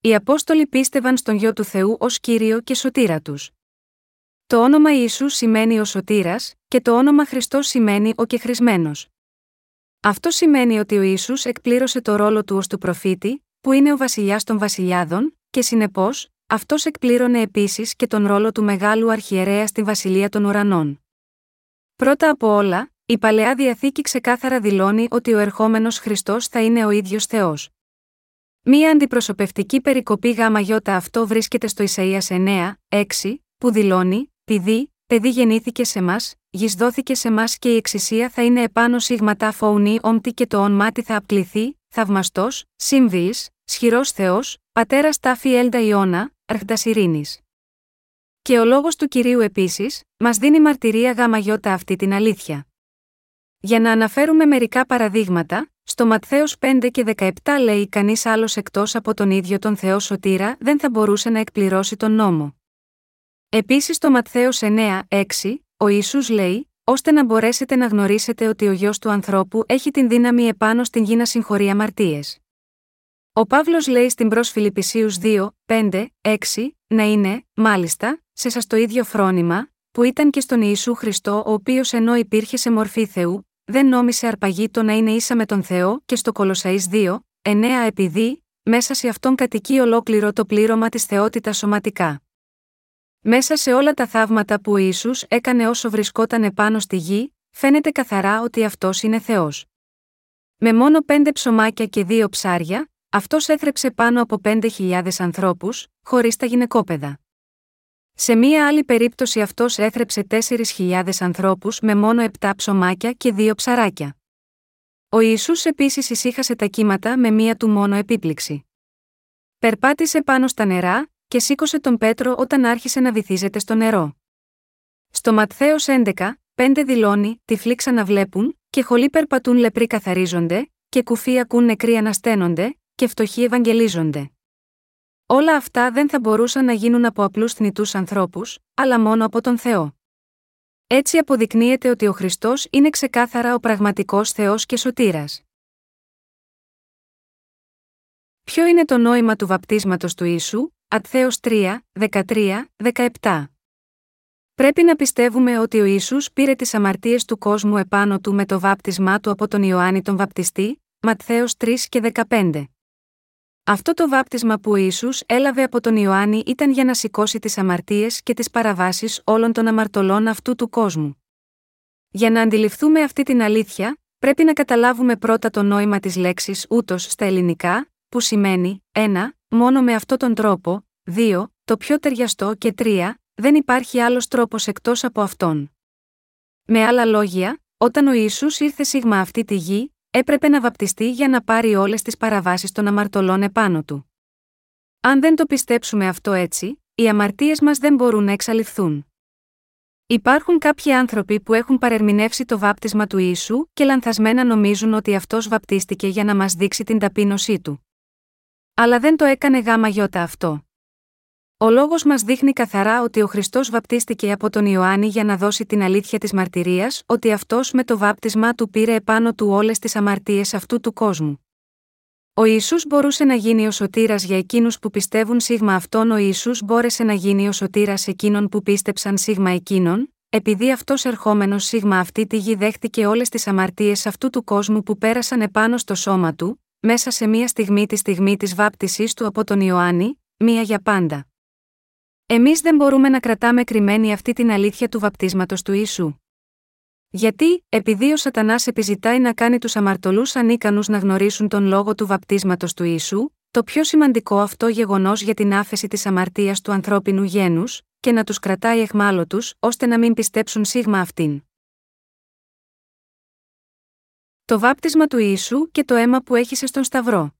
Οι Απόστολοι πίστευαν στον Γιο του Θεού ως Κύριο και Σωτήρα τους. Το όνομα Ιησού σημαίνει ο Σωτήρας και το όνομα Χριστός σημαίνει ο Κεχρισμένος. Αυτό σημαίνει ότι ο Ιησούς εκπλήρωσε το ρόλο του ως του προφήτη, που είναι ο βασιλιάς των βασιλιάδων, και συνεπώς, αυτός εκπλήρωνε επίσης και τον ρόλο του μεγάλου αρχιερέα στη βασιλεία των ουρανών. Πρώτα απ' όλα, η Παλαιά Διαθήκη ξεκάθαρα δηλώνει ότι ο ερχόμενος Χριστός θα είναι ο ίδιος Θεός. Μία αντιπροσωπευτική περικοπή γάμα γιώτα αυτό βρίσκεται στο Ισαΐας εννέα έξι, που δηλώνει «Πειδή, παιδί γεννήθηκε σε μας, γης δόθηκε σε μας και η εξησία θα είναι επάνω σίγματα φοουνή ομτι και το ον μάτι θα απκληθεί, θαυμαστός, σύμβιης, σχηρός Θεός, πατέρας τάφι έλντα Ιώνα, αρχτας ειρήνης». Και ο λόγος του Κυρίου επίσης, μας δίνει μαρτυρία γάμα γιώτα αυτή την αλήθεια. Για να αναφέρουμε μερικά παραδείγματα, στο Ματθαίος πέντε και δεκαεπτά λέει «Κανείς άλλος εκτός από τον ίδιο τον Θεό Σωτήρα δεν θα μπορούσε να εκπληρώσει τον νόμο». Επίσης στο Ματθαίος εννέα έξι, ο Ιησούς λέει «Ώστε να μπορέσετε να γνωρίσετε ότι ο Γιος του ανθρώπου έχει την δύναμη επάνω στην γη να συγχωρεί αμαρτίες». Ο Παύλος λέει στην προς Φιλιππισίους δύο, πέντε, έξι, να είναι, μάλιστα, σε σας το ίδιο φρόνημα, που ήταν και στον Ιησού Χριστό ο οποίος ενώ υπήρχε σε μορφή Θεού, δεν νόμισε αρπαγή το να είναι ίσα με τον Θεό και στο Κολοσσαείς δύο, εννέα επειδή, μέσα σε αυτόν κατοικεί ολόκληρο το πλήρωμα της θεότητας σωματικά. Μέσα σε όλα τα θαύματα που ο Ιησούς έκανε όσο βρισκόταν επάνω στη γη, φαίνεται καθαρά ότι αυτός είναι Θεός. Με μόνο πέντε ψωμάκια και δύο ψάρια, αυτός έθρεψε πάνω από πέντε χιλιάδες ανθρώπους, χωρίς τα γυναικόπαιδα. Σε μία άλλη περίπτωση αυτός έθρεψε τέσσερις χιλιάδες ανθρώπους με μόνο επτά ψωμάκια και δύο ψαράκια. Ο Ιησούς επίσης ησύχασε τα κύματα με μία του μόνο επίπληξη. Περπάτησε πάνω στα νερά και σήκωσε τον Πέτρο όταν άρχισε να βυθίζεται στο νερό. Στο Ματθαίος έντεκα, πέντε δηλώνει «Τυφλοί ξαναβλέπουν και χολοί περπατούν, λεπροί καθαρίζονται και κουφοί ακούν, νεκροί ανασταίνονται και φτωχοί ευαγγελίζονται». Όλα αυτά δεν θα μπορούσαν να γίνουν από απλούς θνητούς ανθρώπους, αλλά μόνο από τον Θεό. Έτσι αποδεικνύεται ότι ο Χριστός είναι ξεκάθαρα ο πραγματικός Θεός και Σωτήρας. Ποιο είναι το νόημα του βαπτίσματος του Ιησού, Ματθαίος τρία, δεκατρία, δεκαεπτά. Πρέπει να πιστεύουμε ότι ο Ιησούς πήρε τις αμαρτίες του κόσμου επάνω του με το βάπτισμά του από τον Ιωάννη τον Βαπτιστή, Ματθαίος τρία και δεκαπέντε. Αυτό το βάπτισμα που ο Ιησούς έλαβε από τον Ιωάννη ήταν για να σηκώσει τις αμαρτίες και τις παραβάσεις όλων των αμαρτωλών αυτού του κόσμου. Για να αντιληφθούμε αυτή την αλήθεια, πρέπει να καταλάβουμε πρώτα το νόημα της λέξης ούτως στα ελληνικά, που σημαίνει ένα. Μόνο με αυτόν τον τρόπο, δύο. Το πιο ταιριαστό και τρία. Δεν υπάρχει άλλος τρόπος εκτός από αυτόν. Με άλλα λόγια, όταν ο Ιησούς ήρθε σίγμα αυτή τη γη, έπρεπε να βαπτιστεί για να πάρει όλες τις παραβάσεις των αμαρτωλών επάνω του. Αν δεν το πιστέψουμε αυτό έτσι, οι αμαρτίες μας δεν μπορούν να εξαλειφθούν. Υπάρχουν κάποιοι άνθρωποι που έχουν παρερμηνεύσει το βάπτισμα του Ιησού και λανθασμένα νομίζουν ότι αυτός βαπτίστηκε για να μας δείξει την ταπείνωσή του. Αλλά δεν το έκανε γάμα γιώτα αυτό. Ο λόγος μας δείχνει καθαρά ότι ο Χριστός βαπτίστηκε από τον Ιωάννη για να δώσει την αλήθεια της μαρτυρίας ότι αυτός με το βάπτισμά του πήρε επάνω του όλες τις αμαρτίες αυτού του κόσμου. Ο Ιησούς μπορούσε να γίνει ο σωτήρας για εκείνους που πιστεύουν σίγμα αυτόν, ο Ιησούς μπόρεσε να γίνει ο σωτήρας εκείνων που πίστεψαν σίγμα εκείνον, επειδή αυτός ερχόμενος σίγμα αυτή τη γη δέχτηκε όλες τις αμαρτίες αυτού του κόσμου που πέρασαν επάνω στο σώμα του, μέσα σε μία στιγμή τη στιγμή της βάπτισής του από τον Ιωάννη, μία για πάντα. Εμείς δεν μπορούμε να κρατάμε κρυμμένη αυτή την αλήθεια του βαπτίσματος του Ιησού. Γιατί, επειδή ο Σατανάς επιζητάει να κάνει τους αμαρτωλούς ανίκανους να γνωρίσουν τον λόγο του βαπτίσματος του Ιησού, το πιο σημαντικό αυτό γεγονός για την άφεση της αμαρτίας του ανθρώπινου γένους, και να τους κρατάει αιχμάλωτους ώστε να μην πιστέψουν σίγμα αυτήν. Το βάπτισμα του Ιησού και το αίμα που έχυσε στον Σταυρό.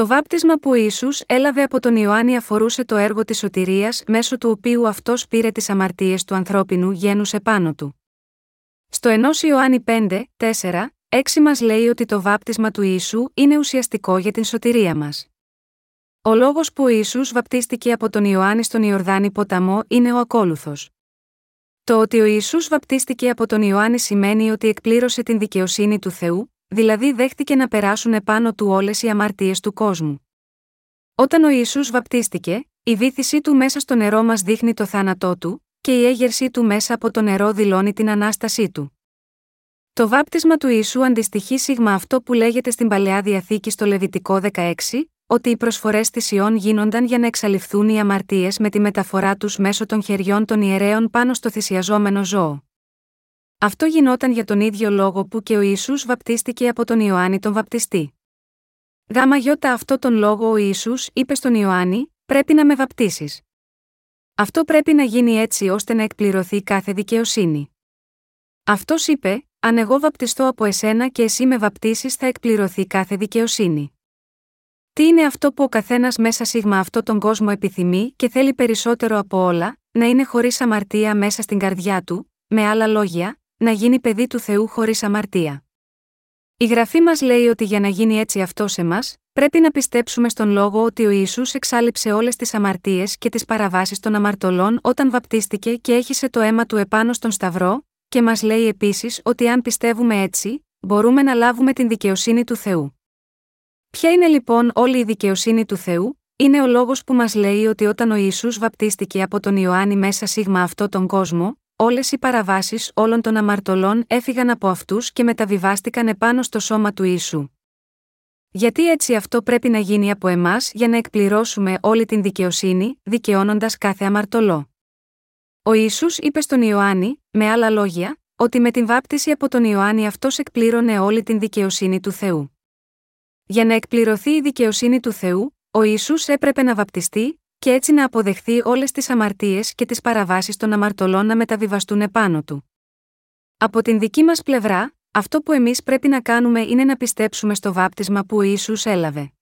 Το βάπτισμα που Ιησούς έλαβε από τον Ιωάννη αφορούσε το έργο της σωτηρίας μέσω του οποίου αυτός πήρε τις αμαρτίες του ανθρώπινου γένους επάνω του. Στο πρώτο Ιωάννη πέντε, τέσσερα, έξι μας λέει ότι το βάπτισμα του Ιησού είναι ουσιαστικό για την σωτηρία μας. Ο λόγος που Ιησούς βαπτίστηκε από τον Ιωάννη στον Ιορδάνη ποταμό είναι ο ακόλουθος. Το ότι ο Ιησούς βαπτίστηκε από τον Ιωάννη σημαίνει ότι εκπλήρωσε την δικαιοσύνη του Θεού, δηλαδή δέχτηκε να περάσουν επάνω του όλες οι αμαρτίες του κόσμου. Όταν ο Ιησούς βαπτίστηκε, η βύθισή του μέσα στο νερό μας δείχνει το θάνατό του, και η έγερσή του μέσα από το νερό δηλώνει την Ανάστασή του. Το βάπτισμα του Ιησού αντιστοιχεί σίγμα αυτό που λέγεται στην Παλαιά Διαθήκη στο Λεβιτικό δεκαέξι, ότι οι προσφορές της Ιών γίνονταν για να εξαλειφθούν οι αμαρτίες με τη μεταφορά τους μέσω των χεριών των ιερέων πάνω στο θυσιαζόμενο ζώο. Αυτό γινόταν για τον ίδιο λόγο που και ο Ιησούς βαπτίστηκε από τον Ιωάννη τον Βαπτιστή. Γάμα γιώτα αυτό τον λόγο ο Ιησούς είπε στον Ιωάννη: «Πρέπει να με βαπτίσεις». Αυτό πρέπει να γίνει έτσι ώστε να εκπληρωθεί κάθε δικαιοσύνη. Αυτός είπε: «Αν εγώ βαπτιστώ από εσένα και εσύ με βαπτίσεις, θα εκπληρωθεί κάθε δικαιοσύνη». Τι είναι αυτό που ο καθένας μέσα σίγμα αυτό τον κόσμο επιθυμεί και θέλει περισσότερο από όλα, να είναι χωρίς αμαρτία μέσα στην καρδιά του, με άλλα λόγια, να γίνει παιδί του Θεού χωρίς αμαρτία. Η Γραφή μας λέει ότι για να γίνει έτσι αυτό σε μας, πρέπει να πιστέψουμε στον λόγο ότι ο Ιησούς εξάλειψε όλες τις αμαρτίες και τις παραβάσεις των αμαρτωλών όταν βαπτίστηκε και έχισε το αίμα του επάνω στον Σταυρό, και μας λέει επίσης ότι αν πιστεύουμε έτσι, μπορούμε να λάβουμε την δικαιοσύνη του Θεού. Ποια είναι λοιπόν όλη η δικαιοσύνη του Θεού? Είναι ο λόγος που μας λέει ότι όταν ο Ιησούς βαπτίστηκε από τον Ιωάννη μέσα σίγμα αυτό τον κόσμο, όλες οι παραβάσεις όλων των αμαρτωλών έφυγαν από αυτούς και μεταβιβάστηκαν επάνω στο σώμα του Ιησού. Γιατί έτσι αυτό πρέπει να γίνει από εμάς για να εκπληρώσουμε όλη την δικαιοσύνη, δικαιώνοντας κάθε αμαρτωλό. Ο Ιησούς είπε στον Ιωάννη, με άλλα λόγια, ότι με την βάπτιση από τον Ιωάννη αυτός εκπλήρωνε όλη την δικαιοσύνη του Θεού. Για να εκπληρωθεί η δικαιοσύνη του Θεού, ο Ιησούς έπρεπε να βαπτιστεί, και έτσι να αποδεχθεί όλες τις αμαρτίες και τις παραβάσεις των αμαρτωλών να μεταβιβαστούν επάνω του. Από την δική μας πλευρά, αυτό που εμείς πρέπει να κάνουμε είναι να πιστέψουμε στο βάπτισμα που ο Ιησούς έλαβε.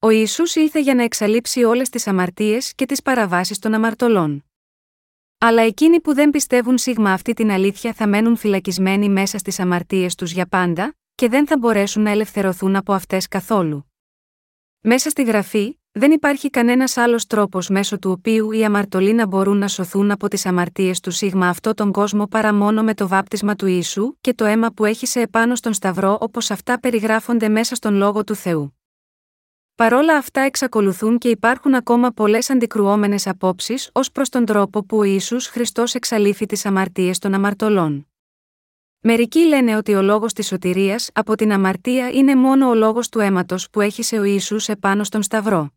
Ο Ιησούς ήρθε για να εξαλείψει όλες τις αμαρτίες και τις παραβάσεις των αμαρτωλών. Αλλά εκείνοι που δεν πιστεύουν σίγμα αυτή την αλήθεια θα μένουν φυλακισμένοι μέσα στις αμαρτίες τους για πάντα και δεν θα μπορέσουν να ελευθερωθούν από αυτές καθόλου. Μέσα στη Γραφή, δεν υπάρχει κανένας άλλος τρόπος μέσω του οποίου οι αμαρτωλοί να μπορούν να σωθούν από τις αμαρτίες του σίγμα αυτό τον κόσμο παρά μόνο με το βάπτισμα του Ιησού και το αίμα που έχυσε επάνω στον Σταυρό, όπως αυτά περιγράφονται μέσα στον Λόγο του Θεού. Παρόλα αυτά εξακολουθούν και υπάρχουν ακόμα πολλές αντικρουόμενες απόψεις ως προς τον τρόπο που ο Ιησούς Χριστός εξαλείφει τις αμαρτίες των αμαρτωλών. Μερικοί λένε ότι ο λόγος της σωτηρίας από την αμαρτία είναι μόνο ο λόγος του αίματος που έχυσε ο Ιησούς επάνω στον Σταυρό.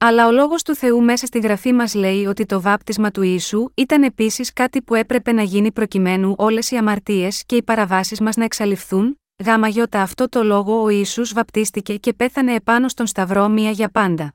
Αλλά ο λόγος του Θεού μέσα στη Γραφή μας λέει ότι το βάπτισμα του Ιησού ήταν επίσης κάτι που έπρεπε να γίνει προκειμένου όλες οι αμαρτίες και οι παραβάσεις μας να εξαλειφθούν, γάμα γιώτα αυτό το λόγο ο Ιησούς βαπτίστηκε και πέθανε επάνω στον Σταυρό μία για πάντα.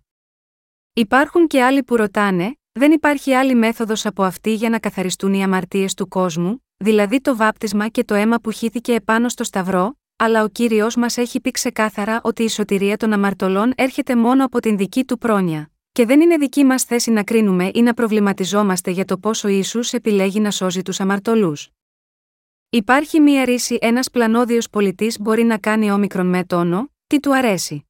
Υπάρχουν και άλλοι που ρωτάνε, δεν υπάρχει άλλη μέθοδος από αυτή για να καθαριστούν οι αμαρτίες του κόσμου, δηλαδή το βάπτισμα και το αίμα που χύθηκε επάνω στο Σταυρό? Αλλά ο Κύριος μας έχει πει ξεκάθαρα ότι η σωτηρία των αμαρτωλών έρχεται μόνο από την δική του πρόνοια, και δεν είναι δική μας θέση να κρίνουμε ή να προβληματιζόμαστε για το πόσο Ιησούς επιλέγει να σώζει τους αμαρτωλούς. Υπάρχει μία ρίση, ένας πλανόδιος πολιτής μπορεί να κάνει όμικρον με τόνο, τι του αρέσει.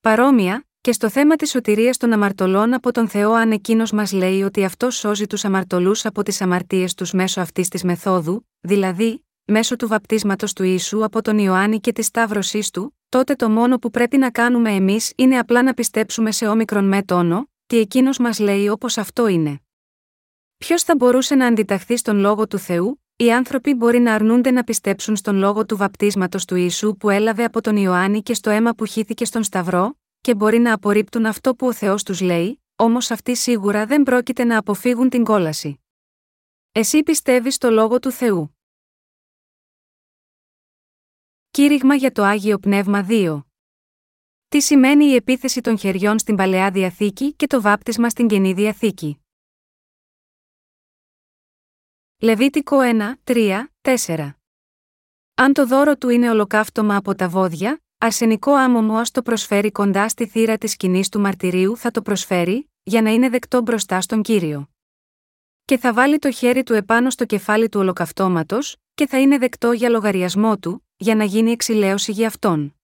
Παρόμοια, και στο θέμα της σωτηρίας των αμαρτωλών από τον Θεό, αν εκείνος μας λέει ότι αυτός σώζει τους αμαρτωλούς από τις αμαρτίες τους μέσω αυτής της μεθόδου, δηλαδή μέσω του βαπτίσματος του Ιησού από τον Ιωάννη και της σταύρωσής του, τότε το μόνο που πρέπει να κάνουμε εμείς είναι απλά να πιστέψουμε σε όμικρον με τόνο, τι εκείνος μας λέει όπως αυτό είναι. Ποιος θα μπορούσε να αντιταχθεί στον Λόγο του Θεού? Οι άνθρωποι μπορεί να αρνούνται να πιστέψουν στον λόγο του βαπτίσματος του Ιησού που έλαβε από τον Ιωάννη και στο αίμα που χύθηκε στον Σταυρό, και μπορεί να απορρίπτουν αυτό που ο Θεός τους λέει, όμως αυτοί σίγουρα δεν πρόκειται να αποφύγουν την κόλαση. Εσύ πιστεύεις στο Λόγο του Θεού? Κήρυγμα για το Άγιο Πνεύμα δύο. Τι σημαίνει η επίθεση των χεριών στην Παλαιά Διαθήκη και το βάπτισμα στην Καινή Διαθήκη? Λεβίτικο ένα, τρία, τέσσερα. Αν το δώρο του είναι ολοκαύτωμα από τα βόδια, αρσενικό άμμο το προσφέρει κοντά στη θύρα της σκηνής του μαρτυρίου θα το προσφέρει, για να είναι δεκτό μπροστά στον Κύριο. Και θα βάλει το χέρι του επάνω στο κεφάλι του ολοκαυτώματος, και θα είναι δεκτό για λογαριασμό του, για να γίνει εξηλαίωση για αυτόν.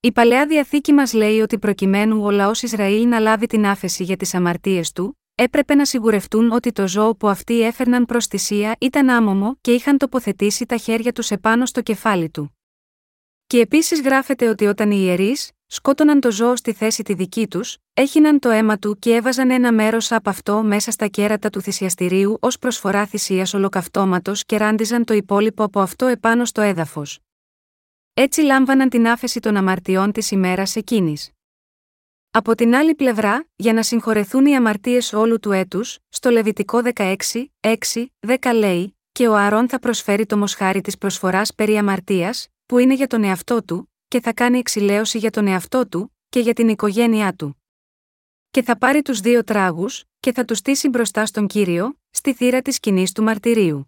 Η Παλαιά Διαθήκη μας λέει ότι προκειμένου ο λαός Ισραήλ να λάβει την άφεση για τις αμαρτίες του, έπρεπε να σιγουρευτούν ότι το ζώο που αυτοί έφερναν προς θυσία ήταν άμωμο και είχαν τοποθετήσει τα χέρια τους επάνω στο κεφάλι του. Και επίσης γράφεται ότι όταν οι ιερείς σκότωναν το ζώο στη θέση τη δική τους, έχιναν το αίμα του και έβαζαν ένα μέρος από αυτό μέσα στα κέρατα του θυσιαστηρίου ως προσφορά θυσίας ολοκαυτώματος και ράντιζαν το υπόλοιπο από αυτό επάνω στο έδαφος. Έτσι λάμβαναν την άφεση των αμαρτιών της ημέρας εκείνης. Από την άλλη πλευρά, για να συγχωρεθούν οι αμαρτίες όλου του έτους, στο Λεβιτικό δεκαέξι, έξι, δέκα λέει: «Και ο Ααρών θα προσφέρει το μοσχάρι της προσφοράς περί αμαρτίας, που είναι για τον εαυτό του, και θα κάνει εξηλαίωση για τον εαυτό του και για την οικογένειά του. Και θα πάρει τους δύο τράγους, και θα τους στήσει μπροστά στον Κύριο, στη θύρα της σκηνής του μαρτυρίου.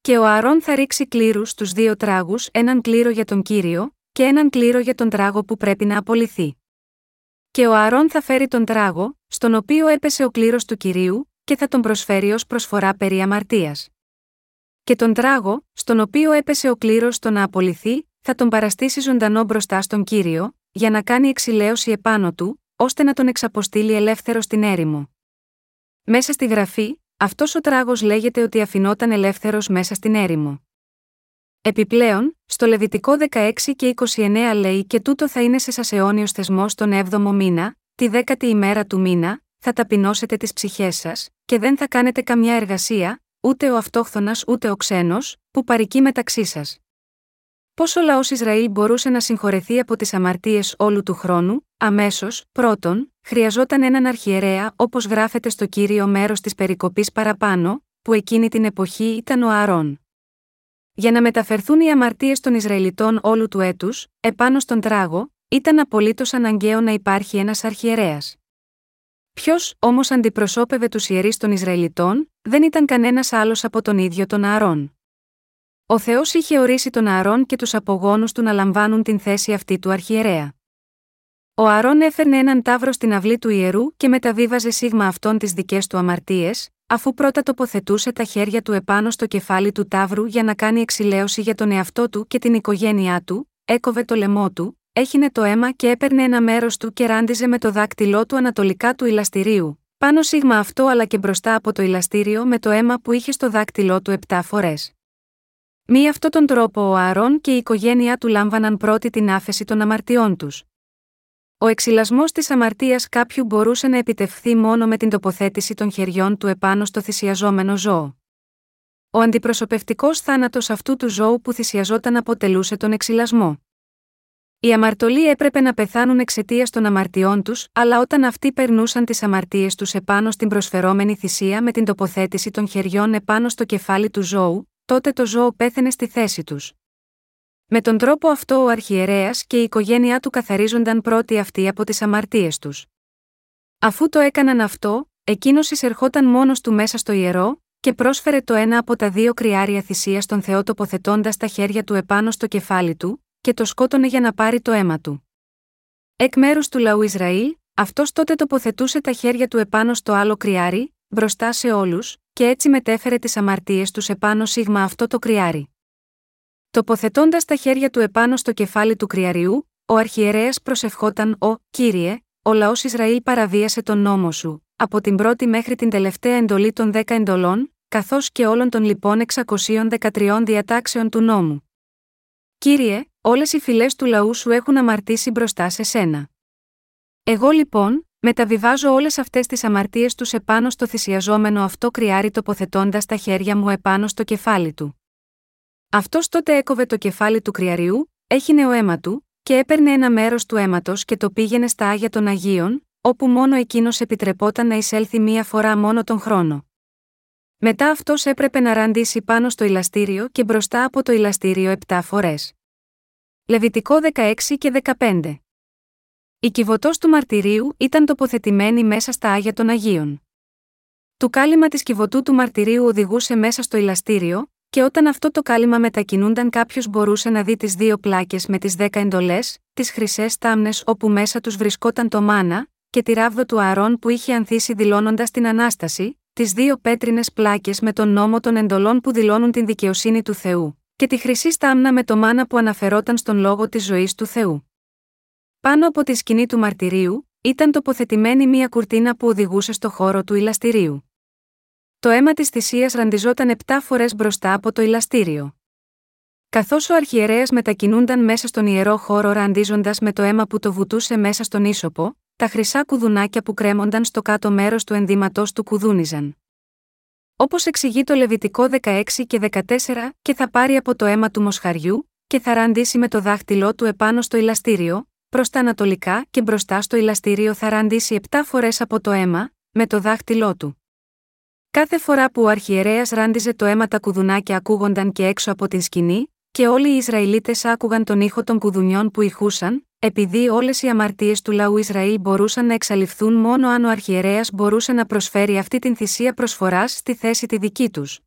Και ο Ααρών θα ρίξει κλήρους στους δύο τράγους, έναν κλήρο για τον Κύριο, και έναν κλήρο για τον τράγο που πρέπει να απολυθεί. Και ο Ααρών θα φέρει τον τράγο, στον οποίο έπεσε ο κλήρος του Κυρίου, και θα τον προσφέρει ως προσφορά περί αμαρτίας. Και τον τράγο, στον οποίο έπεσε ο κλήρος στο να απολυθεί, θα τον παραστήσει ζωντανό μπροστά στον Κύριο, για να κάνει εξηλαίωση επάνω του, ώστε να τον εξαποστείλει ελεύθερο στην έρημο». Μέσα στη γραφή, αυτός ο τράγος λέγεται ότι αφινόταν ελεύθερος μέσα στην έρημο. Επιπλέον, στο Λεβιτικό δεκαέξι και είκοσι εννέα λέει: «Και τούτο θα είναι σες αιώνιος θεσμός τον έβδομο μήνα, τη δέκατη ημέρα του μήνα, θα ταπεινώσετε τις ψυχές σας, και δεν θα κάνετε καμιά εργασία, ούτε ο αυτόχθονας ούτε ο ξένος, που παροικεί μεταξύ σας». Πώς ο λαός Ισραήλ μπορούσε να συγχωρεθεί από τις αμαρτίες όλου του χρόνου? Αμέσως, πρώτον, χρειαζόταν έναν αρχιερέα, όπως γράφεται στο κύριο μέρος της περικοπής παραπάνω, που εκείνη την εποχή ήταν ο Ααρών. Για να μεταφερθούν οι αμαρτίες των Ισραηλιτών όλου του έτους, επάνω στον τράγο, ήταν απολύτως αναγκαίο να υπάρχει ένας αρχιερέας. Ποιος, όμως, αντιπροσώπευε τους ιερείς των Ισραηλιτών? Δεν ήταν κανένας άλλος από τον ίδιο τον Ααρών. Ο Θεός είχε ορίσει τον Ααρών και τους απογόνους του να λαμβάνουν την θέση αυτή του αρχιερέα. Ο Ααρών έφερνε έναν ταύρο στην αυλή του ιερού και μεταβίβαζε σίγμα αυτών τις δικές του αμαρτίες, αφού πρώτα τοποθετούσε τα χέρια του επάνω στο κεφάλι του ταύρου για να κάνει εξηλαίωση για τον εαυτό του και την οικογένειά του, έκοβε το λαιμό του, έχινε το αίμα και έπαιρνε ένα μέρος του και ράντιζε με το δάκτυλό του ανατολικά του ηλαστηρίου, πάνω σίγμα αυτό αλλά και μπροστά από το ηλαστήριο με το αίμα που είχε στο δάκτυλό του επτά φορές. Μη αυτόν τον τρόπο ο Ααρών και η οικογένειά του λάμβαναν πρώτη την άφεση των αμαρτιών τους. Ο εξηλασμός της αμαρτίας κάποιου μπορούσε να επιτευχθεί μόνο με την τοποθέτηση των χεριών του επάνω στο θυσιαζόμενο ζώο. Ο αντιπροσωπευτικός θάνατος αυτού του ζώου που θυσιαζόταν αποτελούσε τον εξηλασμό. Οι αμαρτωλοί έπρεπε να πεθάνουν εξαιτίας των αμαρτιών τους, αλλά όταν αυτοί περνούσαν τις αμαρτίες τους επάνω στην προσφερόμενη θυσία με την τοποθέτηση των χεριών επάνω στο κεφάλι του ζώου, τότε το ζώο πέθαινε στη θέση τους. Με τον τρόπο αυτό ο αρχιερέας και η οικογένειά του καθαρίζονταν πρώτοι αυτοί από τις αμαρτίες τους. Αφού το έκαναν αυτό, εκείνος εισερχόταν μόνος του μέσα στο ιερό και πρόσφερε το ένα από τα δύο κριάρια θυσία στον Θεό τοποθετώντας τα χέρια του επάνω στο κεφάλι του και το σκότωνε για να πάρει το αίμα του. Εκ μέρους του λαού Ισραήλ, αυτός τότε τοποθετούσε τα χέρια του επάνω στο άλλο κριάρι, μπροστά σε όλους, και έτσι μετέφερε τις αμαρτίες τους επάνω σίγμα αυτό το κριάρι. Τοποθετώντας τα χέρια του επάνω στο κεφάλι του κριαριού, ο αρχιερέας προσευχόταν: «Ω, Κύριε, ο λαός Ισραήλ παραβίασε τον νόμο σου, από την πρώτη μέχρι την τελευταία εντολή των δέκα εντολών, καθώς και όλων των λοιπών εξακοσίων δεκατριών διατάξεων του νόμου. Κύριε, όλες οι φυλές του λαού σου έχουν αμαρτήσει μπροστά σε σένα. Εγώ λοιπόν, μεταβιβάζω όλες αυτές τις αμαρτίες τους επάνω στο θυσιαζόμενο αυτό κριάρι τοποθετώντας τα χέρια μου επάνω στο κεφάλι του». Αυτός τότε έκοβε το κεφάλι του κριαριού, έχινε ο αίμα του, και έπαιρνε ένα μέρος του αίματος και το πήγαινε στα Άγια των Αγίων, όπου μόνο εκείνος επιτρεπόταν να εισέλθει μία φορά μόνο τον χρόνο. Μετά αυτός έπρεπε να ραντίσει πάνω στο ηλαστήριο και μπροστά από το ηλαστήριο επτά φορές. Λεβιτικό δεκαέξι και δεκαπέντε. Η κυβωτός του μαρτυρίου ήταν τοποθετημένη μέσα στα Άγια των Αγίων. Το κάλυμα της κυβωτού του μαρτυρίου οδηγούσε μέσα στο ηλαστήριο, Και όταν αυτό το κάλυμα μετακινούνταν, κάποιος μπορούσε να δει τις δύο πλάκες με τις δέκα εντολές, τις χρυσές τάμνες όπου μέσα τους βρισκόταν το μάνα, και τη ράβδο του Ααρών που είχε ανθίσει δηλώνοντας την Ανάσταση, τις δύο πέτρινες πλάκες με τον νόμο των εντολών που δηλώνουν την δικαιοσύνη του Θεού, και τη χρυσή στάμνα με το μάνα που αναφερόταν στον λόγο της ζωής του Θεού. Πάνω από τη σκηνή του μαρτυρίου, ήταν τοποθετημένη μία κουρτίνα που οδηγούσε στο χώρο του ηλαστηρίου. Το αίμα της θυσίας ραντιζόταν επτά φορές μπροστά από το ηλαστήριο. Καθώς ο αρχιερέας μετακινούνταν μέσα στον ιερό χώρο ραντίζοντας με το αίμα που το βουτούσε μέσα στον ίσωπο, τα χρυσά κουδουνάκια που κρέμονταν στο κάτω μέρος του ενδύματος του κουδούνιζαν. Όπως εξηγεί το Λεβιτικό δεκαέξι και δεκατέσσερα, και θα πάρει από το αίμα του μοσχαριού, και θα ραντίσει με το δάχτυλό του επάνω στο ηλαστήριο, προς τα ανατολικά και μπροστά στο ηλαστήριο θα ραντίσει επτά φορές από το αίμα, με το δάχτυλό του. Κάθε φορά που ο αρχιερέας ράντιζε το αίμα, τα κουδουνάκια ακούγονταν και έξω από την σκηνή, και όλοι οι Ισραηλίτες άκουγαν τον ήχο των κουδουνιών που ηχούσαν, επειδή όλες οι αμαρτίες του λαού Ισραήλ μπορούσαν να εξαλειφθούν μόνο αν ο αρχιερέας μπορούσε να προσφέρει αυτή την θυσία προσφοράς στη θέση τη δική τους.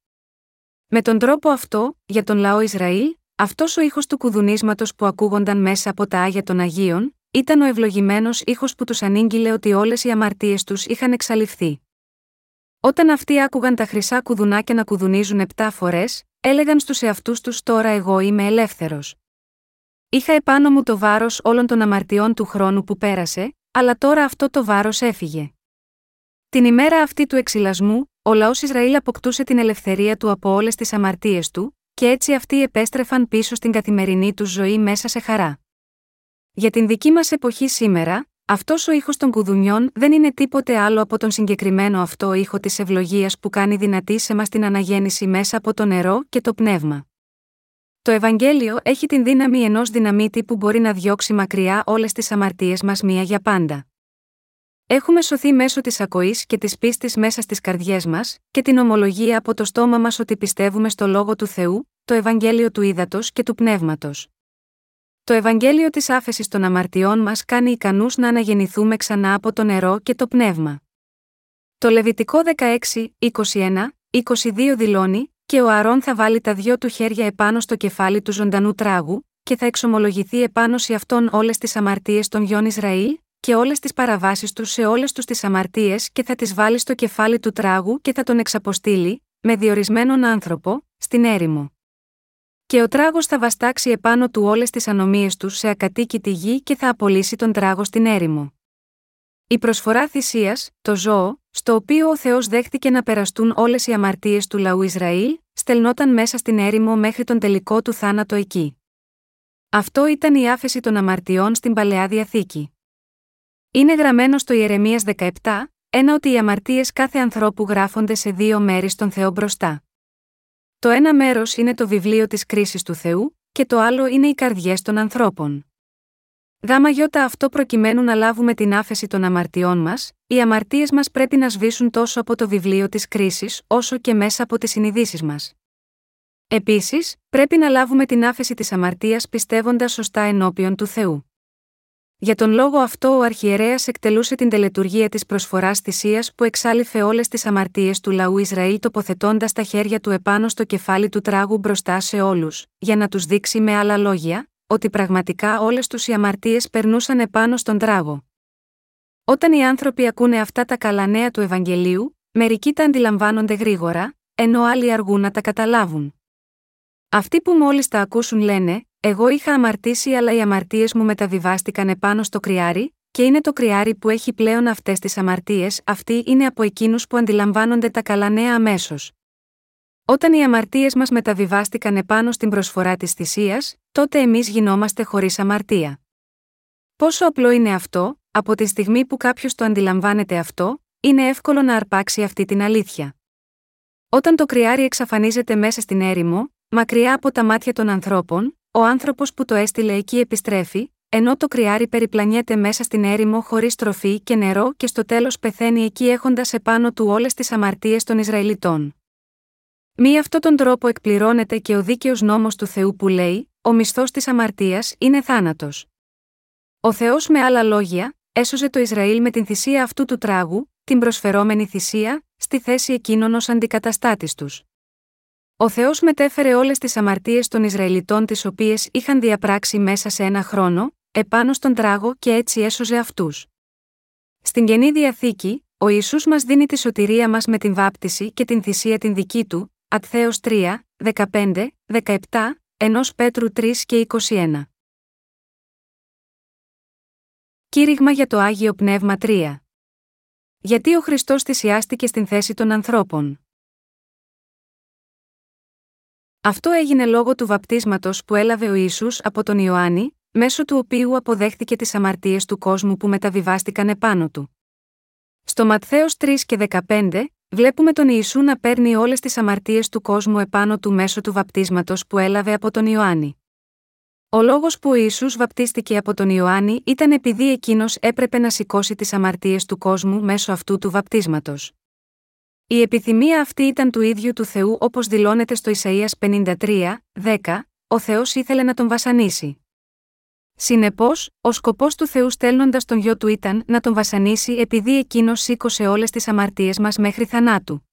Με τον τρόπο αυτό, για τον λαό Ισραήλ, αυτός ο ήχος του κουδουνίσματος που ακούγονταν μέσα από τα Άγια των Αγίων, ήταν ο ευλογημένος ήχος που τους ανήγγειλε ότι όλες οι αμαρτίες τους είχαν εξαλειφθεί. Όταν αυτοί άκουγαν τα χρυσά κουδουνάκια να κουδουνίζουν επτά φορές, έλεγαν στους εαυτούς τους: «Τώρα εγώ είμαι ελεύθερος. Είχα επάνω μου το βάρος όλων των αμαρτιών του χρόνου που πέρασε, αλλά τώρα αυτό το βάρος έφυγε». Την ημέρα αυτή του εξυλασμού, ο λαός Ισραήλ αποκτούσε την ελευθερία του από όλες τις αμαρτίες του, και έτσι αυτοί επέστρεφαν πίσω στην καθημερινή τους ζωή μέσα σε χαρά. Για την δική μας εποχή σήμερα, αυτός ο ήχος των κουδουνιών δεν είναι τίποτε άλλο από τον συγκεκριμένο αυτό ήχο της ευλογίας που κάνει δυνατή σε μας την αναγέννηση μέσα από το νερό και το πνεύμα. Το Ευαγγέλιο έχει την δύναμη ενός δυναμίτη που μπορεί να διώξει μακριά όλες τις αμαρτίες μας μία για πάντα. Έχουμε σωθεί μέσω της ακοής και της πίστης μέσα στις καρδιές μας, και την ομολογία από το στόμα μας ότι πιστεύουμε στο Λόγο του Θεού, το Ευαγγέλιο του ύδατος και του πνεύματος. Το Ευαγγέλιο της άφεσης των αμαρτιών μας κάνει ικανούς να αναγεννηθούμε ξανά από το νερό και το πνεύμα. Το Λεβιτικό δεκαέξι, είκοσι ένα, είκοσι δύο δηλώνει: «Και ο Ααρών θα βάλει τα δυο του χέρια επάνω στο κεφάλι του ζωντανού τράγου, και θα εξομολογηθεί επάνω σε αυτόν όλες τις αμαρτίες των γιών Ισραήλ, και όλες τις παραβάσεις τους σε όλες τους τις αμαρτίες, και θα τις βάλει στο κεφάλι του τράγου και θα τον εξαποστείλει, με διορισμένον άνθρωπο, στην έρημο. Και ο τράγος θα βαστάξει επάνω του όλες τις ανομίες τους σε ακατοίκητη γη, και θα απολύσει τον τράγο στην έρημο». Η προσφορά θυσίας, το ζώο, στο οποίο ο Θεός δέχτηκε να περαστούν όλες οι αμαρτίες του λαού Ισραήλ, στελνόταν μέσα στην έρημο μέχρι τον τελικό του θάνατο εκεί. Αυτό ήταν η άφεση των αμαρτιών στην Παλαιά Διαθήκη. Είναι γραμμένο στο Ιερεμίας δεκαεπτά, ένα ότι οι αμαρτίες κάθε ανθρώπου γράφονται σε δύο μέρη στον Θεό μπροστά. Το ένα μέρος είναι το βιβλίο της κρίσης του Θεού, και το άλλο είναι οι καρδιές των ανθρώπων. Γάμα γιώτα αυτό προκειμένου να λάβουμε την άφεση των αμαρτιών μας, οι αμαρτίες μας πρέπει να σβήσουν τόσο από το βιβλίο της κρίσης, όσο και μέσα από τις συνειδήσεις μας. Επίσης, πρέπει να λάβουμε την άφεση της αμαρτίας πιστεύοντας σωστά ενώπιον του Θεού. Για τον λόγο αυτό ο αρχιερέας εκτελούσε την τελετουργία της προσφοράς θυσίας που εξάλειφε όλες τις αμαρτίες του λαού Ισραήλ, τοποθετώντας τα χέρια του επάνω στο κεφάλι του τράγου μπροστά σε όλους, για να τους δείξει με άλλα λόγια ότι πραγματικά όλες τους οι αμαρτίες περνούσαν επάνω στον τράγο. Όταν οι άνθρωποι ακούνε αυτά τα καλά νέα του Ευαγγελίου, μερικοί τα αντιλαμβάνονται γρήγορα, ενώ άλλοι αργούν να τα καταλάβουν. Αυτοί που μόλις τα ακούσουν λένε: «Εγώ είχα αμαρτήσει, αλλά οι αμαρτίες μου μεταβιβάστηκαν επάνω στο κρυάρι, και είναι το κρυάρι που έχει πλέον αυτές τις αμαρτίες». Αυτοί είναι από εκείνους που αντιλαμβάνονται τα καλά νέα αμέσως. Όταν οι αμαρτίες μας μεταβιβάστηκαν επάνω στην προσφορά της θυσίας, τότε εμείς γινόμαστε χωρίς αμαρτία. Πόσο απλό είναι αυτό! Από τη στιγμή που κάποιος το αντιλαμβάνεται αυτό, είναι εύκολο να αρπάξει αυτή την αλήθεια. Όταν το κρυάρι εξαφανίζεται μέσα στην έρημο, μακριά από τα μάτια των ανθρώπων, ο άνθρωπος που το έστειλε εκεί επιστρέφει, ενώ το κρυάρι περιπλανιέται μέσα στην έρημο χωρίς τροφή και νερό, και στο τέλος πεθαίνει εκεί έχοντας επάνω του όλες τις αμαρτίες των Ισραηλιτών. Μη αυτόν τον τρόπο εκπληρώνεται και ο δίκαιος νόμος του Θεού που λέει: «Ο μισθός της αμαρτίας είναι θάνατος». Ο Θεός, με άλλα λόγια, έσωζε το Ισραήλ με την θυσία αυτού του τράγου, την προσφερόμενη θυσία, στη θέση εκείνων ως αντικαταστάτης τους. Ο Θεός μετέφερε όλες τις αμαρτίες των Ισραηλιτών τις οποίες είχαν διαπράξει μέσα σε ένα χρόνο, επάνω στον τράγο και έτσι έσωζε αυτούς. Στην Καινή Διαθήκη, ο Ιησούς μας δίνει τη σωτηρία μας με την βάπτιση και την θυσία την δική του, Ατθέος τρία, δεκαπέντε, δεκαεπτά, πρώτη Πέτρου τρία και είκοσι ένα. Κήρυγμα για το Άγιο Πνεύμα τρία. Γιατί ο Χριστός θυσιάστηκε στην θέση των ανθρώπων. Αυτό έγινε λόγω του βαπτίσματος που έλαβε ο Ιησούς από τον Ιωάννη, μέσω του οποίου αποδέχτηκε τις αμαρτίες του κόσμου που μεταβιβάστηκαν επάνω του. Στο Ματθαίος τρία και δεκαπέντε, βλέπουμε τον Ιησού να παίρνει όλες τις αμαρτίες του κόσμου επάνω του μέσω του βαπτίσματος που έλαβε από τον Ιωάννη. Ο λόγος που ο Ιησούς βαπτίστηκε από τον Ιωάννη ήταν επειδή εκείνος έπρεπε να σηκώσει τις αμαρτίες του κόσμου μέσω αυτού του βαπτίσματος. Η επιθυμία αυτή ήταν του ίδιου του Θεού, όπως δηλώνεται στο Ισαΐας πενήντα τρία, δέκα, ο Θεός ήθελε να τον βασανίσει. Συνεπώς, ο σκοπός του Θεού στέλνοντας τον Γιο του ήταν να τον βασανίσει επειδή εκείνος σήκωσε όλες τις αμαρτίες μας μέχρι θανάτου.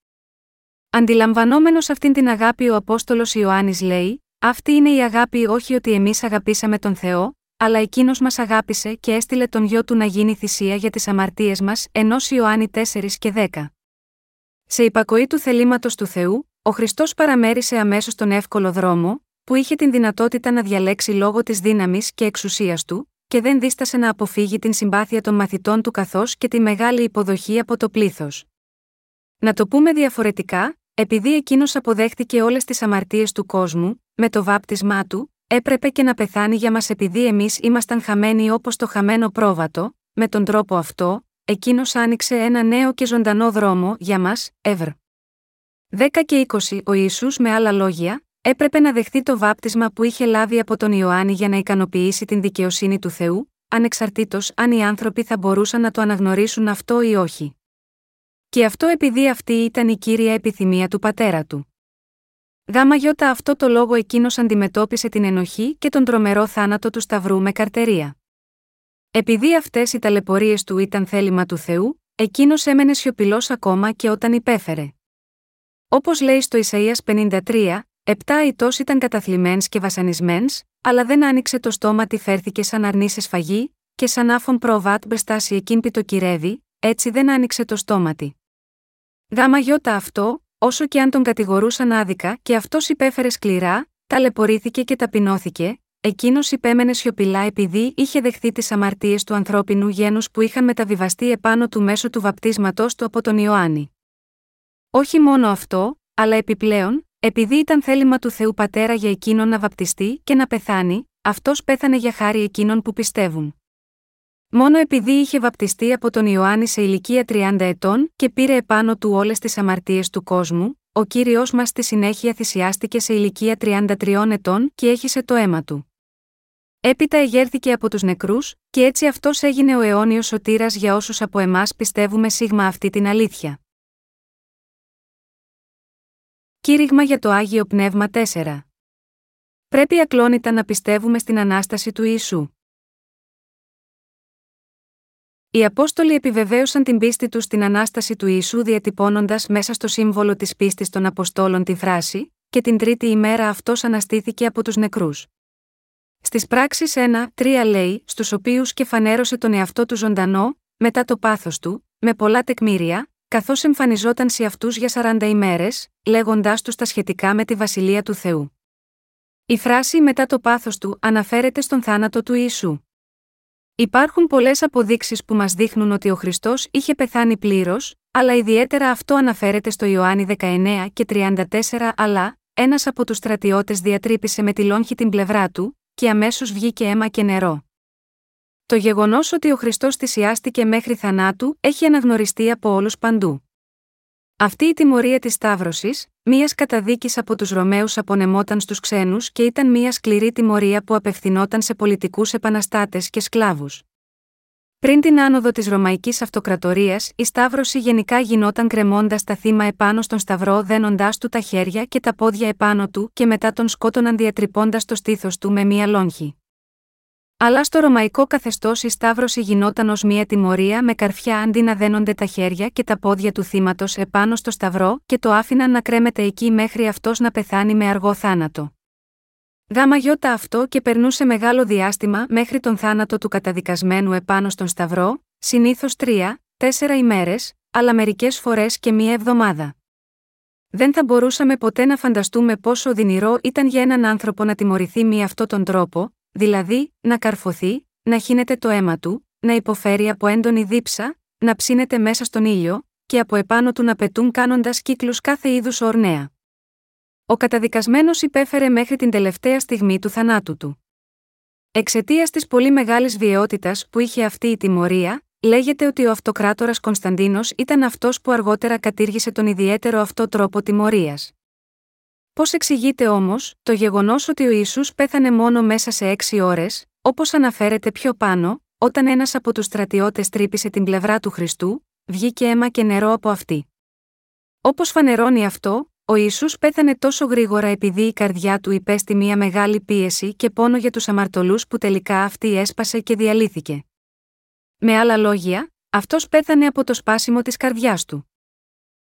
Αντιλαμβανόμενος αυτήν την αγάπη, ο Απόστολος Ιωάννης λέει: «Αυτή είναι η αγάπη, όχι ότι εμείς αγαπήσαμε τον Θεό, αλλά εκείνος μας αγάπησε και έστειλε τον Γιο του να γίνει θυσία για τις αμαρτίες μας», ενός Ιωάννη τέσσερα και δέκα. Σε υπακοή του θελήματος του Θεού, ο Χριστός παραμέρισε αμέσως τον εύκολο δρόμο, που είχε την δυνατότητα να διαλέξει λόγω της δύναμης και εξουσίας του, και δεν δίστασε να αποφύγει την συμπάθεια των μαθητών του καθώς και τη μεγάλη υποδοχή από το πλήθος. Να το πούμε διαφορετικά, επειδή εκείνος αποδέχτηκε όλες τις αμαρτίες του κόσμου, με το βάπτισμά του, έπρεπε και να πεθάνει για μας επειδή εμείς ήμασταν χαμένοι όπως το χαμένο πρόβατο, με τον τρόπο αυτό, εκείνος άνοιξε ένα νέο και ζωντανό δρόμο για μας, Εύρ. δέκα και είκοσι. Ο Ιησούς, με άλλα λόγια, έπρεπε να δεχτεί το βάπτισμα που είχε λάβει από τον Ιωάννη για να ικανοποιήσει την δικαιοσύνη του Θεού, ανεξαρτήτως αν οι άνθρωποι θα μπορούσαν να το αναγνωρίσουν αυτό ή όχι. Και αυτό επειδή αυτή ήταν η κύρια επιθυμία του Πατέρα του. Γι' αυτό το λόγο εκείνος αντιμετώπισε την ενοχή και τον τρομερό θάνατο του Σταυρού με καρτερία. Επειδή αυτές οι ταλαιπωρίες του ήταν θέλημα του Θεού, εκείνος έμενε σιωπηλός ακόμα και όταν υπέφερε. Όπως λέει στο Ισαΐας πενήντα τρία, «Επτά ηττός ήταν καταθλιμμένς και βασανισμένς, αλλά δεν άνοιξε το στόμα τι φέρθηκε σαν αρνή σε σφαγή, και σαν άφων προβάτ μπεστάσει εκείν πι το κυρεύει, έτσι δεν άνοιξε το στόμα τι». Γι' αυτό, όσο και αν τον κατηγορούσαν άδικα και αυτός υπέφερε σκληρά, ταλαιπωρήθηκε και ταπεινώθηκε, εκείνος υπέμενε σιωπηλά επειδή είχε δεχθεί τις αμαρτίες του ανθρώπινου γένους που είχαν μεταβιβαστεί επάνω του μέσω του βαπτίσματός του από τον Ιωάννη. Όχι μόνο αυτό, αλλά επιπλέον, επειδή ήταν θέλημα του Θεού Πατέρα για εκείνον να βαπτιστεί και να πεθάνει, αυτός πέθανε για χάρη εκείνων που πιστεύουν. Μόνο επειδή είχε βαπτιστεί από τον Ιωάννη σε ηλικία τριάντα ετών και πήρε επάνω του όλες τις αμαρτίες του κόσμου, ο Κύριος μας στη συνέχεια θυσιάστηκε σε ηλικία τριάντα τριών ετών και έχισε το αίμα του. Έπειτα εγέρθηκε από τους νεκρούς, και έτσι αυτός έγινε ο αιώνιος σωτήρας για όσους από εμάς πιστεύουμε σίγμα αυτή την αλήθεια. Κήρυγμα για το Άγιο Πνεύμα τέσσερα. Πρέπει ακλόνητα να πιστεύουμε στην Ανάσταση του Ιησού. Οι Απόστολοι επιβεβαίωσαν την πίστη τους στην Ανάσταση του Ιησού διατυπώνοντας μέσα στο σύμβολο της πίστης των Αποστόλων τη φράση «Και την τρίτη ημέρα αυτός αναστήθηκε από τους νεκρούς». Στις πράξεις ένα τρία λέει «Στους οποίους και φανέρωσε τον εαυτό του ζωντανό, μετά το πάθος του, με πολλά τεκμήρια, καθώς εμφανιζόταν σε αυτούς για σαράντα ημέρες, λέγοντάς τους τα σχετικά με τη Βασιλεία του Θεού». Η φράση «μετά το πάθος του» αναφέρεται στον θάνατο του Ιησού. Υπάρχουν πολλές αποδείξεις που μας δείχνουν ότι ο Χριστός είχε πεθάνει πλήρως, αλλά ιδιαίτερα αυτό αναφέρεται στο Ιωάννη δεκαεννέα και τριάντα τέσσερα, αλλά ένας από τους στρατιώτες διατρύπησε με τη λόγχη την πλευρά του και αμέσως βγήκε αίμα και νερό. Το γεγονός ότι ο Χριστός θυσιάστηκε μέχρι θανάτου έχει αναγνωριστεί από όλους παντού. Αυτή η τιμωρία της Σταύρωσης, μίας καταδίκης από τους Ρωμαίους, απονεμόταν στους ξένους και ήταν μια σκληρή τιμωρία που απευθυνόταν σε πολιτικούς επαναστάτες και σκλάβους. Πριν την άνοδο της Ρωμαϊκής Αυτοκρατορίας, η Σταύρωση γενικά γινόταν κρεμώντας τα θύμα επάνω στον Σταυρό, δένοντάς του τα χέρια και τα πόδια επάνω του και μετά τον σκότωναν διατρυπώντας το στήθος του με μια λόγχη. Αλλά στο ρωμαϊκό καθεστώς η σταύρωση γινόταν ως μία τιμωρία με καρφιά αντί να δένονται τα χέρια και τα πόδια του θύματος επάνω στο σταυρό και το άφηναν να κρέμεται εκεί μέχρι αυτός να πεθάνει με αργό θάνατο. Γαμαγιώτα αυτό και περνούσε μεγάλο διάστημα μέχρι τον θάνατο του καταδικασμένου επάνω στον σταυρό, συνήθως τρία, τέσσερα ημέρες, αλλά μερικές φορές και μία εβδομάδα. Δεν θα μπορούσαμε ποτέ να φανταστούμε πόσο οδυνηρό ήταν για έναν άνθρωπο να τιμωρηθεί με αυτόν τον τρόπο, δηλαδή, να καρφωθεί, να χύνεται το αίμα του, να υποφέρει από έντονη δίψα, να ψήνεται μέσα στον ήλιο, και από επάνω του να πετούν κάνοντας κύκλους κάθε είδους ορνέα. Ο καταδικασμένος υπέφερε μέχρι την τελευταία στιγμή του θανάτου του. Εξαιτίας της πολύ μεγάλης βιαιότητας που είχε αυτή η τιμωρία, λέγεται ότι ο αυτοκράτορας Κωνσταντίνος ήταν αυτός που αργότερα κατήργησε τον ιδιαίτερο αυτό τρόπο τιμωρίας. Πώς εξηγείται όμως το γεγονός ότι ο Ιησούς πέθανε μόνο μέσα σε έξι ώρες, όπως αναφέρεται πιο πάνω, όταν ένας από τους στρατιώτες τρύπησε την πλευρά του Χριστού, βγήκε αίμα και νερό από αυτή. Όπως φανερώνει αυτό, ο Ιησούς πέθανε τόσο γρήγορα επειδή η καρδιά του υπέστη μια μεγάλη πίεση και πόνο για τους αμαρτωλούς που τελικά αυτή έσπασε και διαλύθηκε. Με άλλα λόγια, αυτός πέθανε από το σπάσιμο της καρδιάς του.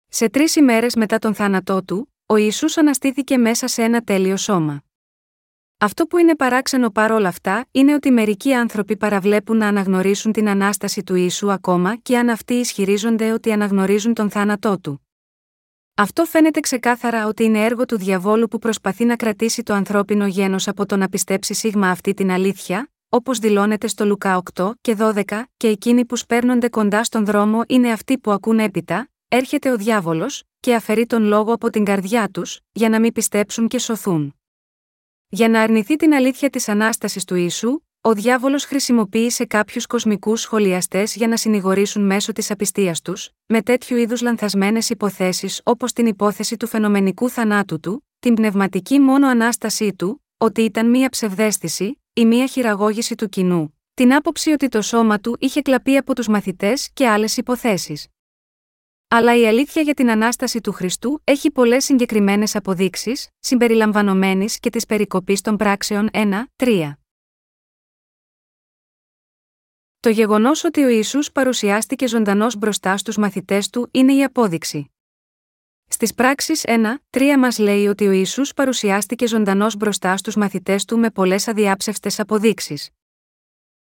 Σε τρεις ημέρες μετά τον θάνατό του, ο Ιησούς αναστήθηκε μέσα σε ένα τέλειο σώμα. Αυτό που είναι παράξενο παρόλα αυτά είναι ότι μερικοί άνθρωποι παραβλέπουν να αναγνωρίσουν την Ανάσταση του Ιησού ακόμα και αν αυτοί ισχυρίζονται ότι αναγνωρίζουν τον θάνατό του. Αυτό φαίνεται ξεκάθαρα ότι είναι έργο του διαβόλου που προσπαθεί να κρατήσει το ανθρώπινο γένος από το να πιστέψει σίγμα αυτή την αλήθεια, όπως δηλώνεται στο Λουκά οκτώ και δώδεκα, και εκείνοι που σπέρνονται κοντά στον δρόμο είναι αυτοί που ακούν έπειτα, έρχεται ο διάβολος και αφαιρεί τον λόγο από την καρδιά τους, για να μην πιστέψουν και σωθούν. Για να αρνηθεί την αλήθεια της Ανάστασης του Ιησού, ο διάβολος χρησιμοποίησε κάποιους κοσμικούς σχολιαστές για να συνηγορήσουν μέσω της απιστίας τους, με τέτοιου είδους λανθασμένες υποθέσεις όπως την υπόθεση του φαινομενικού θανάτου του, την πνευματική μόνο Ανάστασή του, ότι ήταν μία ψευδαίσθηση ή μία χειραγώγηση του κοινού, την άποψη ότι το σώμα του είχε κλαπεί από τους μαθητές και άλλες υποθέσεις. Αλλά η αλήθεια για την Ανάσταση του Χριστού έχει πολλές συγκεκριμένες αποδείξεις, συμπεριλαμβανομένης και της περικοπής των πράξεων ένα τρία. Το γεγονός ότι ο Ιησούς παρουσιάστηκε ζωντανός μπροστά στους μαθητές του είναι η απόδειξη. Στις πράξεις ένα τρία μας λέει ότι ο Ιησούς παρουσιάστηκε ζωντανός μπροστά στους μαθητές του με πολλές αδιάψευστες αποδείξεις.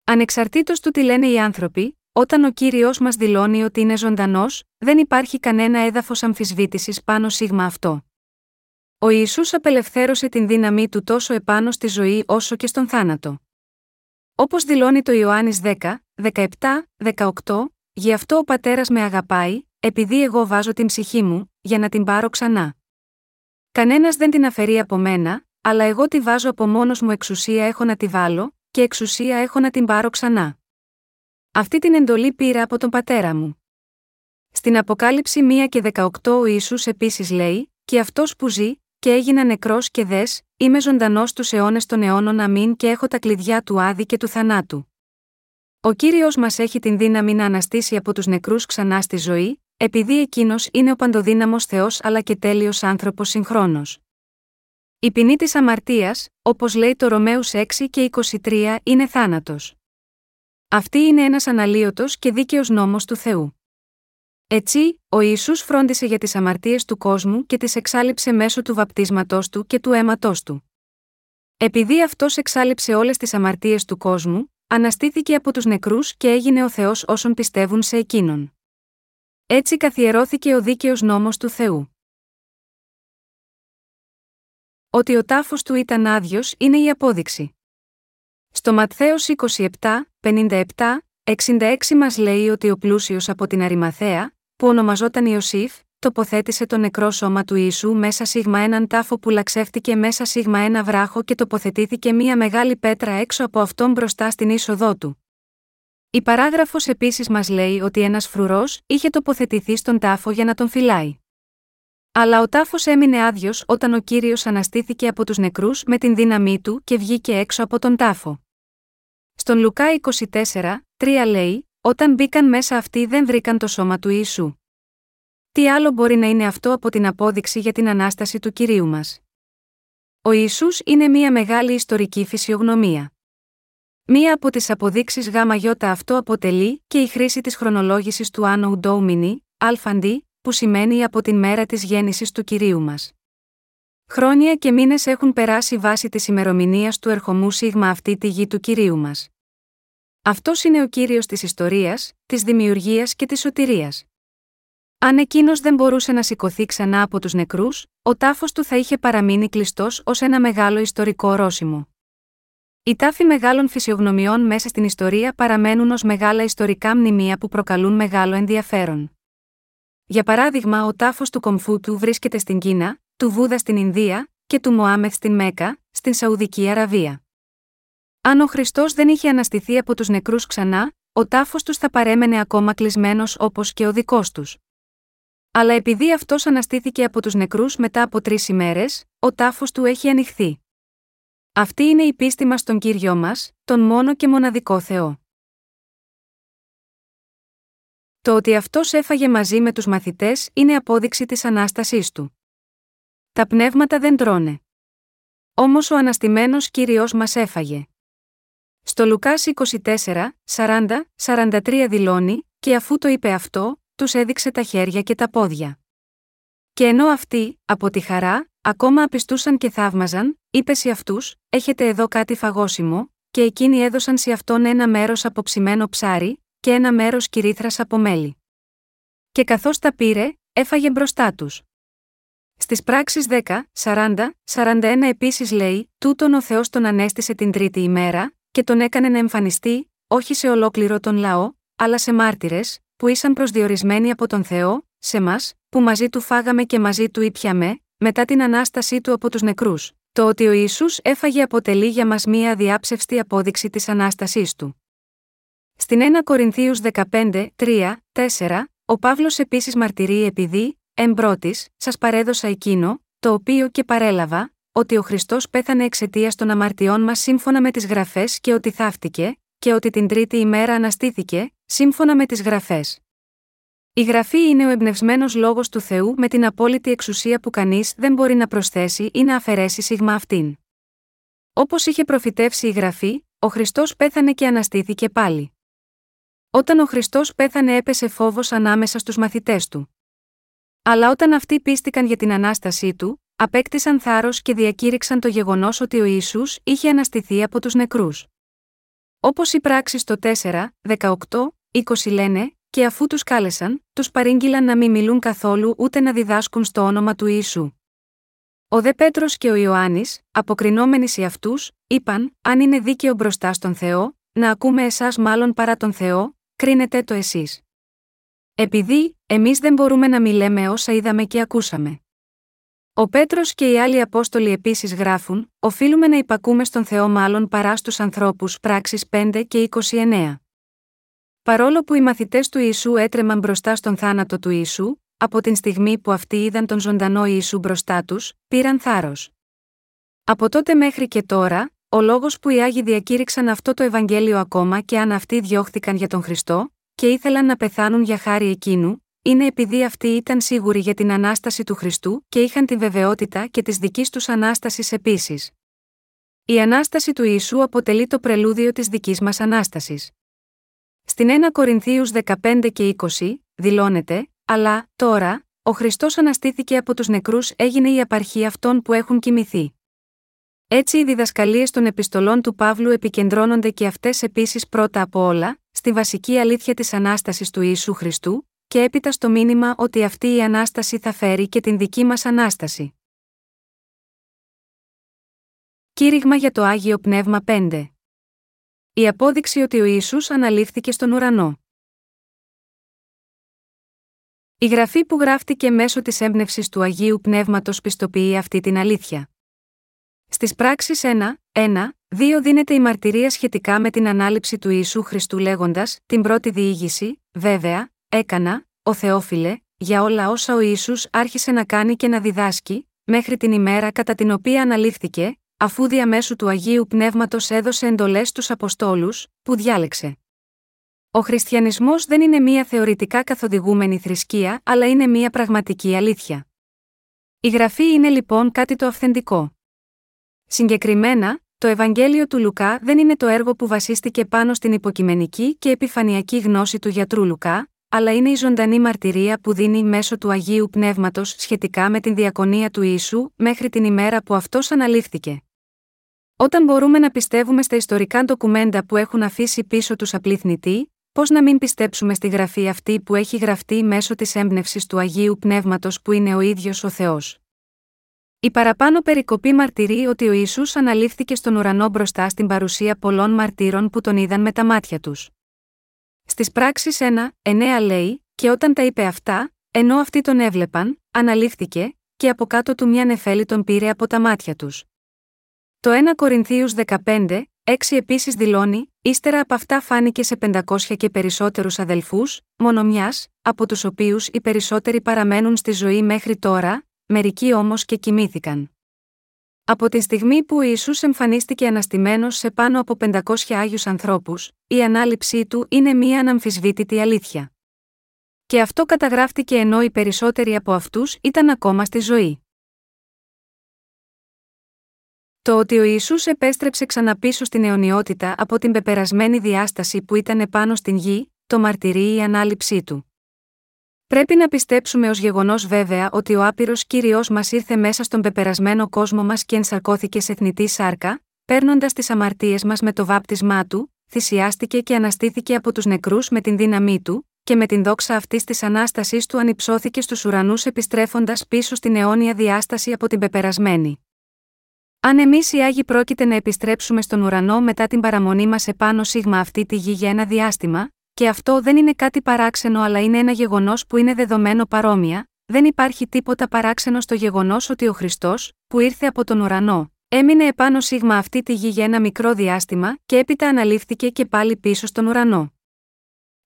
Ανεξαρτήτως του τι λένε οι άνθρωποι, όταν ο Κύριος μας δηλώνει ότι είναι ζωντανός, δεν υπάρχει κανένα έδαφος αμφισβήτησης πάνω σίγμα αυτό. Ο Ιησούς απελευθέρωσε την δύναμή του τόσο επάνω στη ζωή όσο και στον θάνατο. Όπως δηλώνει το Ιωάννης δέκα, δεκαεπτά, δεκαοκτώ, «Γι' αυτό ο Πατέρας με αγαπάει, επειδή εγώ βάζω την ψυχή μου, για να την πάρω ξανά. Κανένας δεν την αφαιρεί από μένα, αλλά εγώ τη βάζω από μόνος μου, εξουσία έχω να τη βάλω, και εξουσία έχω να την πάρω ξανά. Αυτή την εντολή πήρα από τον Πατέρα μου». Στην Αποκάλυψη ένα και δεκαοκτώ ο Ιησούς επίσης λέει «Και αυτός που ζει, και έγινα νεκρός και δες, είμαι ζωντανός στους αιώνες των αιώνων, αμήν, και έχω τα κλειδιά του Άδη και του θανάτου». Ο Κύριος μας έχει την δύναμη να αναστήσει από τους νεκρούς ξανά στη ζωή, επειδή Εκείνος είναι ο παντοδύναμος Θεός αλλά και τέλειος άνθρωπος συγχρόνως. Η ποινή της αμαρτίας, όπως λέει το Ρωμαίους έξι και είκοσι τρία, είναι θάνατος. Αυτή είναι ένας αναλύωτος και δίκαιος νόμος του Θεού. Έτσι, ο Ιησούς φρόντισε για τις αμαρτίες του κόσμου και τις εξάλειψε μέσω του βαπτίσματός του και του αίματός του. Επειδή αυτός εξάλειψε όλες τις αμαρτίες του κόσμου, αναστήθηκε από τους νεκρούς και έγινε ο Θεός όσων πιστεύουν σε Εκείνον. Έτσι καθιερώθηκε ο δίκαιος νόμος του Θεού. Ότι ο τάφος του ήταν άδειος είναι η απόδειξη. Στο Ματθαίος είκοσι επτά, πενήντα επτά, εξήντα έξι μας λέει ότι ο πλούσιος από την Αριμαθέα, που ονομαζόταν Ιωσήφ, τοποθέτησε το νεκρό σώμα του Ιησού μέσα σίγμα έναν τάφο που λαξεύτηκε μέσα σίγμα ένα βράχο και τοποθετήθηκε μία μεγάλη πέτρα έξω από αυτόν μπροστά στην είσοδό του. Η παράγραφος επίσης μας λέει ότι ένας φρουρός είχε τοποθετηθεί στον τάφο για να τον φυλάει. Αλλά ο τάφος έμεινε άδειος όταν ο Κύριος αναστήθηκε από τους νεκρούς με την δύναμή του και βγήκε έξω από τον τάφο. Στον Λουκά είκοσι τέσσερα, τρία λέει «Όταν μπήκαν μέσα αυτοί δεν βρήκαν το σώμα του Ιησού». Τι άλλο μπορεί να είναι αυτό από την απόδειξη για την Ανάσταση του Κυρίου μας? Ο Ιησούς είναι μια μεγάλη ιστορική φυσιογνωμία. Μία από τις αποδείξεις ΓΙ αυτό αποτελεί και η χρήση της χρονολόγησης του Anno Domini, αλφαντί, που σημαίνει από την μέρα της γέννησης του Κυρίου μας. Χρόνια και μήνες έχουν περάσει βάσει της ημερομηνίας του ερχομού σίγμα αυτή τη γη του Κυρίου μας. Αυτός είναι ο Κύριος της ιστορίας, της δημιουργίας και της σωτηρίας. Αν εκείνος δεν μπορούσε να σηκωθεί ξανά από τους νεκρούς, ο τάφος του θα είχε παραμείνει κλειστός ως ένα μεγάλο ιστορικό ορόσημο. Οι τάφοι μεγάλων φυσιογνωμιών μέσα στην ιστορία παραμένουν ως μεγάλα ιστορικά μνημεία που προκαλούν μεγάλο ενδιαφέρον. Για παράδειγμα, ο τάφος του Κομφούτου βρίσκεται στην Κίνα, του Βούδα στην Ινδία και του Μωάμεθ στην Μέκα, στην Σαουδική Αραβία. Αν ο Χριστός δεν είχε αναστηθεί από τους νεκρούς ξανά, ο τάφος τους θα παρέμενε ακόμα κλεισμένος όπως και ο δικός τους. Αλλά επειδή αυτός αναστήθηκε από τους νεκρούς μετά από τρεις ημέρες, ο τάφος του έχει ανοιχθεί. Αυτή είναι η πίστη μας στον Κύριό μας, τον μόνο και μοναδικό Θεό. Το ότι αυτός έφαγε μαζί με τους μαθητές είναι απόδειξη της Ανάστασής του. Τα πνεύματα δεν τρώνε. Όμως ο αναστημένος Κύριος μας έφαγε. Στο Λουκάς είκοσι τέσσερα, σαράντα, σαράντα τρία δηλώνει «Και αφού το είπε αυτό, τους έδειξε τα χέρια και τα πόδια». Και ενώ αυτοί, από τη χαρά, ακόμα απιστούσαν και θαύμαζαν, είπε σε αυτούς: «Έχετε εδώ κάτι φαγόσιμο», και εκείνοι έδωσαν σε αυτόν ένα μέρος από ψημένο ψάρι και ένα μέρος κυρίθρας από μέλι. Και καθώς τα πήρε, έφαγε μπροστά τους. Στις πράξεις δέκα, σαράντα, σαράντα ένα επίσης λέει: «Τούτον ο Θεός τον ανέστησε την τρίτη ημέρα και τον έκανε να εμφανιστεί, όχι σε ολόκληρο τον λαό, αλλά σε μάρτυρες, που ήσαν προσδιορισμένοι από τον Θεό, σε μας, που μαζί του φάγαμε και μαζί του ήπιαμε, μετά την Ανάστασή του από τους νεκρούς». Το ότι ο Ιησούς έφαγε αποτελεί για μας μία αδιάψευστη απόδειξη της Ανάστασής του. Στην πρώτη Κορινθίους δεκαπέντε, τρία, τέσσερα, ο Παύλος επίσης μαρτυρεί: «Επειδή, εν πρώτης, σας παρέδωσα εκείνο, το οποίο και παρέλαβα, ότι ο Χριστός πέθανε εξαιτίας των αμαρτιών μας σύμφωνα με τις Γραφές και ότι θαύτηκε, και ότι την τρίτη ημέρα αναστήθηκε, σύμφωνα με τις Γραφές». Η Γραφή είναι ο εμπνευσμένος λόγος του Θεού με την απόλυτη εξουσία που κανείς δεν μπορεί να προσθέσει ή να αφαιρέσει σίγμα αυτήν. Όπως είχε προφητεύσει η Γραφή, ο Χριστός πέθανε και αναστήθηκε πάλι. Όταν ο Χριστός πέθανε έπεσε φόβος ανάμεσα στους μαθητές του. Αλλά όταν αυτοί πίστηκαν για την Ανάστασή του, απέκτησαν θάρρος και διακήρυξαν το γεγονός ότι ο Ιησούς είχε αναστηθεί από τους νεκρούς. Όπως οι πράξεις το τέσσερα, δεκαοκτώ, είκοσι λένε: «Και αφού τους κάλεσαν, τους παρήγγειλαν να μην μιλούν καθόλου ούτε να διδάσκουν στο όνομα του Ιησού». Ο δε Πέτρος και ο Ιωάννης, αποκρινόμενοι σε αυτούς, είπαν: «Αν είναι δίκαιο μπροστά στον Θεό, να ακούμε εσάς μάλλον παρά τον Θεό, κρίνετε το εσείς». Επειδή εμείς δεν μπορούμε να μιλάμε όσα είδαμε και ακούσαμε. Ο Πέτρος και οι άλλοι Απόστολοι επίσης γράφουν: «Οφείλουμε να υπακούμε στον Θεό μάλλον παρά στους ανθρώπους». Πράξεις πέντε και είκοσι εννέα. Παρόλο που οι μαθητές του Ιησού έτρεμαν μπροστά στον θάνατο του Ιησού, από την στιγμή που αυτοί είδαν τον ζωντανό Ιησού μπροστά τους, πήραν θάρρος. Από τότε μέχρι και τώρα, ο λόγος που οι Άγιοι διακήρυξαν αυτό το Ευαγγέλιο ακόμα και αν αυτοί διώχθηκαν για τον Χριστό, και ήθελαν να πεθάνουν για χάρη εκείνου, είναι επειδή αυτοί ήταν σίγουροι για την Ανάσταση του Χριστού και είχαν τη βεβαιότητα και της δικής τους Ανάστασης επίσης. Η Ανάσταση του Ιησού αποτελεί το πρελούδιο της δικής μας Ανάστασης. Στην πρώτη Κορινθίους δεκαπέντε και είκοσι, δηλώνεται: «Αλλά, τώρα, ο Χριστός αναστήθηκε από τους νεκρούς, έγινε η απαρχή αυτών που έχουν κοιμηθεί». Έτσι οι διδασκαλίες των επιστολών του Παύλου επικεντρώνονται και αυτές επίσης πρώτα απ' όλα, στη βασική αλήθεια της Ανάστασης του Ιησού Χριστού, και έπειτα στο μήνυμα ότι αυτή η Ανάσταση θα φέρει και την δική μας Ανάσταση. Κήρυγμα για το Άγιο Πνεύμα πέντε. Η απόδειξη ότι ο Ιησούς αναλήφθηκε στον ουρανό. Η Γραφή που γράφτηκε μέσω της έμπνευσης του Αγίου Πνεύματος πιστοποιεί αυτή την αλήθεια. Στις πράξεις ένα, ένα, δύο δίνεται η μαρτυρία σχετικά με την ανάληψη του Ιησού Χριστού λέγοντας: «Την πρώτη διήγηση, βέβαια, έκανα, ο Θεόφιλε, για όλα όσα ο Ιησούς άρχισε να κάνει και να διδάσκει, μέχρι την ημέρα κατά την οποία αναλήφθηκε, αφού διαμέσου του Αγίου Πνεύματος έδωσε εντολές στους Αποστόλους, που διάλεξε». Ο χριστιανισμός δεν είναι μία θεωρητικά καθοδηγούμενη θρησκεία, αλλά είναι μία πραγματική αλήθεια. Η Γραφή είναι λοιπόν κάτι το αυθεντικό. Συγκεκριμένα, Το Ευαγγέλιο του Λουκά δεν είναι το έργο που βασίστηκε πάνω στην υποκειμενική και επιφανειακή γνώση του γιατρού Λουκά, αλλά είναι η ζωντανή μαρτυρία που δίνει μέσω του Αγίου Πνεύματος σχετικά με την διακονία του Ιησού μέχρι την ημέρα που αυτός αναλήφθηκε. Όταν μπορούμε να πιστεύουμε στα ιστορικά ντοκουμέντα που έχουν αφήσει πίσω τους απληθνητοί, πώς να μην πιστέψουμε στη γραφή αυτή που έχει γραφτεί μέσω της έμπνευσης του Αγίου Πνεύματος που είναι ο ίδιος ο Θεός. Η παραπάνω περικοπή μαρτυρεί ότι ο Ιησούς αναλήφθηκε στον ουρανό μπροστά στην παρουσία πολλών μαρτύρων που τον είδαν με τα μάτια τους. Στις πράξεις ένα εννέα λέει «Και όταν τα είπε αυτά, ενώ αυτοί τον έβλεπαν, αναλήφθηκε και από κάτω του μια νεφέλη τον πήρε από τα μάτια τους». Το Πρώτη Κορινθίους δεκαπέντε έξι επίσης δηλώνει «Ύστερα από αυτά φάνηκε σε πεντακόσια και περισσότερους αδελφούς, μόνο μιας, από τους οποίους οι περισσότεροι παραμένουν στη ζωή μέχρι τώρα, μερικοί όμως και κοιμήθηκαν». Από τη στιγμή που ο Ιησούς εμφανίστηκε αναστημένος σε πάνω από πεντακόσια Άγιους ανθρώπους, η ανάληψή του είναι μία αναμφισβήτητη αλήθεια. Και αυτό καταγράφτηκε ενώ οι περισσότεροι από αυτούς ήταν ακόμα στη ζωή. Το ότι ο Ιησούς επέστρεψε ξανά πίσω στην αιωνιότητα από την πεπερασμένη διάσταση που ήταν επάνω στην γη, το μαρτυρεί η ανάληψή του. Πρέπει να πιστέψουμε ως γεγονός βέβαια ότι ο άπειρος Κύριος μας ήρθε μέσα στον πεπερασμένο κόσμο μας και ενσαρκώθηκε σε θνητή σάρκα, παίρνοντας τις αμαρτίες μας με το βάπτισμά του, θυσιάστηκε και αναστήθηκε από τους νεκρούς με την δύναμή του, και με την δόξα αυτής της Ανάστασής του ανυψώθηκε στους ουρανούς επιστρέφοντας πίσω στην αιώνια διάσταση από την πεπερασμένη. Αν εμείς οι Άγιοι πρόκειται να επιστρέψουμε στον ουρανό μετά την παραμονή μας επάνω σίγμα αυτή τη γη για ένα διάστημα, και αυτό δεν είναι κάτι παράξενο αλλά είναι ένα γεγονός που είναι δεδομένο παρόμοια, δεν υπάρχει τίποτα παράξενο στο γεγονός ότι ο Χριστός, που ήρθε από τον ουρανό, έμεινε επάνω σίγμα αυτή τη γη για ένα μικρό διάστημα και έπειτα αναλήφθηκε και πάλι πίσω στον ουρανό.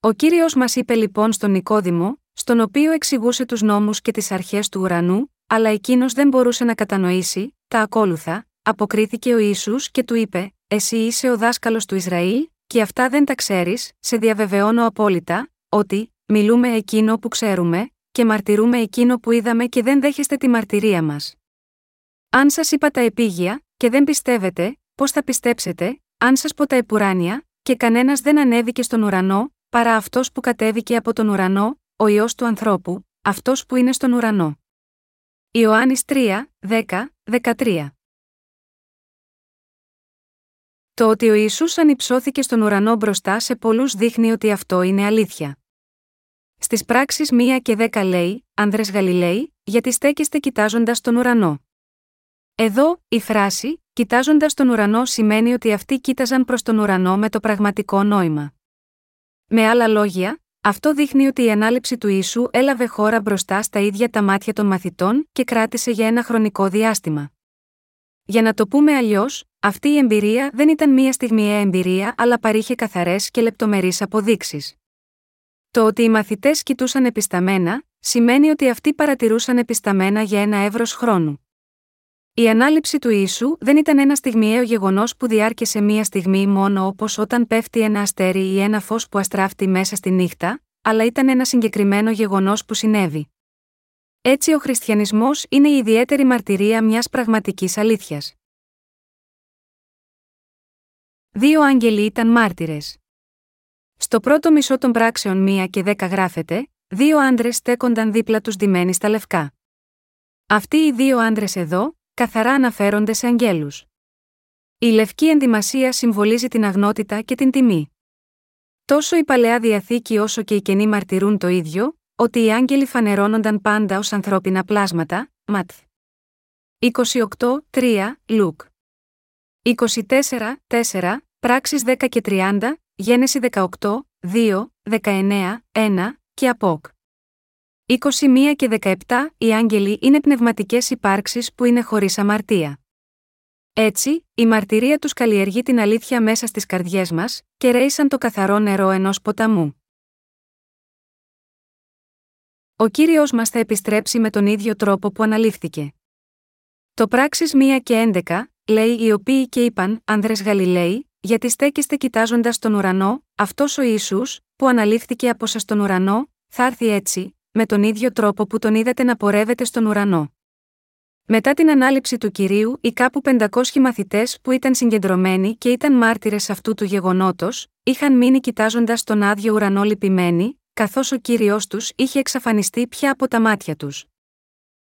Ο Κύριος μας είπε λοιπόν στον Νικόδημο, στον οποίο εξηγούσε τους νόμους και τις αρχές του ουρανού, αλλά εκείνος δεν μπορούσε να κατανοήσει, τα ακόλουθα, αποκρίθηκε ο Ιησούς και του είπε «Εσύ είσαι ο δάσκαλος του Ισραήλ, και αυτά δεν τα ξέρεις, σε διαβεβαιώνω απόλυτα, ότι μιλούμε εκείνο που ξέρουμε και μαρτυρούμε εκείνο που είδαμε και δεν δέχεστε τη μαρτυρία μας. Αν σας είπα τα επίγεια και δεν πιστεύετε, πώς θα πιστέψετε, αν σας πω τα επουράνια και κανένας δεν ανέβηκε στον ουρανό, παρά αυτός που κατέβηκε από τον ουρανό, ο Υιός του ανθρώπου, αυτός που είναι στον ουρανό». Ιωάννης τρία δέκα δεκατρία. Το ότι ο Ιησούς ανυψώθηκε στον ουρανό μπροστά σε πολλούς δείχνει ότι αυτό είναι αλήθεια. Στις πράξεις ένα και δέκα λέει «Άνδρες Γαλιλαίοι, γιατί στέκεστε κοιτάζοντας τον ουρανό». Εδώ, η φράση «κοιτάζοντας τον ουρανό» σημαίνει ότι αυτοί κοίταζαν προς τον ουρανό με το πραγματικό νόημα. Με άλλα λόγια, αυτό δείχνει ότι η ανάληψη του Ιησού έλαβε χώρα μπροστά στα ίδια τα μάτια των μαθητών και κράτησε για ένα χρονικό διάστημα. Για να το πούμε αλλιώς, αυτή η εμπειρία δεν ήταν μία στιγμιαία εμπειρία αλλά παρήχε καθαρές και λεπτομερείς αποδείξεις. Το ότι οι μαθητές κοιτούσαν επισταμμένα, σημαίνει ότι αυτοί παρατηρούσαν επισταμμένα για ένα εύρος χρόνου. Η ανάληψη του Ιησού δεν ήταν ένα στιγμιαίο γεγονός που διάρκεσε μία στιγμή μόνο όπως όταν πέφτει ένα αστέρι ή ένα φως που αστράφτει μέσα στη νύχτα, αλλά ήταν ένα συγκεκριμένο γεγονός που συνέβη. Έτσι ο χριστιανισμός είναι η ιδιαίτερη μαρτυρία μιας πραγματικής αλήθειας. Δύο άγγελοι ήταν μάρτυρες. Στο πρώτο μισό των πράξεων ένα και δέκα γράφεται, δύο άντρες στέκονταν δίπλα τους ντυμένοι στα λευκά. Αυτοί οι δύο άντρες εδώ, καθαρά αναφέρονται σε αγγέλους. Η λευκή ενδυμασία συμβολίζει την αγνότητα και την τιμή. Τόσο η Παλαιά Διαθήκη όσο και οι Καινοί μαρτυρούν το ίδιο, ότι οι άγγελοι φανερώνονταν πάντα ως ανθρώπινα πλάσματα, Ματθ. είκοσι οκτώ τρία, Λουκ. είκοσι τέσσερα τέσσερα, πράξεις δέκα και τριάντα, Γένεση δεκαοκτώ δύο, δεκαεννέα ένα και Απόκ. είκοσι ένα και δεκαεπτά, οι άγγελοι είναι πνευματικές υπάρξεις που είναι χωρίς αμαρτία. Έτσι, η μαρτυρία τους καλλιεργεί την αλήθεια μέσα στις καρδιές μας και ρέει σαν το καθαρό νερό ενός ποταμού. Ο Κύριος μας θα επιστρέψει με τον ίδιο τρόπο που αναλήφθηκε. Το πράξεις ένα και έντεκα, λέει οι οποίοι και είπαν «Άνδρες Γαλιλαίοι, γιατί στέκεστε κοιτάζοντας τον ουρανό, αυτός ο Ιησούς, που αναλήφθηκε από σας τον ουρανό, θα έρθει έτσι, με τον ίδιο τρόπο που τον είδατε να πορεύεται στον ουρανό». Μετά την ανάληψη του Κυρίου, οι κάπου πεντακόσιοι μαθητές που ήταν συγκεντρωμένοι και ήταν μάρτυρες αυτού του γεγονότος, είχαν μείνει κοιτάζοντας τον άδειο ουρανό λυπημένοι, καθώς ο Κύριος τους είχε εξαφανιστεί πια από τα μάτια τους.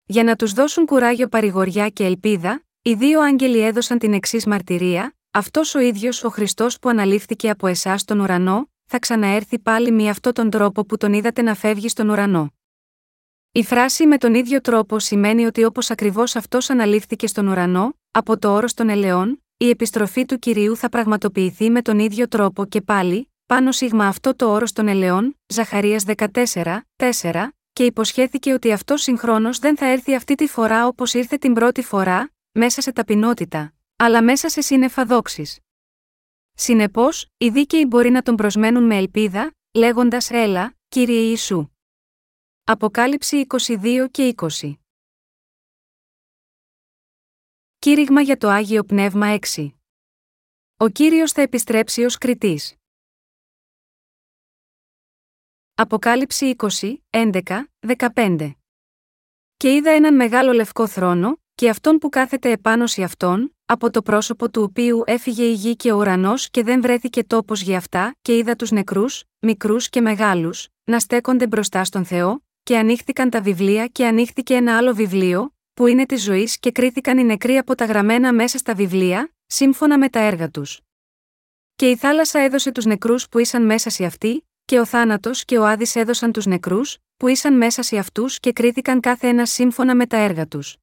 Για να τους δώσουν κουράγιο, παρηγοριά και ελπίδα, οι δύο άγγελοι έδωσαν την εξής μαρτυρία: «Αυτός ο ίδιος ο Χριστός που αναλήφθηκε από εσάς στον ουρανό, θα ξαναέρθει πάλι με αυτόν τον τρόπο που τον είδατε να φεύγει στον ουρανό». Η φράση «με τον ίδιο τρόπο» σημαίνει ότι όπως ακριβώς αυτός αναλήφθηκε στον ουρανό, από το όρος των ελαιών, η επιστροφή του Κυρίου θα πραγματοποιηθεί με τον ίδιο τρόπο και πάλι, πάνω σίγμα αυτό το όρος των ελαιών, Ζαχαρίας δεκατέσσερα, τέσσερα, και υποσχέθηκε ότι αυτός συγχρόνως δεν θα έρθει αυτή τη φορά όπως ήρθε την πρώτη φορά, μέσα σε ταπεινότητα, αλλά μέσα σε σύννεφα δόξης. Συνεπώς, οι δίκαιοι μπορεί να τον προσμένουν με ελπίδα, λέγοντας «Έλα, Κύριε Ιησού». Αποκάλυψη είκοσι δύο και είκοσι. Κήρυγμα για το Άγιο Πνεύμα έξι. Ο Κύριος θα επιστρέψει ως κριτής. Αποκάλυψη είκοσι, έντεκα, δεκαπέντε. «Και είδα έναν μεγάλο λευκό θρόνο, και αυτόν που κάθεται επάνω σε αυτόν, από το πρόσωπο του οποίου έφυγε η γη και ο ουρανός και δεν βρέθηκε τόπος για αυτά, και είδα τους νεκρούς, μικρούς και μεγάλους, να στέκονται μπροστά στον Θεό, και ανοίχθηκαν τα βιβλία και ανοίχθηκε ένα άλλο βιβλίο, που είναι της ζωής, και κρίθηκαν οι νεκροί από τα γραμμένα μέσα στα βιβλία, σύμφωνα με τα έργα τους. Και η θάλασσα έδωσε τους νεκρούς που ήσαν μέσα σε αυτή, και ο θάνατος και ο Άδης έδωσαν τους νεκρούς, που ήσαν μέσα σε αυτούς και κρίθηκαν κάθε ένας σύμφωνα με τα έργα τους.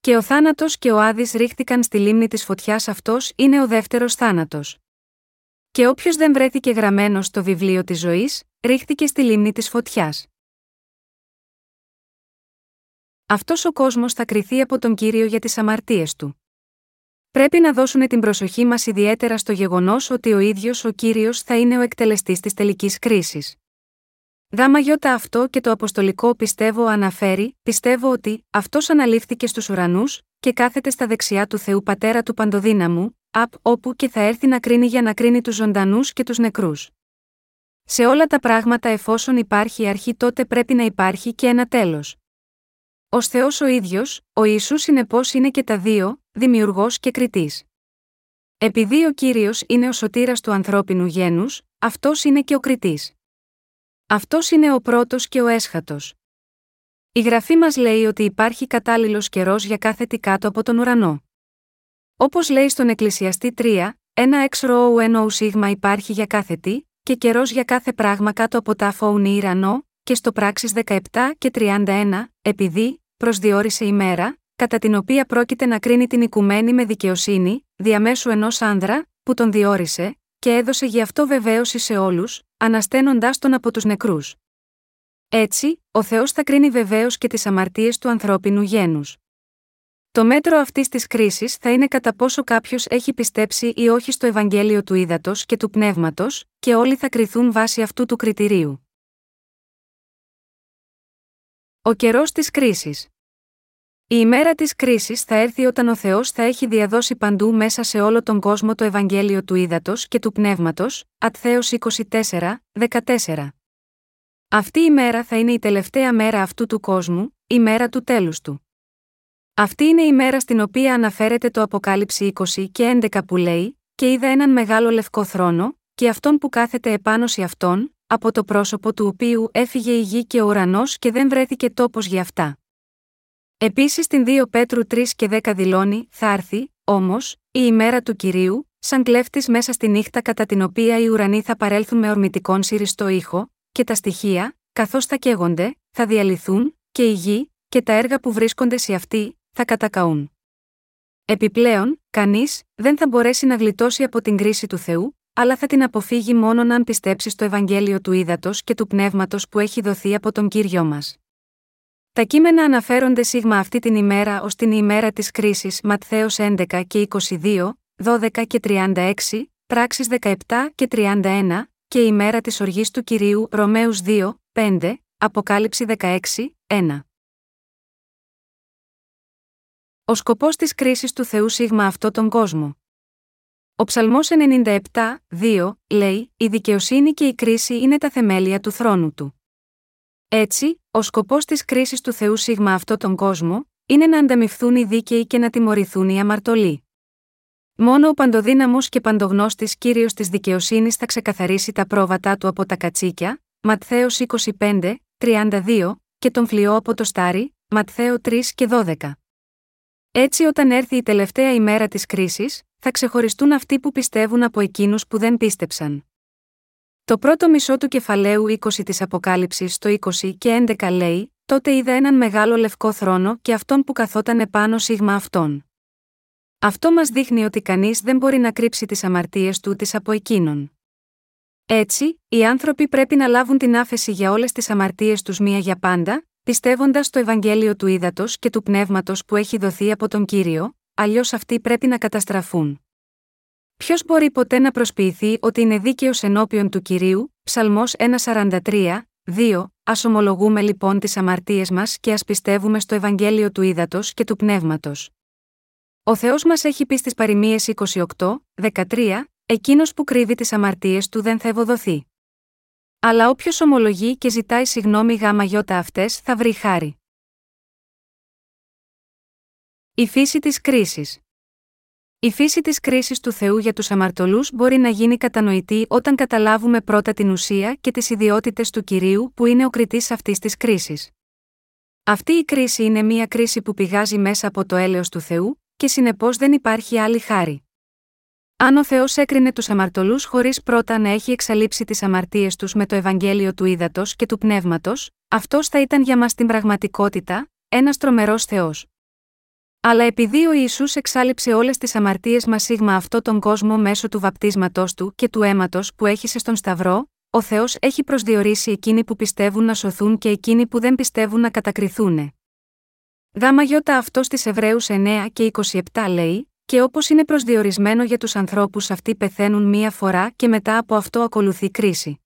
Και ο θάνατος και ο Άδης ρίχτηκαν στη λίμνη της φωτιάς, αυτός είναι ο δεύτερος θάνατος. Και όποιος δεν βρέθηκε γραμμένος στο βιβλίο της ζωής, ρίχτηκε στη λίμνη της φωτιάς». Αυτός ο κόσμος θα κριθεί από τον Κύριο για τις αμαρτίες του. Πρέπει να δώσουν την προσοχή μας ιδιαίτερα στο γεγονός ότι ο ίδιος ο Κύριος θα είναι ο εκτελεστής της τελικής κρίσης. Γάμα αυτό και το αποστολικό «πιστεύω» αναφέρει «πιστεύω ότι αυτός αναλήφθηκε στους ουρανούς και κάθεται στα δεξιά του Θεού Πατέρα του Παντοδύναμου, απ' όπου και θα έρθει να κρίνει για να κρίνει τους ζωντανούς και τους νεκρούς». Σε όλα τα πράγματα, εφόσον υπάρχει αρχή, τότε πρέπει να υπάρχει και ένα τέλος. Ο Θεός ο ίδιος, ο Ιησούς, συνεπώς είναι και τα δύο, δημιουργός και κριτής. Επειδή ο Κύριος είναι ο σωτήρας του ανθρώπινου γένους, αυτός είναι και ο κριτής. Αυτός είναι ο πρώτος και ο έσχατος. Η Γραφή μας λέει ότι υπάρχει κατάλληλος καιρός για κάθε τι κάτω από τον ουρανό. Όπως λέει στον Εκκλησιαστή τρία, ένα έξρο ενό σίγμα υπάρχει για κάθε τι, και καιρός για κάθε πράγμα κάτω από τα φόουνη ουρανό, και στο Πράξεις δεκαεπτά και τριάντα ένα, επειδή προσδιορίσε η μέρα, κατά την οποία πρόκειται να κρίνει την οικουμένη με δικαιοσύνη, διαμέσου ενός άνδρα, που τον διόρισε, και έδωσε γι' αυτό βεβαίωση σε όλους, ανασταίνοντάς τον από τους νεκρούς. Έτσι, ο Θεός θα κρίνει βεβαίως και τις αμαρτίες του ανθρώπινου γένους. Το μέτρο αυτής της κρίσης θα είναι κατά πόσο κάποιος έχει πιστέψει ή όχι στο Ευαγγέλιο του ύδατος και του πνεύματος, και όλοι θα κριθούν βάσει αυτού του κριτηρίου. Ο καιρός της κρίσης. Η ημέρα της κρίσης θα έρθει όταν ο Θεός θα έχει διαδώσει παντού μέσα σε όλο τον κόσμο το Ευαγγέλιο του ύδατος και του πνεύματος, Ματθαίος είκοσι τέσσερα, δεκατέσσερα. Αυτή η μέρα θα είναι η τελευταία μέρα αυτού του κόσμου, η μέρα του τέλους του. Αυτή είναι η μέρα στην οποία αναφέρεται το Αποκάλυψη είκοσι και έντεκα που λέει «Και είδα έναν μεγάλο λευκό θρόνο, και αυτόν που κάθεται επάνω σε αυτόν, από το πρόσωπο του οποίου έφυγε η γη και ο ουρανός και δεν βρέθηκε τόπος για αυτά». Επίσης την δύο Πέτρου τρία και δέκα δηλώνει «Θα έρθει, όμως, η ημέρα του Κυρίου, σαν κλέφτης μέσα στη νύχτα, κατά την οποία οι ουρανοί θα παρέλθουν με ορμητικόν σιριστό ήχο, και τα στοιχεία, καθώς τα καίγονται, θα διαλυθούν, και η γη, και τα έργα που βρίσκονται σε αυτή, θα κατακαούν». Επιπλέον, κανείς δεν θα μπορέσει να γλιτώσει από την κρίση του Θεού, αλλά θα την αποφύγει μόνον αν πιστέψει στο Ευαγγέλιο του ύδατος και του πνεύματος που έχει δοθεί από τον Κύριο μας. Τα κείμενα αναφέρονται σίγμα αυτή την ημέρα ως την ημέρα της κρίσης, Ματθαίος έντεκα και είκοσι δύο, δώδεκα και τριάντα έξι, Πράξεις δεκαεπτά και τριάντα ένα, και η ημέρα της οργής του Κυρίου, Ρωμαίους δύο, πέντε, Αποκάλυψη δεκαέξι, ένα. Ο σκοπός της κρίσης του Θεού σίγμα αυτό τον κόσμο. Ο Ψαλμός ενενήντα επτά, δύο λέει «Η δικαιοσύνη και η κρίση είναι τα θεμέλια του θρόνου του». Έτσι, ο σκοπός της κρίσης του Θεού σίγμα αυτό τον κόσμο είναι να ανταμυφθούν οι δίκαιοι και να τιμωρηθούν οι αμαρτωλοί. Μόνο ο παντοδύναμος και παντογνώστης Κύριος της δικαιοσύνης θα ξεκαθαρίσει τα πρόβατά του από τα κατσίκια, Ματθαίος είκοσι πέντε, τριάντα δύο, και τον φλοιό από το στάρι, Ματθαίο τρία και δώδεκα. Έτσι, όταν έρθει η τελευταία ημέρα της κρίσης, θα ξεχωριστούν αυτοί που πιστεύουν από εκείνους που δεν πίστεψαν. Το πρώτο μισό του κεφαλαίου είκοσι της Αποκάλυψης, το είκοσι και έντεκα λέει: «Τότε είδα έναν μεγάλο λευκό θρόνο και αυτόν που καθόταν επάνω σίγμα αυτόν». Αυτό μας δείχνει ότι κανείς δεν μπορεί να κρύψει τις αμαρτίες του τις από εκείνον. Έτσι, οι άνθρωποι πρέπει να λάβουν την άφεση για όλες τις αμαρτίες τους μία για πάντα, πιστεύοντας στο Ευαγγέλιο του ύδατος και του πνεύματος που έχει δοθεί από τον Κύριο, αλλιώς αυτοί πρέπει να καταστραφούν. Ποιος μπορεί ποτέ να προσποιηθεί ότι είναι δίκαιος ενώπιον του Κυρίου, Ψαλμός ένα σαράντα τρία, δύο. Ας ομολογούμε λοιπόν τις αμαρτίες μας και ας πιστεύουμε στο Ευαγγέλιο του ύδατος και του πνεύματος. Ο Θεός μας έχει πει στις παροιμίες είκοσι οκτώ, δεκατρία, «Εκείνος που κρύβει τις αμαρτίες του δεν θα ευωδοθεί». Αλλά όποιος ομολογεί και ζητάει συγγνώμη γαμαγιώτα αυτές θα βρει χάρη. Η φύση της κρίσης. Η φύση της κρίσης του Θεού για τους αμαρτωλούς μπορεί να γίνει κατανοητή όταν καταλάβουμε πρώτα την ουσία και τις ιδιότητες του Κυρίου που είναι ο κριτής αυτής της κρίσης. Αυτή η κρίση είναι μία κρίση που πηγάζει μέσα από το έλεος του Θεού και συνεπώς δεν υπάρχει άλλη χάρη. Αν ο Θεός έκρινε τους αμαρτωλούς χωρίς πρώτα να έχει εξαλείψει τις αμαρτίες τους με το Ευαγγέλιο του ύδατος και του πνεύματος, αυτός θα ήταν για μας την πραγματικότητα, ένας τρομερός Θεός. Αλλά επειδή ο Ιησούς εξάλειψε όλες τις αμαρτίες μας σίγμα αυτόν τον κόσμο μέσω του βαπτίσματός του και του αίματος που έχυσε στον Σταυρό, ο Θεός έχει προσδιορίσει εκείνοι που πιστεύουν να σωθούν και εκείνοι που δεν πιστεύουν να κατακριθούν. Δαμαγιώτα αυτό στις Εβραίους εννέα και είκοσι επτά λέει: «Και όπως είναι προσδιορισμένο για τους ανθρώπους, αυτοί πεθαίνουν μία φορά και μετά από αυτό ακολουθεί κρίση».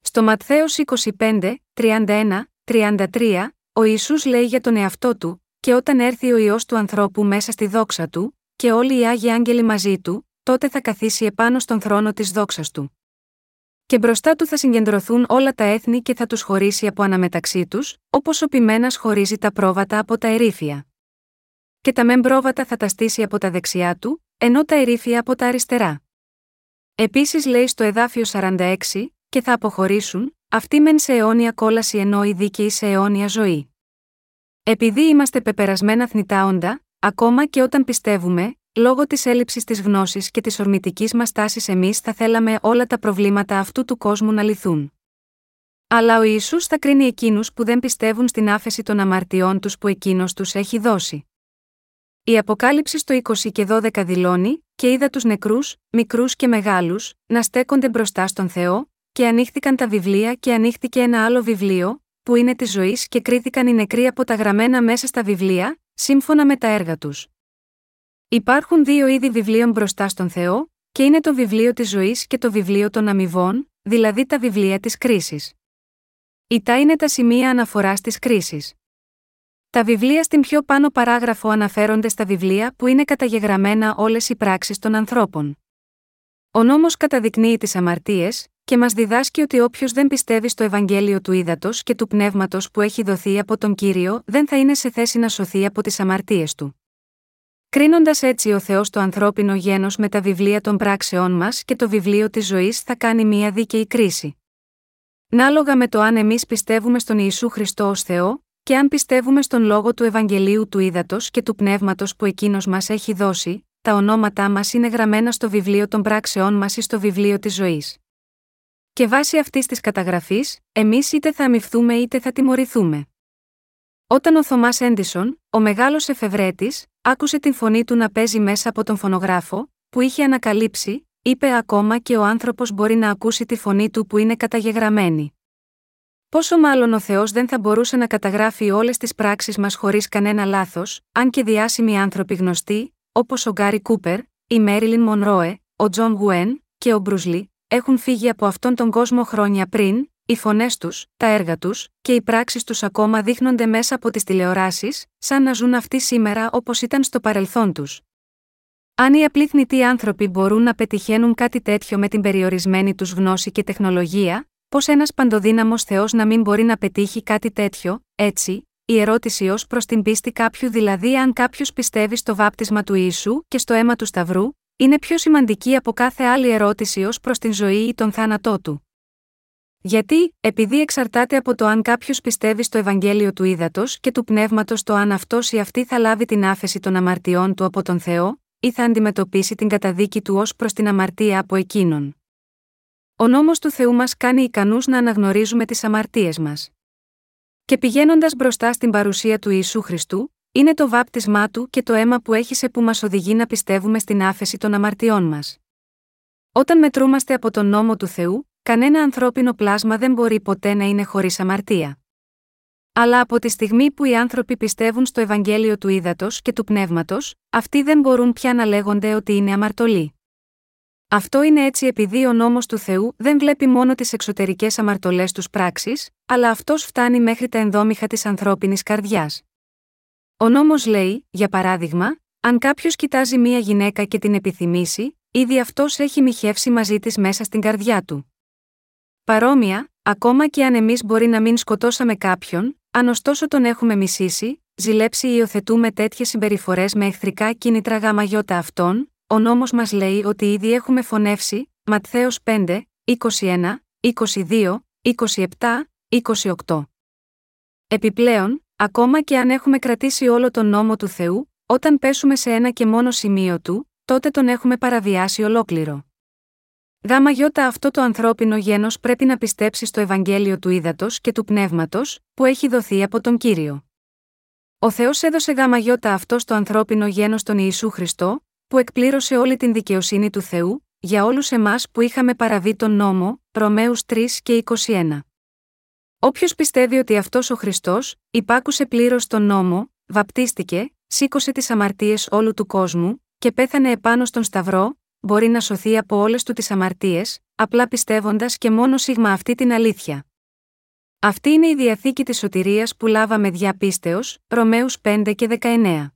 Στο Ματθαίος είκοσι πέντε, τριάντα ένα, τριάντα τρία, ο Ιησούς λέει για τον εαυτό του: «Και όταν έρθει ο Υιός του ανθρώπου μέσα στη δόξα του, και όλοι οι Άγιοι Άγγελοι μαζί του, τότε θα καθίσει επάνω στον θρόνο της δόξας του. Και μπροστά του θα συγκεντρωθούν όλα τα έθνη και θα τους χωρίσει από αναμεταξύ τους, όπως ο ποιμένας χωρίζει τα πρόβατα από τα ερήφια. Και τα μεν πρόβατα θα τα στήσει από τα δεξιά του, ενώ τα ερήφια από τα αριστερά». Επίσης λέει στο εδάφιο σαράντα έξι, «Και θα αποχωρήσουν, αυτοί μεν σε αιώνια κόλαση ενώ οι δίκαιοι σε αιώνια ζωή». Επειδή είμαστε πεπερασμένα θνητά όντα, ακόμα και όταν πιστεύουμε, λόγω της έλλειψης της γνώσης και της ορμητικής μας τάσης εμείς θα θέλαμε όλα τα προβλήματα αυτού του κόσμου να λυθούν. Αλλά ο Ιησούς θα κρίνει εκείνους που δεν πιστεύουν στην άφεση των αμαρτιών τους που εκείνος τους έχει δώσει. Η Αποκάλυψη στο είκοσι και δώδεκα δηλώνει: «Και είδα τους νεκρούς, μικρούς και μεγάλους, να στέκονται μπροστά στον Θεό, και ανοίχθηκαν τα βιβλία και ανοίχθηκε ένα άλλο βιβλίο, που είναι της ζωής, και κρίθηκαν οι νεκροί από τα γραμμένα μέσα στα βιβλία, σύμφωνα με τα έργα τους». Υπάρχουν δύο είδη βιβλίων μπροστά στον Θεό, και είναι το βιβλίο της ζωής και το βιβλίο των αμοιβών, δηλαδή τα βιβλία της κρίσης. Ητά είναι τα σημεία αναφοράς της κρίσης. Τα βιβλία στην πιο πάνω παράγραφο αναφέρονται στα βιβλία που είναι καταγεγραμμένα όλες οι πράξεις των ανθρώπων. Ο νόμος καταδεικνύει τις αμαρτίες και μας διδάσκει ότι όποιος δεν πιστεύει στο Ευαγγέλιο του ύδατος και του πνεύματος που έχει δοθεί από τον Κύριο δεν θα είναι σε θέση να σωθεί από τις αμαρτίες του. Κρίνοντας έτσι ο Θεός το ανθρώπινο γένος με τα βιβλία των πράξεών μας και το βιβλίο της ζωής θα κάνει μία δίκαιη κρίση. Ανάλογα με το αν εμείς πιστεύουμε στον Ιησού Χριστό ως Θεό, και αν πιστεύουμε στον λόγο του Ευαγγελίου του ύδατος και του πνεύματος που εκείνος μας έχει δώσει, τα ονόματά μας είναι γραμμένα στο βιβλίο των πράξεών μας ή στο βιβλίο της ζωής. Και βάσει αυτής της καταγραφής, εμείς είτε θα αμοιφθούμε είτε θα τιμωρηθούμε. Όταν ο Θωμάς Έντισον, ο μεγάλος εφευρέτης, άκουσε την φωνή του να παίζει μέσα από τον φωνογράφο, που είχε ανακαλύψει, είπε: «Ακόμα και ο άνθρωπος μπορεί να ακούσει τη φωνή του που είναι καταγεγραμμένη». Πόσο μάλλον ο Θεός δεν θα μπορούσε να καταγράφει όλες τις πράξεις μας χωρίς κανένα λάθος, αν και διάσημοι άνθρωποι γνωστοί, όπως ο Γκάρι Κούπερ, η Μέριλιν Μονρόε, ο Τζον Γουέν και ο Μπρουσλι, έχουν φύγει από αυτόν τον κόσμο χρόνια πριν, οι φωνές τους, τα έργα τους και οι πράξεις τους ακόμα δείχνονται μέσα από τις τηλεοράσεις, σαν να ζουν αυτοί σήμερα όπως ήταν στο παρελθόν τους. Αν οι απλοί θνητοί άνθρωποι μπορούν να πετυχαίνουν κάτι τέτοιο με την περιορισμένη τους γνώση και τεχνολογία, πώς ένας παντοδύναμος Θεός να μην μπορεί να πετύχει κάτι τέτοιο? Έτσι, η ερώτηση ως προς την πίστη κάποιου, δηλαδή αν κάποιος πιστεύει στο βάπτισμα του Ιησού και στο αίμα του Σταυρού, είναι πιο σημαντική από κάθε άλλη ερώτηση ως προς την ζωή ή τον θάνατό του. Γιατί, επειδή εξαρτάται από το αν κάποιος πιστεύει στο Ευαγγέλιο του ύδατος και του πνεύματος το αν αυτός ή αυτή θα λάβει την άφεση των αμαρτιών του από τον Θεό, ή θα αντιμετωπίσει την καταδίκη του ως προς την αμαρτία από εκείνον. Ο νόμος του Θεού μας κάνει ικανούς να αναγνωρίζουμε τις αμαρτίες μας. Και πηγαίνοντας μπροστά στην παρουσία του Ιησού Χριστού, είναι το βάπτισμά του και το αίμα που έχισε που μας οδηγεί να πιστεύουμε στην άφεση των αμαρτιών μας. Όταν μετρούμαστε από τον νόμο του Θεού, κανένα ανθρώπινο πλάσμα δεν μπορεί ποτέ να είναι χωρίς αμαρτία. Αλλά από τη στιγμή που οι άνθρωποι πιστεύουν στο Ευαγγέλιο του ύδατος και του πνεύματος, αυτοί δεν μπορούν πια να λέγονται ότι είναι αμαρτωλοί. Αυτό είναι έτσι επειδή ο νόμος του Θεού δεν βλέπει μόνο τις εξωτερικές αμαρτωλές τους πράξεις, αλλά αυτός φτάνει μέχρι τα ενδόμηχα της ανθρώπινης καρδιάς. Ο νόμος λέει, για παράδειγμα, αν κάποιος κοιτάζει μία γυναίκα και την επιθυμήσει, ήδη αυτός έχει μοιχεύσει μαζί της μέσα στην καρδιά του. Παρόμοια, ακόμα και αν εμείς μπορεί να μην σκοτώσαμε κάποιον, αν ωστόσο τον έχουμε μισήσει, ζηλέψει ή υιοθετούμε τέτοιες συμπεριφορές με εχθρικά κίνητρα γαμαγιώτα αυτών, ο νόμος μας λέει ότι ήδη έχουμε φωνεύσει, Ματθαίος πέντε, είκοσι ένα, είκοσι δύο, είκοσι επτά, είκοσι οκτώ. Επιπλέον, ακόμα και αν έχουμε κρατήσει όλο τον νόμο του Θεού, όταν πέσουμε σε ένα και μόνο σημείο του, τότε τον έχουμε παραβιάσει ολόκληρο. Γαμαγιώτα αυτό το ανθρώπινο γένος πρέπει να πιστέψει στο Ευαγγέλιο του ύδατος και του πνεύματος, που έχει δοθεί από τον Κύριο. Ο Θεός έδωσε γαμαγιώτα αυτό στο ανθρώπινο γένος τον Ιησού Χριστό, που εκπλήρωσε όλη την δικαιοσύνη του Θεού, για όλους εμάς που είχαμε παραβεί τον νόμο, Ρωμαίους τρία και είκοσι ένα. Όποιος πιστεύει ότι αυτός ο Χριστός υπάκουσε πλήρως τον νόμο, βαπτίστηκε, σήκωσε τις αμαρτίες όλου του κόσμου και πέθανε επάνω στον Σταυρό, μπορεί να σωθεί από όλες του τις αμαρτίες, απλά πιστεύοντας και μόνο σίγμα αυτή την αλήθεια. Αυτή είναι η Διαθήκη της σωτηρίας που λάβαμε διά πίστεως, Ρωμαίους πέντε και δεκαεννέα.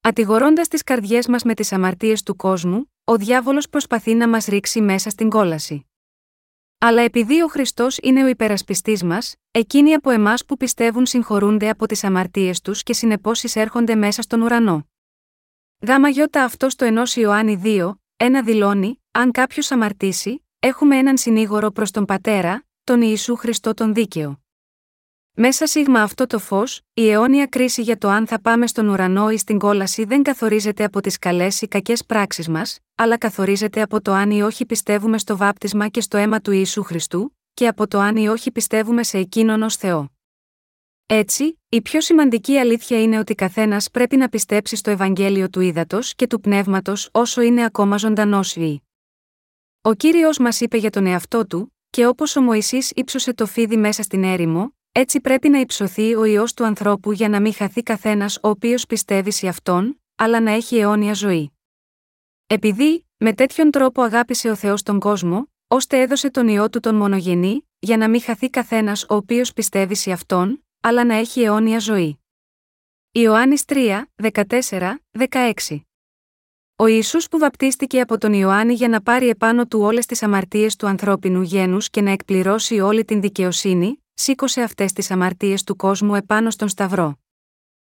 Ατηγορώντας τις καρδιές μας με τις αμαρτίες του κόσμου, ο διάβολος προσπαθεί να μας ρίξει μέσα στην κόλαση. Αλλά επειδή ο Χριστός είναι ο υπερασπιστής μας, εκείνοι από εμάς που πιστεύουν συγχωρούνται από τις αμαρτίες τους και συνεπώς εισέρχονται μέσα στον ουρανό. Γαμαγιώτα αυτό στο ενός Ιωάννη δύο, ένα δηλώνει, αν κάποιος αμαρτήσει, έχουμε έναν συνήγορο προς τον Πατέρα, τον Ιησού Χριστό τον δίκαιο. Μέσα σίγμα αυτό το φως, η αιώνια κρίση για το αν θα πάμε στον ουρανό ή στην κόλαση δεν καθορίζεται από τις καλές ή κακές πράξεις μας, αλλά καθορίζεται από το αν ή όχι πιστεύουμε στο βάπτισμα και στο αίμα του Ιησού Χριστού, και από το αν ή όχι πιστεύουμε σε εκείνον ως Θεό. Έτσι, η πιο σημαντική αλήθεια είναι ότι καθένας πρέπει να πιστέψει στο Ευαγγέλιο του ύδατος και του πνεύματος όσο είναι ακόμα ζωντανός ή. Ο Κύριος μας είπε για τον εαυτό του, και όπως ο Μωυσής ύψωσε το φίδι μέσα στην έρημο, έτσι πρέπει να υψωθεί ο Υιός του ανθρώπου για να μην χαθεί καθένας ο οποίος πιστεύει σε αυτόν, αλλά να έχει αιώνια ζωή. Επειδή, με τέτοιον τρόπο αγάπησε ο Θεός τον κόσμο, ώστε έδωσε τον Υιό του τον μονογενή, για να μην χαθεί καθένας ο οποίος πιστεύει σε αυτόν, αλλά να έχει αιώνια ζωή. Ιωάννης τρία, δεκατέσσερα, δεκαέξι. Ο Ιησούς που βαπτίστηκε από τον Ιωάννη για να πάρει επάνω του όλες τις αμαρτίες του ανθρώπινου γένους και να εκπληρώσει όλη την δικαιοσύνη, σήκωσε αυτές τις αμαρτίες του κόσμου επάνω στον Σταυρό.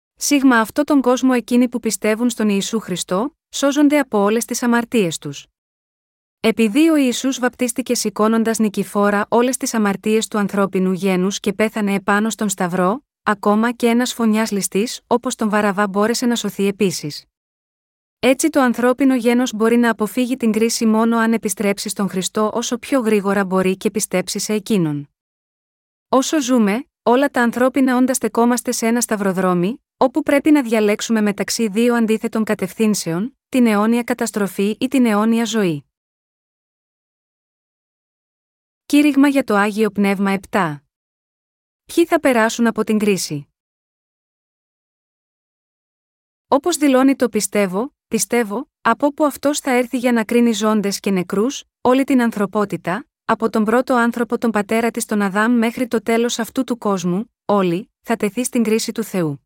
Σίγμα αυτόν τον κόσμο εκείνοι που πιστεύουν στον Ιησού Χριστό, σώζονται από όλες τις αμαρτίες τους. Επειδή ο Ιησούς βαπτίστηκε σηκώνοντας νικηφόρα όλες τις αμαρτίες του ανθρώπινου γένους και πέθανε επάνω στον Σταυρό, ακόμα και ένας φωνιάς ληστής όπως τον Βαραβά μπόρεσε να σωθεί επίσης. Έτσι το ανθρώπινο γένος μπορεί να αποφύγει την κρίση μόνο αν επιστρέψει στον Χριστό όσο πιο γρήγορα μπορεί και πιστέψει σε εκείνον. Όσο ζούμε, όλα τα ανθρώπινα όντα στεκόμαστε σε ένα σταυροδρόμι, όπου πρέπει να διαλέξουμε μεταξύ δύο αντίθετων κατευθύνσεων, την αιώνια καταστροφή ή την αιώνια ζωή. Κήρυγμα για το Άγιο Πνεύμα επτά. Ποιοι θα περάσουν από την κρίση? Όπως δηλώνει το πιστεύω, πιστεύω, από όπου αυτός θα έρθει για να κρίνει ζώντες και νεκρούς, όλη την ανθρωπότητα, από τον πρώτο άνθρωπο τον πατέρα της τον Αδάμ μέχρι το τέλος αυτού του κόσμου, όλοι, θα τεθεί στην κρίση του Θεού.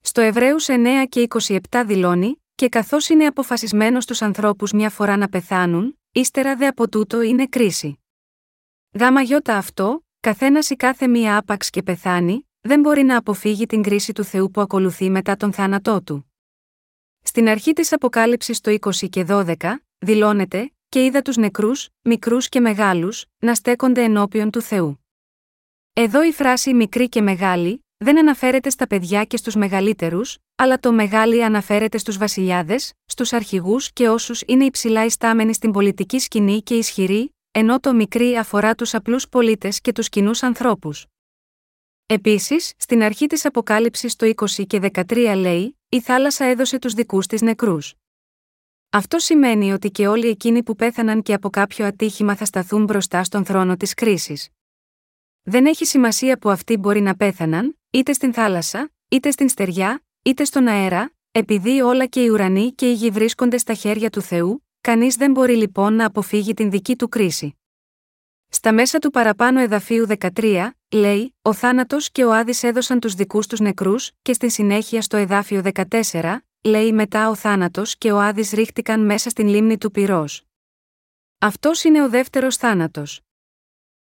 Στο Εβραίους εννέα και είκοσι επτά δηλώνει, και καθώς είναι αποφασισμένος τους ανθρώπους μια φορά να πεθάνουν, ύστερα δε από τούτο είναι κρίση. Γάμα γιώτα αυτό, καθένας ή κάθε μία άπαξ και πεθάνει, δεν μπορεί να αποφύγει την κρίση του Θεού που ακολουθεί μετά τον θάνατό του. Στην αρχή της Αποκάλυψης το είκοσι και δώδεκα, δηλώνεται «Και είδα τους νεκρούς, μικρούς και μεγάλους, να στέκονται ενώπιον του Θεού». Εδώ η φράση «μικρή και μεγάλη» δεν αναφέρεται στα παιδιά και στους μεγαλύτερους, αλλά το «μεγάλη» αναφέρεται στους βασιλιάδες, στους αρχηγούς και όσους είναι υψηλά ιστάμενοι στην πολιτική σκηνή και ισχυροί, ενώ το «μικρή» αφορά τους απλούς πολίτες και τους κοινούς ανθρώπους. Επίσης, στην αρχή της Αποκάλυψης το είκοσι και δεκατρία λέει «Η θάλασσα έδωσε τους δικούς της νεκρούς». Αυτό σημαίνει ότι και όλοι εκείνοι που πέθαναν και από κάποιο ατύχημα θα σταθούν μπροστά στον θρόνο της κρίσης. Δεν έχει σημασία που αυτοί μπορεί να πέθαναν, είτε στην θάλασσα, είτε στην στεριά, είτε στον αέρα, επειδή όλα και οι ουρανοί και η γη βρίσκονται στα χέρια του Θεού, κανείς δεν μπορεί λοιπόν να αποφύγει την δική του κρίση. Στα μέσα του παραπάνω εδαφίου δεκατρία, λέει, «Ο θάνατος και ο Άδης έδωσαν τους δικούς τους νεκρούς» και στη συνέχεια στο εδάφιο δεκατέσσερα, λέει, «Μετά ο θάνατος και ο Άδης ρίχτηκαν μέσα στην λίμνη του πυρός». Αυτός είναι ο δεύτερος θάνατος.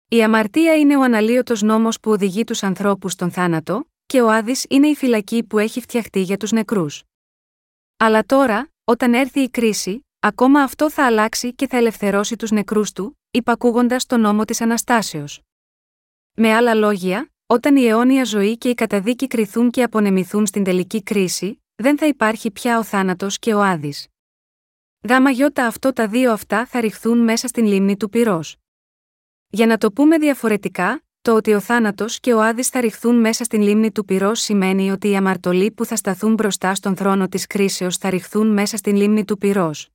Η αμαρτία είναι ο αναλύωτος νόμος που οδηγεί τους ανθρώπους στον θάνατο και ο Άδης είναι η φυλακή που έχει φτιαχτεί για τους νεκρούς. Αλλά τώρα, όταν έρθει η κρίση, ακόμα αυτό θα αλλάξει και θα ελευθερώσει τους νεκρούς του, υπακούγοντας τον νόμο της Αναστάσεως. Με άλλα λόγια, όταν η αιώνια ζωή και η καταδίκη κριθούν και απονεμηθούν στην τελική κρίση, δεν θα υπάρχει πια ο θάνατος και ο Άδης. Γάμα γιώτα αυτό τα δύο αυτά θα ρηχθούν μέσα στην λίμνη του πυρός. Για να το πούμε διαφορετικά, το ότι ο θάνατος και ο Άδης θα ρηχθούν μέσα στην λίμνη του πυρός σημαίνει ότι οι αμαρτωλοί που θα σταθούν μπροστά στον θρόνο της κρίσεως θα ρηχθούν μέσα στην λίμνη του πυρός.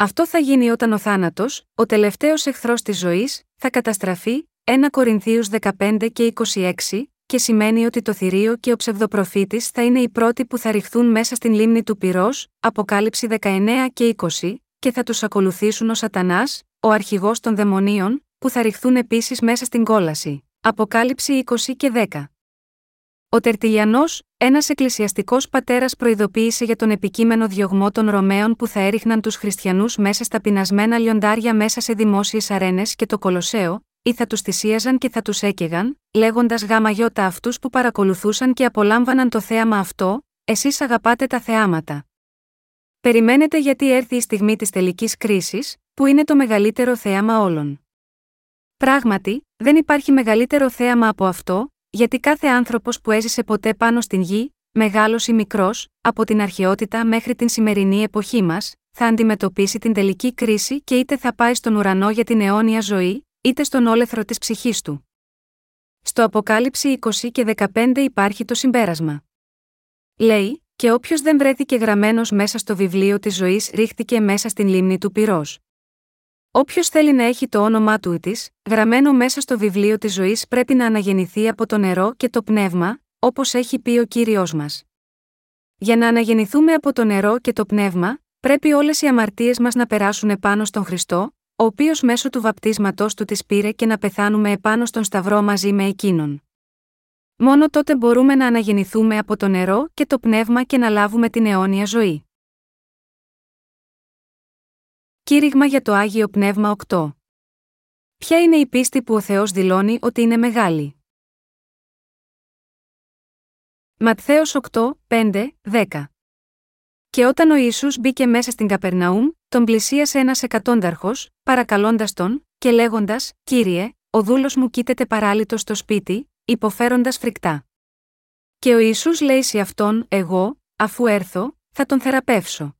Αυτό θα γίνει όταν ο θάνατος, ο τελευταίος εχθρός της ζωής, θα καταστραφεί, Πρώτη Κορινθίους δεκαπέντε και είκοσι έξι, και σημαίνει ότι το θηρίο και ο ψευδοπροφήτης θα είναι οι πρώτοι που θα ρηχθούν μέσα στην λίμνη του πυρός, Αποκάλυψη δεκαεννέα και είκοσι, και θα τους ακολουθήσουν ο Σατανάς, ο αρχηγός των δαιμονίων, που θα ρηχθούν επίσης μέσα στην κόλαση, Αποκάλυψη είκοσι και δέκα. Ο Τερτιλιανός, ένας εκκλησιαστικός πατέρας, προειδοποίησε για τον επικείμενο διωγμό των Ρωμαίων που θα έριχναν τους χριστιανούς μέσα στα πεινασμένα λιοντάρια, μέσα σε δημόσιες αρένες και το Κολοσσέο, ή θα τους θυσίαζαν και θα τους έκαιγαν, λέγοντας γαμαγιώτα αυτούς που παρακολουθούσαν και απολάμβαναν το θέαμα αυτό, «Εσείς αγαπάτε τα θεάματα». Περιμένετε, γιατί έρθει η στιγμή της τελικής κρίσης, που είναι το μεγαλύτερο θέαμα όλων. Πράγματι, δεν υπάρχει μεγαλύτερο θέαμα από αυτό, γιατί κάθε άνθρωπος που έζησε ποτέ πάνω στην γη, μεγάλος ή μικρός, από την αρχαιότητα μέχρι την σημερινή εποχή μας, θα αντιμετωπίσει την τελική κρίση και είτε θα πάει στον ουρανό για την αιώνια ζωή, είτε στον όλεθρο της ψυχής του. Στο Αποκάλυψη είκοσι και δεκαπέντε υπάρχει το συμπέρασμα. Λέει, «Και όποιος δεν βρέθηκε γραμμένος μέσα στο βιβλίο της ζωής ρίχτηκε μέσα στην λίμνη του πυρός». Όποιος θέλει να έχει το όνομά του ή της γραμμένο μέσα στο βιβλίο της ζωής πρέπει να αναγεννηθεί από το νερό και το πνεύμα, όπως έχει πει ο Κύριος μας. Για να αναγεννηθούμε από το νερό και το πνεύμα, πρέπει όλες οι αμαρτίες μας να περάσουν επάνω στον Χριστό, ο οποίος μέσω του βαπτίσματός του τις πήρε, και να πεθάνουμε επάνω στον σταυρό μαζί με εκείνον. Μόνο τότε μπορούμε να αναγεννηθούμε από το νερό και το πνεύμα και να λάβουμε την αιώνια ζωή. Κήρυγμα για το Άγιο Πνεύμα οκτώ. Ποια είναι η πίστη που ο Θεός δηλώνει ότι είναι μεγάλη? Ματθαίος οκτώ, πέντε, δέκα. «Και όταν ο Ιησούς μπήκε μέσα στην Καπερναούμ, τον πλησίασε ένας εκατόνταρχος, παρακαλώντας τον, και λέγοντας, «Κύριε, ο δούλος μου κοίταται παράλυτος στο σπίτι, υποφέροντας φρικτά». Και ο Ιησούς λέει σε αυτόν, «Εγώ, αφού έρθω, θα τον θεραπεύσω».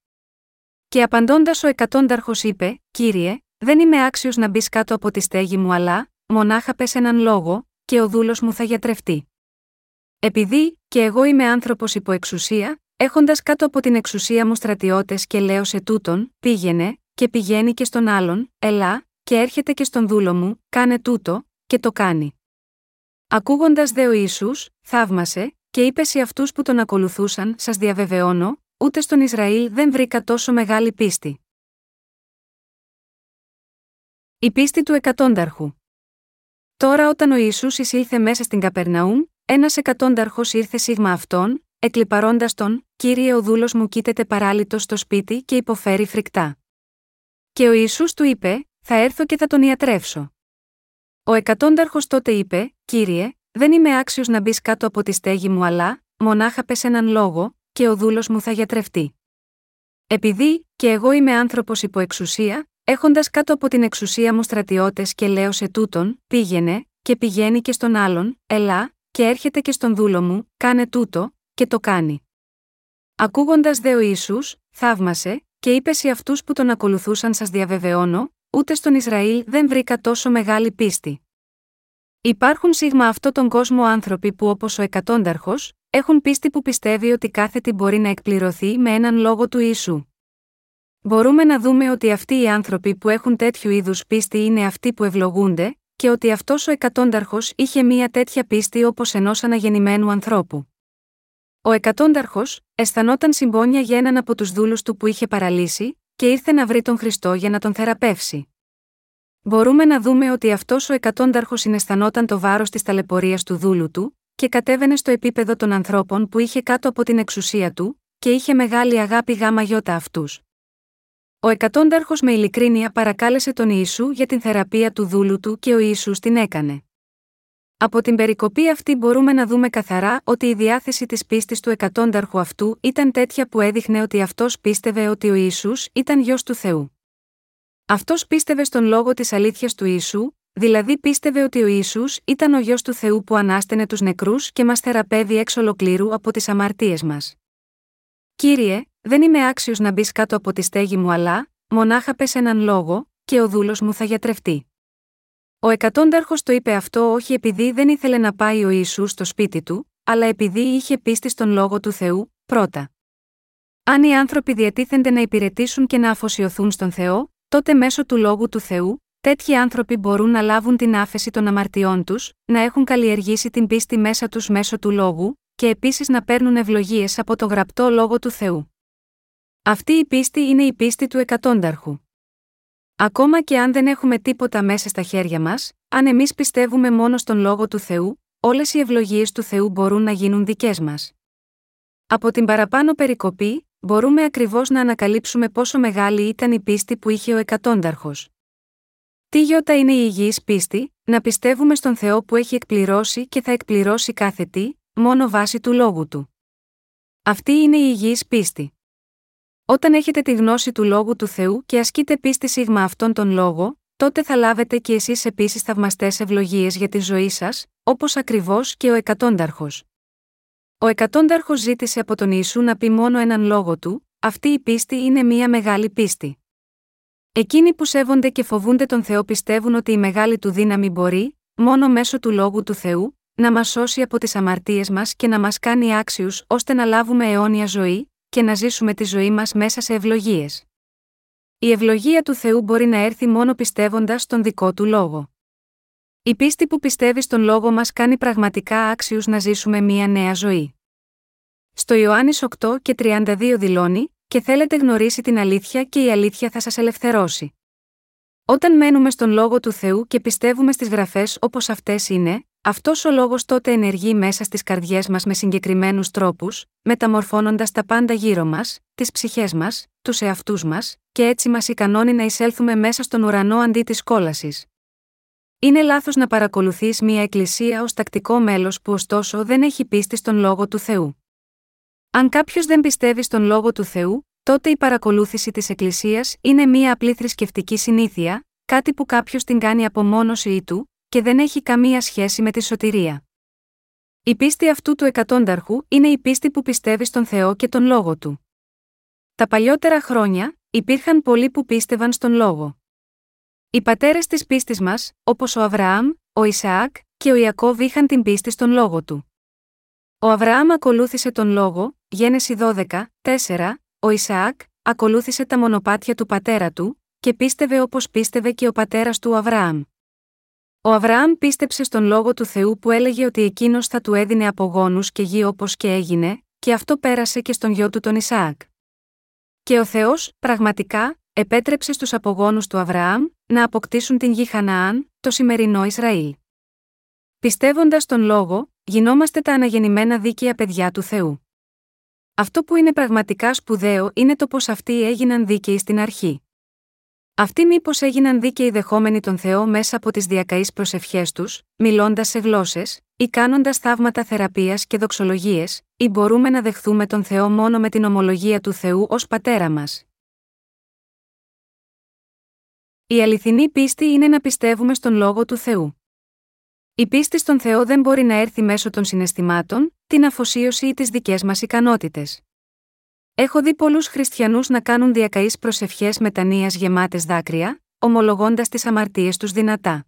Και απαντώντας ο εκατόνταρχος είπε, «Κύριε, δεν είμαι άξιος να μπεις κάτω από τη στέγη μου, αλλά, μονάχα πες έναν λόγο, και ο δούλος μου θα γιατρευτεί. Επειδή, και εγώ είμαι άνθρωπος υπό εξουσία, έχοντας κάτω από την εξουσία μου στρατιώτες, και λέω σε τούτον, πήγαινε, και πηγαίνει, και στον άλλον, ελά, και έρχεται, και στον δούλο μου, κάνε τούτο, και το κάνει». Ακούγοντας δε ο Ιησούς, θαύμασε, και είπε σε αυτούς που τον ακολουθούσαν, «Σας διαβεβαιώνω, ούτε στον Ισραήλ δεν βρήκα τόσο μεγάλη πίστη». Η πίστη του εκατόνταρχου. Τώρα όταν ο Ιησούς εισήλθε μέσα στην Καπερναούμ, ένας εκατόνταρχος ήρθε σίγμα αυτόν, εκλιπαρώντας τον, «Κύριε, ο δούλος μου κοίταται παράλυτος στο σπίτι και υποφέρει φρικτά». Και ο Ιησούς του είπε, «Θα έρθω και θα τον ιατρεύσω». Ο εκατόνταρχος τότε είπε, «Κύριε, Δεν είμαι άξιος να μπεις κάτω από τη στέγη μου, αλλά μονάχα πες έναν λόγο, και ο δούλος μου θα γιατρευτεί. Επειδή, και εγώ είμαι άνθρωπος υπό εξουσία, έχοντας κάτω από την εξουσία μου στρατιώτες, και λέω σε τούτον, πήγαινε, και πηγαίνει, και στον άλλον, ελά, και έρχεται, και στον δούλο μου, κάνε τούτο, και το κάνει. Ακούγοντας δε ο Ιησούς, θαύμασε, και είπε σε αυτούς που τον ακολουθούσαν: σας διαβεβαιώνω, ούτε στον Ισραήλ δεν βρήκα τόσο μεγάλη πίστη. Υπάρχουν σίγμα αυτόν τον κόσμο άνθρωποι που, όπως ο εκατόνταρχος, έχουν πίστη που πιστεύει ότι κάθε τι μπορεί να εκπληρωθεί με έναν λόγο του Ιησού. Μπορούμε να δούμε ότι αυτοί οι άνθρωποι που έχουν τέτοιου είδους πίστη είναι αυτοί που ευλογούνται, και ότι αυτός ο εκατόνταρχος είχε μία τέτοια πίστη όπως ενός αναγεννημένου ανθρώπου. Ο εκατόνταρχος αισθανόταν συμπόνια για έναν από τους δούλους του που είχε παραλύσει, και ήρθε να βρει τον Χριστό για να τον θεραπεύσει. Μπορούμε να δούμε ότι αυτός ο εκατόνταρχος συναισθανόταν το βάρος της ταλαιπωρίας του δούλου του, και κατέβαινε στο επίπεδο των ανθρώπων που είχε κάτω από την εξουσία του, και είχε μεγάλη αγάπη γάμα γιώτα αυτούς. Ο εκατόνταρχος με ειλικρίνεια παρακάλεσε τον Ιησού για την θεραπεία του δούλου του, και ο Ιησούς την έκανε. Από την περικοπή αυτή μπορούμε να δούμε καθαρά ότι η διάθεση της πίστης του εκατόνταρχου αυτού ήταν τέτοια που έδειχνε ότι αυτός πίστευε ότι ο Ιησούς ήταν Υιός του Θεού. Αυτός πίστευε στον λόγο της αλήθειας του Ιησού, δηλαδή πίστευε ότι ο Ιησούς ήταν ο Υιός του Θεού που ανάστενε τους νεκρούς και μας θεραπεύει εξ ολοκλήρου από τις αμαρτίες μας. «Κύριε, δεν είμαι άξιος να μπεις κάτω από τη στέγη μου, αλλά μονάχα πες έναν λόγο, και ο δούλος μου θα γιατρευτεί». Ο εκατόνταρχος το είπε αυτό όχι επειδή δεν ήθελε να πάει ο Ιησούς στο σπίτι του, αλλά επειδή είχε πίστη στον λόγο του Θεού, πρώτα. Αν οι άνθρωποι διατίθενται να υπηρετήσουν και να αφοσιωθούν στον Θεό, τότε μέσω του λόγου του Θεού, τέτοιοι άνθρωποι μπορούν να λάβουν την άφεση των αμαρτιών τους, να έχουν καλλιεργήσει την πίστη μέσα τους μέσω του λόγου, και επίσης να παίρνουν ευλογίες από το γραπτό λόγο του Θεού. Αυτή η πίστη είναι η πίστη του εκατόνταρχου. Ακόμα και αν δεν έχουμε τίποτα μέσα στα χέρια μας, αν εμείς πιστεύουμε μόνο στον λόγο του Θεού, όλες οι ευλογίες του Θεού μπορούν να γίνουν δικές μας. Από την παραπάνω περικοπή, μπορούμε ακριβώς να ανακαλύψουμε πόσο μεγάλη ήταν η πίστη που είχε ο εκατόνταρχος. Τι γιώτα είναι η υγιής πίστη, να πιστεύουμε στον Θεό που έχει εκπληρώσει και θα εκπληρώσει κάθε τι, μόνο βάσει του λόγου του. Αυτή είναι η υγιής πίστη. Όταν έχετε τη γνώση του λόγου του Θεού και ασκείτε πίστη σίγμα αυτόν τον λόγο, τότε θα λάβετε και εσείς επίσης θαυμαστές ευλογίες για τη ζωή σας, όπως ακριβώς και ο εκατόνταρχος. Ο εκατόνταρχος ζήτησε από τον Ιησού να πει μόνο έναν λόγο του, αυτή η πίστη είναι μία μεγάλη πίστη. Εκείνοι που σέβονται και φοβούνται τον Θεό πιστεύουν ότι η μεγάλη του δύναμη μπορεί, μόνο μέσω του λόγου του Θεού, να μας σώσει από τις αμαρτίες μας και να μας κάνει άξιους ώστε να λάβουμε αιώνια ζωή, και να ζήσουμε τη ζωή μας μέσα σε ευλογίες. Η ευλογία του Θεού μπορεί να έρθει μόνο πιστεύοντας τον δικό του λόγο. Η πίστη που πιστεύει στον λόγο μας κάνει πραγματικά άξιους να ζήσουμε μία νέα ζωή. Στο Ιωάννης οκτώ και τριάντα δύο δηλώνει: «Και θέλετε γνωρίσει την αλήθεια και η αλήθεια θα σας ελευθερώσει». Όταν μένουμε στον λόγο του Θεού και πιστεύουμε στις γραφές όπως αυτές είναι, αυτός ο λόγος τότε ενεργεί μέσα στις καρδιές μας με συγκεκριμένους τρόπους, μεταμορφώνοντας τα πάντα γύρω μας, τις ψυχές μας, τους εαυτούς μας, και έτσι μας ικανώνει να εισέλθουμε μέσα στον ουρανό αντί της κόλασης. Είναι λάθος να παρακολουθείς μια εκκλησία ως τακτικό μέλος που ωστόσο δεν έχει πίστη στον λόγο του Θεού. Αν κάποιος δεν πιστεύει στον λόγο του Θεού, τότε η παρακολούθηση της εκκλησίας είναι μια απλή θρησκευτική συνήθεια, κάτι που κάποιος την κάνει από μόνος του, και δεν έχει καμία σχέση με τη σωτηρία. Η πίστη αυτού του εκατόνταρχου είναι η πίστη που πιστεύει στον Θεό και τον λόγο του. Τα παλιότερα χρόνια, υπήρχαν πολλοί που πίστευαν στον λόγο. Οι πατέρες της πίστης μας, όπως ο Αβραάμ, ο Ισαάκ και ο Ιακώβ, είχαν την πίστη στον λόγο του. Ο Αβραάμ ακολούθησε τον λόγο, Γένεση δώδεκα, τέσσερα, ο Ισαάκ ακολούθησε τα μονοπάτια του πατέρα του, και πίστευε όπως πίστευε και ο πατέρας του Αβραάμ. Ο Αβραάμ πίστεψε στον λόγο του Θεού που έλεγε ότι εκείνος θα του έδινε από γόνους και γη, όπως και έγινε, και αυτό πέρασε και στον γιο του τον Ισαάκ. Και ο Θεός, πραγματικά, επέτρεψε στους απογόνους του Αβραάμ να αποκτήσουν την γη Χαναάν, το σημερινό Ισραήλ. Πιστεύοντας τον λόγο, γινόμαστε τα αναγεννημένα δίκαια παιδιά του Θεού. Αυτό που είναι πραγματικά σπουδαίο είναι το πως αυτοί έγιναν δίκαιοι στην αρχή. Αυτοί μήπως έγιναν δίκαιοι δεχόμενοι τον Θεό μέσα από τις διακαείς προσευχές τους, μιλώντας σε γλώσσες, ή κάνοντας θαύματα θεραπείας και δοξολογίες, ή μπορούμε να δεχθούμε τον Θεό μόνο με την ομολογία του Θεού ως Πατέρα μας? Η αληθινή πίστη είναι να πιστεύουμε στον Λόγο του Θεού. Η πίστη στον Θεό δεν μπορεί να έρθει μέσω των συναισθημάτων, την αφοσίωση ή τις δικές μας ικανότητες. Έχω δει πολλούς χριστιανούς να κάνουν διακαείς προσευχές μετανοίας γεμάτες δάκρυα, ομολογώντας τις αμαρτίες τους δυνατά.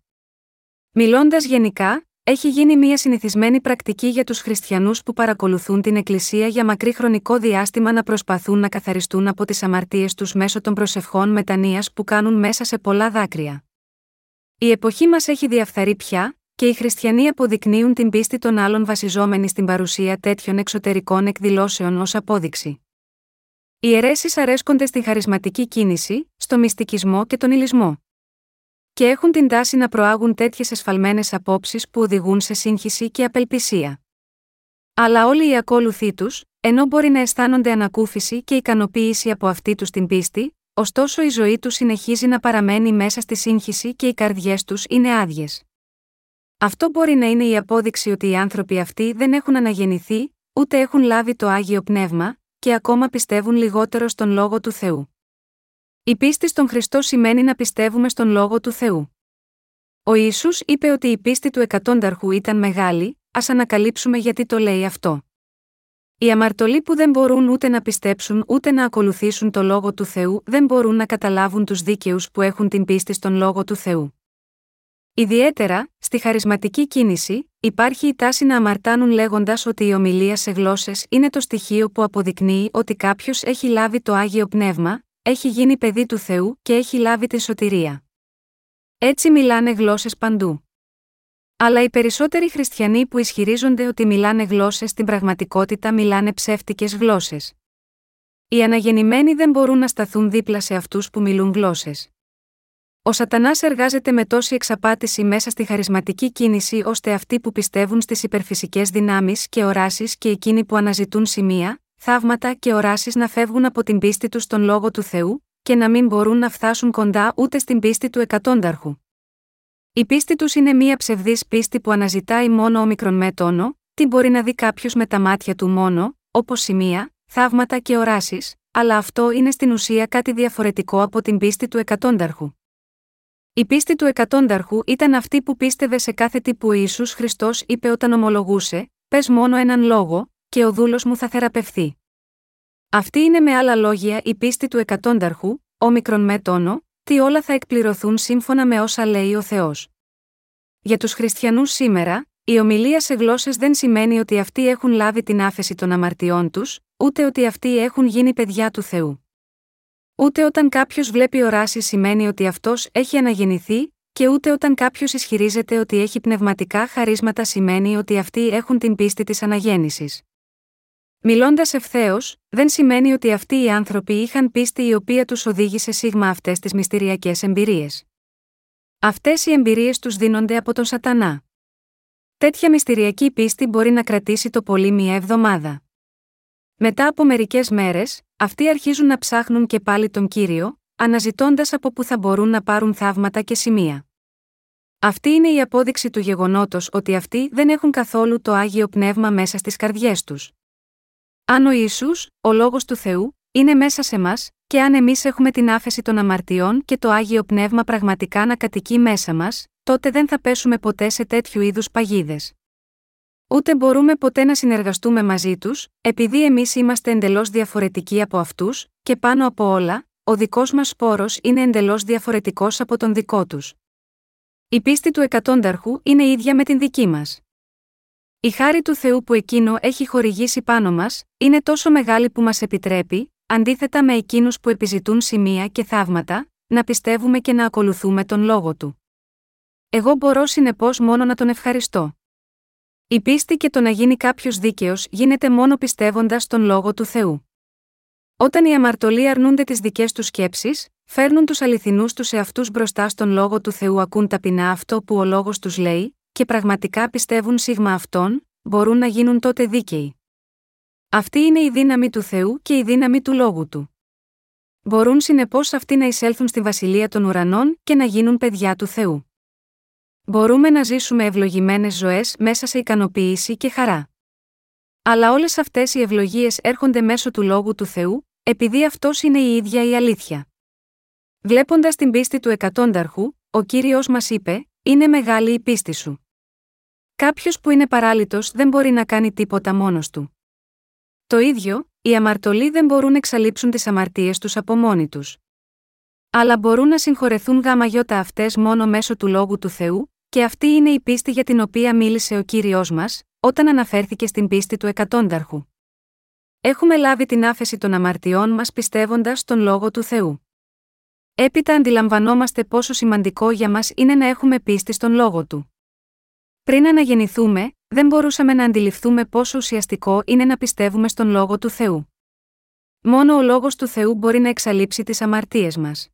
Μιλώντας γενικά, έχει γίνει μια συνηθισμένη πρακτική για τους χριστιανούς που παρακολουθούν την Εκκλησία για μακρύ χρονικό διάστημα να προσπαθούν να καθαριστούν από τις αμαρτίες τους μέσω των προσευχών μετανοίας που κάνουν μέσα σε πολλά δάκρυα. Η εποχή μας έχει διαφθαρεί πια, και οι χριστιανοί αποδεικνύουν την πίστη των άλλων βασιζόμενοι στην παρουσία τέτοιων εξωτερικών εκδηλώσεων ως απόδειξη. Οι αιρέσεις αρέσκονται στην χαρισματική κίνηση, στο μυστικισμό και τον υλισμό. Και έχουν την τάση να προάγουν τέτοιες εσφαλμένες απόψεις που οδηγούν σε σύγχυση και απελπισία. Αλλά όλοι οι ακόλουθοί τους, ενώ μπορεί να αισθάνονται ανακούφιση και ικανοποίηση από αυτή τους την πίστη, ωστόσο η ζωή τους συνεχίζει να παραμένει μέσα στη σύγχυση και οι καρδιές τους είναι άδειες. Αυτό μπορεί να είναι η απόδειξη ότι οι άνθρωποι αυτοί δεν έχουν αναγεννηθεί, ούτε έχουν λάβει το Άγιο Πνεύμα, και ακόμα πιστεύουν λιγότερο στον Λόγο του Θεού. Η πίστη στον Χριστό σημαίνει να πιστεύουμε στον Λόγο του Θεού. Ο Ιησούς είπε ότι η πίστη του εκατόνταρχου ήταν μεγάλη, ας ανακαλύψουμε γιατί το λέει αυτό. Οι αμαρτωλοί που δεν μπορούν ούτε να πιστέψουν ούτε να ακολουθήσουν το Λόγο του Θεού δεν μπορούν να καταλάβουν τους δίκαιους που έχουν την πίστη στον Λόγο του Θεού. Ιδιαίτερα, στη χαρισματική κίνηση, υπάρχει η τάση να αμαρτάνουν λέγοντας ότι η ομιλία σε γλώσσες είναι το στοιχείο που αποδεικνύει ότι κάποιος έχει λάβει το Άγιο Πνεύμα, έχει γίνει παιδί του Θεού και έχει λάβει τη σωτηρία. Έτσι μιλάνε γλώσσες παντού. Αλλά οι περισσότεροι χριστιανοί που ισχυρίζονται ότι μιλάνε γλώσσες στην πραγματικότητα μιλάνε ψεύτικες γλώσσες. Οι αναγεννημένοι δεν μπορούν να σταθούν δίπλα σε αυτούς που μιλούν γλώσσες. Ο Σατανάς εργάζεται με τόση εξαπάτηση μέσα στη χαρισματική κίνηση ώστε αυτοί που πιστεύουν στις υπερφυσικές δυνάμεις και οράσεις και εκείνοι που αναζητούν σημεία, θαύματα και οράσεις να φεύγουν από την πίστη τους στον Λόγο του Θεού και να μην μπορούν να φτάσουν κοντά ούτε στην πίστη του εκατόνταρχου. Η πίστη τους είναι μία ψευδής πίστη που αναζητάει μόνο όμικρον με τόνο, τι μπορεί να δει κάποιος με τα μάτια του μόνο, όπως σημεία, θαύματα και οράσεις, αλλά αυτό είναι στην ουσία κάτι διαφορετικό από την πίστη του εκατόνταρχου. Η πίστη του εκατόνταρχου ήταν αυτή που πίστευε σε κάθε τι που ο Ιησούς Χριστός είπε όταν ομολογούσε: «Πες μόνο έναν λόγο, και ο δούλος μου θα θεραπευθεί». Αυτή είναι με άλλα λόγια η πίστη του εκατόνταρχου, όμικρον με τόνο, τι όλα θα εκπληρωθούν σύμφωνα με όσα λέει ο Θεός. Για τους χριστιανούς σήμερα, η ομιλία σε γλώσσες δεν σημαίνει ότι αυτοί έχουν λάβει την άφεση των αμαρτιών τους, ούτε ότι αυτοί έχουν γίνει παιδιά του Θεού. Ούτε όταν κάποιος βλέπει οράσεις σημαίνει ότι αυτός έχει αναγεννηθεί, και ούτε όταν κάποιος ισχυρίζεται ότι έχει πνευματικά χαρίσματα σημαίνει ότι αυτοί έχουν την πίστη της αναγέννησης. Μιλώντας ευθέως, δεν σημαίνει ότι αυτοί οι άνθρωποι είχαν πίστη η οποία τους οδήγησε σίγμα αυτές τις μυστηριακές εμπειρίες. Αυτές οι εμπειρίες τους δίνονται από τον Σατανά. Τέτοια μυστηριακή πίστη μπορεί να κρατήσει το πολύ μία εβδομάδα. Μετά από μερικές μέρες, αυτοί αρχίζουν να ψάχνουν και πάλι τον Κύριο, αναζητώντας από πού θα μπορούν να πάρουν θαύματα και σημεία. Αυτή είναι η απόδειξη του γεγονότος ότι αυτοί δεν έχουν καθόλου το Άγιο Πνεύμα μέσα στις καρδιές τους. Αν ο Ιησούς, ο Λόγος του Θεού, είναι μέσα σε μας, και αν εμείς έχουμε την άφεση των αμαρτιών και το Άγιο Πνεύμα πραγματικά να κατοικεί μέσα μας, τότε δεν θα πέσουμε ποτέ σε τέτοιου είδους παγίδες. Ούτε μπορούμε ποτέ να συνεργαστούμε μαζί τους, επειδή εμείς είμαστε εντελώς διαφορετικοί από αυτούς, και πάνω από όλα, ο δικός μας σπόρος είναι εντελώς διαφορετικός από τον δικό τους. Η πίστη του εκατόνταρχου είναι ίδια με την δική μας. Η χάρη του Θεού που εκείνο έχει χορηγήσει πάνω μας, είναι τόσο μεγάλη που μας επιτρέπει, αντίθετα με εκείνους που επιζητούν σημεία και θαύματα, να πιστεύουμε και να ακολουθούμε τον Λόγο του. Εγώ μπορώ συνεπώς μόνο να τον ευχαριστώ. Η πίστη και το να γίνει κάποιος δίκαιος γίνεται μόνο πιστεύοντας τον Λόγο του Θεού. Όταν οι αμαρτωλοί αρνούνται τις δικές τους σκέψεις, φέρνουν τους αληθινούς τους εαυτούς μπροστά στον Λόγο του Θεού, ακούν ταπεινά αυτό που ο Λόγος τους λέει, και πραγματικά πιστεύουν σίγμα αυτόν, μπορούν να γίνουν τότε δίκαιοι. Αυτή είναι η δύναμη του Θεού και η δύναμη του Λόγου του. μπορούν συνεπώς αυτοί να εισέλθουν στη Βασιλεία των Ουρανών και να γίνουν παιδιά του Θεού. Μπορούμε να ζήσουμε ευλογημένες ζωές μέσα σε ικανοποίηση και χαρά. Αλλά όλες αυτές οι ευλογίες έρχονται μέσω του Λόγου του Θεού, επειδή αυτός είναι η ίδια η αλήθεια. Βλέποντας την πίστη του εκατόνταρχου, ο Κύριος μας είπε: «Είναι μεγάλη η πίστη σου». Κάποιος που είναι παράλυτος δεν μπορεί να κάνει τίποτα μόνος του. Το ίδιο, οι αμαρτωλοί δεν μπορούν να εξαλείψουν τις αμαρτίες τους από μόνοι τους. Αλλά μπορούν να συγχωρεθούν γαμαγιώτα αυτές μόνο μέσω του Λόγου του Θεού, και αυτή είναι η πίστη για την οποία μίλησε ο Κύριος μας, όταν αναφέρθηκε στην πίστη του εκατόνταρχου. Έχουμε λάβει την άφεση των αμαρτιών μας πιστεύοντας τον Λόγο του Θεού. Έπειτα αντιλαμβανόμαστε πόσο σημαντικό για μας είναι να έχουμε πίστη στον Λόγο του. Πριν αναγεννηθούμε, δεν μπορούσαμε να αντιληφθούμε πόσο ουσιαστικό είναι να πιστεύουμε στον Λόγο του Θεού. Μόνο ο Λόγος του Θεού μπορεί να εξαλείψει τις αμαρτίες μας.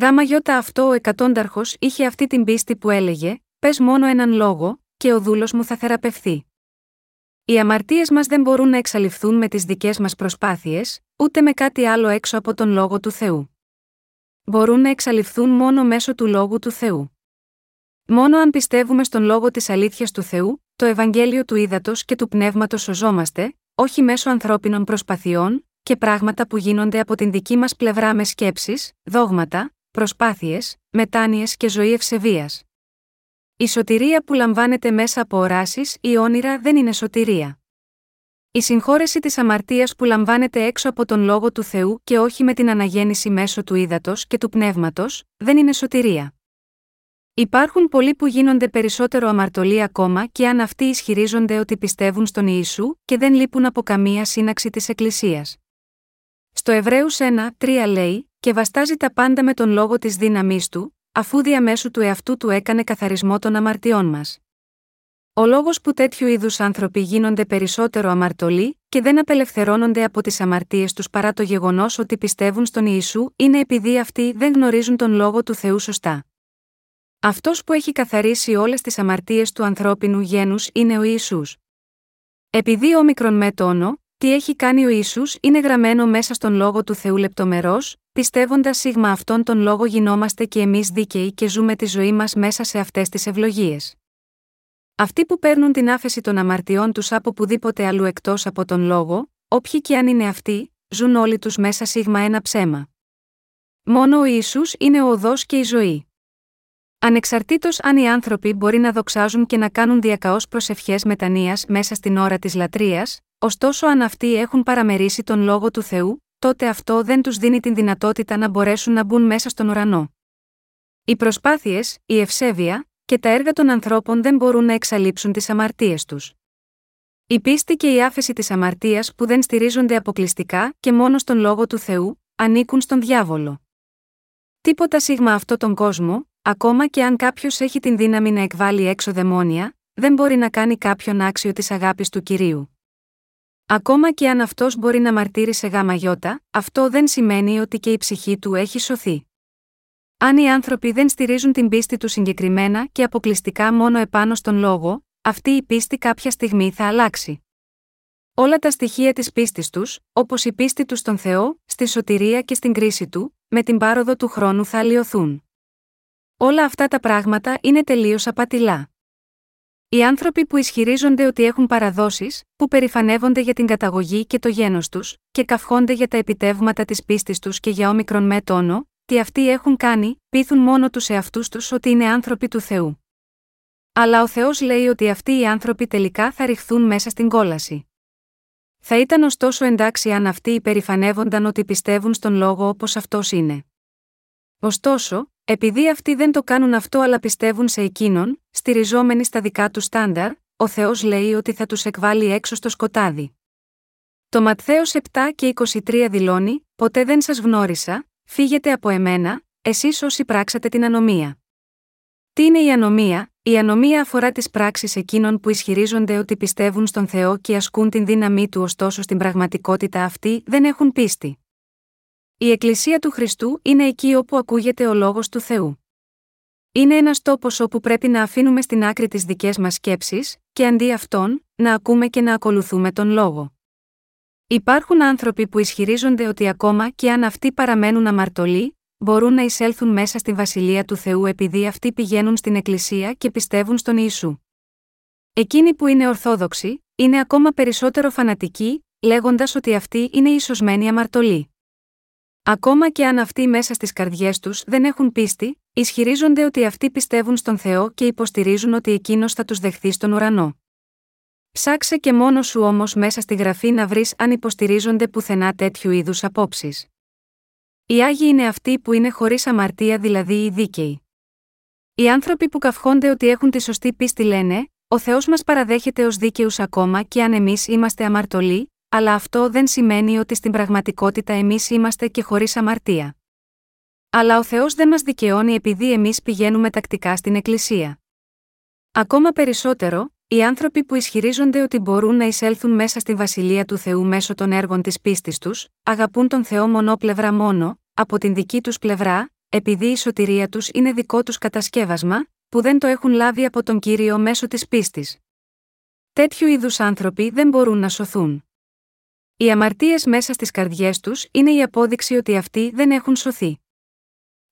Γαμαγιώτα αυτό ο εκατόνταρχος είχε αυτή την πίστη που έλεγε: «Πες μόνο έναν λόγο, και ο δούλος μου θα θεραπευθεί». Οι αμαρτίες μας δεν μπορούν να εξαλειφθούν με τις δικές μας προσπάθειες, ούτε με κάτι άλλο έξω από τον Λόγο του Θεού. Μπορούν να εξαλειφθούν μόνο μέσω του Λόγου του Θεού. Μόνο αν πιστεύουμε στον Λόγο της αλήθειας του Θεού, το Ευαγγέλιο του ύδατος και του πνεύματος σωζόμαστε, όχι μέσω ανθρώπινων προσπαθειών και πράγματα που γίνονται από την δική μας πλευρά με σκέψεις, δόγματα, προσπάθειες, μετάνοιες και ζωή ευσεβίας. Η σωτηρία που λαμβάνεται μέσα από οράσεις ή όνειρα δεν είναι σωτηρία. Η συγχώρεση της αμαρτίας που λαμβάνεται έξω από τον Λόγο του Θεού και όχι με την αναγέννηση μέσω του ύδατος και του πνεύματος, δεν είναι σωτηρία. Υπάρχουν πολλοί που γίνονται περισσότερο αμαρτωλοί ακόμα και αν αυτοί ισχυρίζονται ότι πιστεύουν στον Ιησού και δεν λείπουν από καμία σύναξη της Εκκλησίας. Στο Εβραίους ένα τρία λέει: «Και βαστάζει τα πάντα με τον λόγο της δύναμής του, αφού διαμέσου του εαυτού του έκανε καθαρισμό των αμαρτιών μας». Ο λόγος που τέτοιου είδους άνθρωποι γίνονται περισσότερο αμαρτωλοί και δεν απελευθερώνονται από τις αμαρτίες τους παρά το γεγονός ότι πιστεύουν στον Ιησού είναι επειδή αυτοί δεν γνωρίζουν τον Λόγο του Θεού σωστά. Αυτός που έχει καθαρίσει όλες τις αμαρτίες του ανθρώπινου γένους είναι ο Ιησούς. Επειδή όμικρον με το όνο, τι έχει κάνει ο Ιησούς είναι γραμμένο μέσα στον Λόγο του Θεού λεπτομερώς, πιστεύοντας σίγμα αυτόν τον Λόγο γινόμαστε και εμείς δίκαιοι και ζούμε τη ζωή μας μέσα σε αυτές τις ευλογίες. Αυτοί που παίρνουν την άφεση των αμαρτιών τους από πουδήποτε αλλού εκτός από τον Λόγο, όποιοι και αν είναι αυτοί, ζουν όλοι τους μέσα σίγμα ένα ψέμα. Μόνο ο Ιησούς είναι ο οδός και η ζωή. Ανεξαρτήτως αν οι άνθρωποι μπορεί να δοξάζουν και να κάνουν διακαώς προσευχές μετανοίας μέσα στην ώρα της λατρείας, ωστόσο αν αυτοί έχουν παραμερίσει τον Λόγο του Θεού, τότε αυτό δεν τους δίνει την δυνατότητα να μπορέσουν να μπουν μέσα στον ουρανό. Οι προσπάθειες, η ευσέβεια και τα έργα των ανθρώπων δεν μπορούν να εξαλείψουν τις αμαρτίες τους. Η πίστη και η άφεση της αμαρτίας που δεν στηρίζονται αποκλειστικά και μόνο στον Λόγο του Θεού, ανήκουν στον διάβολο. Τίποτα σίγμα αυτόν τον κόσμο, ακόμα και αν κάποιος έχει την δύναμη να εκβάλει έξω δαιμόνια, δεν μπορεί να κάνει κάποιον άξιο της αγάπης του Κυρίου. Ακόμα και αν αυτός μπορεί να μαρτύρει σε γάμα γιώτα, αυτό δεν σημαίνει ότι και η ψυχή του έχει σωθεί. Αν οι άνθρωποι δεν στηρίζουν την πίστη του συγκεκριμένα και αποκλειστικά μόνο επάνω στον λόγο, αυτή η πίστη κάποια στιγμή θα αλλάξει. Όλα τα στοιχεία της πίστης τους, όπως η πίστη τους στον Θεό, στη σωτηρία και στην κρίση του, με την πάροδο του χρόνου θα αλλοιωθούν. Όλα αυτά τα πράγματα είναι τελείως απατηλά. Οι άνθρωποι που ισχυρίζονται ότι έχουν παραδόσεις, που περηφανεύονται για την καταγωγή και το γένος τους, και καυχόνται για τα επιτεύγματα της πίστης τους και για όμικρον με τόνο, τι αυτοί έχουν κάνει, πείθουν μόνο τους εαυτούς τους ότι είναι άνθρωποι του Θεού. Αλλά ο Θεός λέει ότι αυτοί οι άνθρωποι τελικά θα ρηχθούν μέσα στην κόλαση. Θα ήταν ωστόσο εντάξει αν αυτοί υπερηφανεύονταν ότι πιστεύουν στον Λόγο όπως αυτός είναι. Ωστόσο, επειδή αυτοί δεν το κάνουν αυτό αλλά πιστεύουν σε εκείνον, στηριζόμενοι στα δικά του στάνταρ, ο Θεός λέει ότι θα τους εκβάλει έξω στο σκοτάδι. Το Ματθαίος επτά και είκοσι τρία δηλώνει: «Ποτέ δεν σας γνώρισα, φύγετε από εμένα, εσείς όσοι πράξατε την ανομία». Τι είναι η ανομία? Η ανομία αφορά τις πράξεις εκείνων που ισχυρίζονται ότι πιστεύουν στον Θεό και ασκούν την δύναμή του, ωστόσο στην πραγματικότητα αυτοί δεν έχουν πίστη. Η Εκκλησία του Χριστού είναι εκεί όπου ακούγεται ο Λόγος του Θεού. Είναι ένας τόπος όπου πρέπει να αφήνουμε στην άκρη τις δικές μας σκέψεις και αντί αυτών, να ακούμε και να ακολουθούμε τον Λόγο. Υπάρχουν άνθρωποι που ισχυρίζονται ότι ακόμα και αν αυτοί παραμένουν αμαρτωλοί, μπορούν να εισέλθουν μέσα στη Βασιλεία του Θεού επειδή αυτοί πηγαίνουν στην Εκκλησία και πιστεύουν στον Ιησού. Εκείνοι που είναι ορθόδοξοι, είναι ακόμα περισσότερο φανατικοί, λέγοντας ότι αυτοί είναι ισοσμένοι αμαρτωλοί. Ακόμα και αν αυτοί μέσα στις καρδιές τους δεν έχουν πίστη, ισχυρίζονται ότι αυτοί πιστεύουν στον Θεό και υποστηρίζουν ότι Εκείνος θα τους δεχθεί στον ουρανό. Ψάξε και μόνος σου όμως μέσα στη Γραφή να βρεις αν υποστηρίζονται πουθενά τέτοιου είδους απόψεις. Οι Άγιοι είναι αυτοί που είναι χωρίς αμαρτία, δηλαδή οι δίκαιοι. Οι άνθρωποι που καυχόνται ότι έχουν τη σωστή πίστη λένε: «Ο Θεός μας παραδέχεται ως δίκαιους ακόμα και αν εμείς είμαστε αμαρτωλοί», αλλά αυτό δεν σημαίνει ότι στην πραγματικότητα εμείς είμαστε και χωρίς αμαρτία. Αλλά ο Θεός δεν μας δικαιώνει επειδή εμείς πηγαίνουμε τακτικά στην Εκκλησία. Ακόμα περισσότερο, οι άνθρωποι που ισχυρίζονται ότι μπορούν να εισέλθουν μέσα στη Βασιλεία του Θεού μέσω των έργων της πίστης τους, αγαπούν τον Θεό μονόπλευρα μόνο, από την δική τους πλευρά, επειδή η σωτηρία τους είναι δικό τους κατασκεύασμα, που δεν το έχουν λάβει από τον Κύριο μέσω της πίστης. Τέτοιου είδους άνθρωποι δεν μπορούν να σωθούν. Οι αμαρτίες μέσα στις καρδιές τους είναι η απόδειξη ότι αυτοί δεν έχουν σωθεί.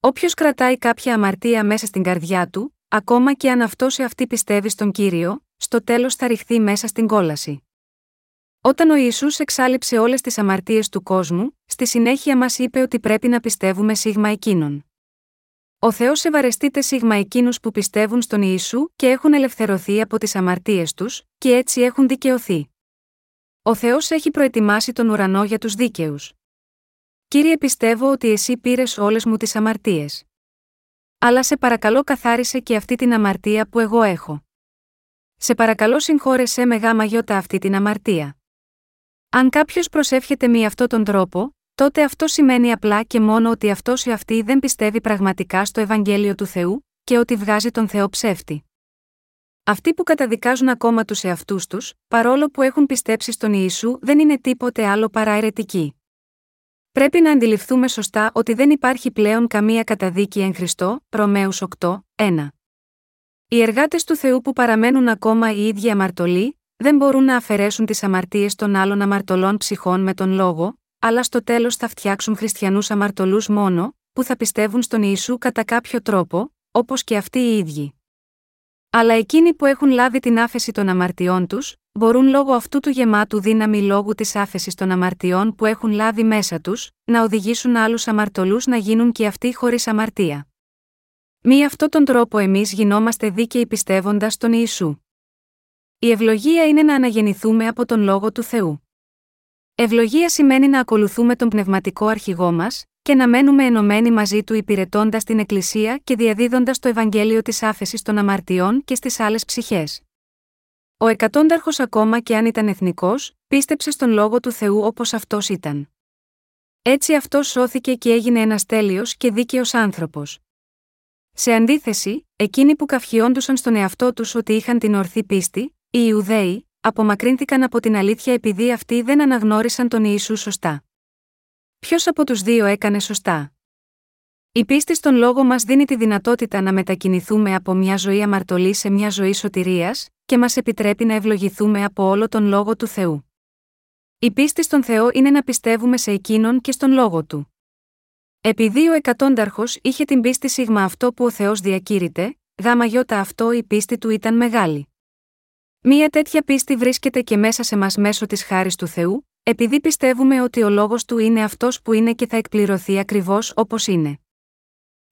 Όποιος κρατάει κάποια αμαρτία μέσα στην καρδιά του, ακόμα και αν αυτός ή αυτή πιστεύει στον Κύριο, στο τέλος θα ρηχθεί μέσα στην κόλαση. Όταν ο Ιησούς εξάλειψε όλες τις αμαρτίες του κόσμου, στη συνέχεια μας είπε ότι πρέπει να πιστεύουμε σίγμα εκείνον. Ο Θεός ευαρεστείται σίγμα εκείνους που πιστεύουν στον Ιησού και έχουν ελευθερωθεί από τις αμαρτίες τους, και έτσι έχουν δικαιωθεί. Ο Θεός έχει προετοιμάσει τον ουρανό για τους δίκαιους. Κύριε, πιστεύω ότι εσύ πήρες όλες μου τις αμαρτίες. Αλλά σε παρακαλώ καθάρισε και αυτή την αμαρτία που εγώ έχω. Σε παρακαλώ συγχώρεσέ με γάμα γιώτα αυτή την αμαρτία. Αν κάποιος προσεύχεται με αυτόν τον τρόπο, τότε αυτό σημαίνει απλά και μόνο ότι αυτός ή αυτή δεν πιστεύει πραγματικά στο Ευαγγέλιο του Θεού και ότι βγάζει τον Θεό ψεύτη. Αυτοί που καταδικάζουν ακόμα τους εαυτούς τους, παρόλο που έχουν πιστέψει στον Ιησού, δεν είναι τίποτε άλλο παρά αιρετικοί. Πρέπει να αντιληφθούμε σωστά ότι δεν υπάρχει πλέον καμία καταδίκη εν Χριστώ, Ρωμαίους οκτώ, ένα. Οι εργάτες του Θεού που παραμένουν ακόμα οι ίδιοι αμαρτωλοί, δεν μπορούν να αφαιρέσουν τις αμαρτίες των άλλων αμαρτωλών ψυχών με τον λόγο, αλλά στο τέλος θα φτιάξουν χριστιανούς αμαρτωλούς μόνο, που θα πιστεύουν στον Ιησού κατά κάποιο τρόπο, όπως και αυτοί οι ίδιοι. Αλλά εκείνοι που έχουν λάβει την άφεση των αμαρτιών τους, μπορούν λόγω αυτού του γεμάτου δύναμη λόγου της άφεσης των αμαρτιών που έχουν λάβει μέσα τους, να οδηγήσουν άλλους αμαρτωλούς να γίνουν και αυτοί χωρίς αμαρτία. Με αυτόν τον τρόπο εμείς γινόμαστε δίκαιοι πιστεύοντας τον Ιησού. Η ευλογία είναι να αναγεννηθούμε από τον Λόγο του Θεού. Ευλογία σημαίνει να ακολουθούμε τον πνευματικό αρχηγό μας και να μένουμε ενωμένοι μαζί του υπηρετώντας την Εκκλησία και διαδίδοντας το Ευαγγέλιο της άφεσης των αμαρτιών και στις άλλες ψυχές. Ο εκατόνταρχος, ακόμα και αν ήταν εθνικός, πίστεψε στον Λόγο του Θεού όπως αυτός ήταν. Έτσι αυτός σώθηκε και έγινε ένας τέλειος και δίκαιος άνθρωπος. Σε αντίθεση, εκείνοι που καυχιόντουσαν στον εαυτό τους ότι είχαν την ορθή πίστη, οι Ιουδαίοι, απομακρύνθηκαν από την αλήθεια επειδή αυτοί δεν αναγνώρισαν τον Ιησού σωστά. Ποιος από τους δύο έκανε σωστά? Η πίστη στον Λόγο μας δίνει τη δυνατότητα να μετακινηθούμε από μια ζωή αμαρτωλή σε μια ζωή σωτηρίας και μας επιτρέπει να ευλογηθούμε από όλο τον Λόγο του Θεού. Η πίστη στον Θεό είναι να πιστεύουμε σε Εκείνον και στον Λόγο Του. Επειδή ο εκατόνταρχος είχε την πίστη σίγμα αυτό που ο Θεός διακήρυτε, γάμα γιώτα αυτό η πίστη του ήταν μεγάλη. Μία τέτοια πίστη βρίσκεται και μέσα σε μας μέσω της χάρης του Θεού, επειδή πιστεύουμε ότι ο Λόγος Του είναι αυτός που είναι και θα εκπληρωθεί ακριβώς όπως είναι.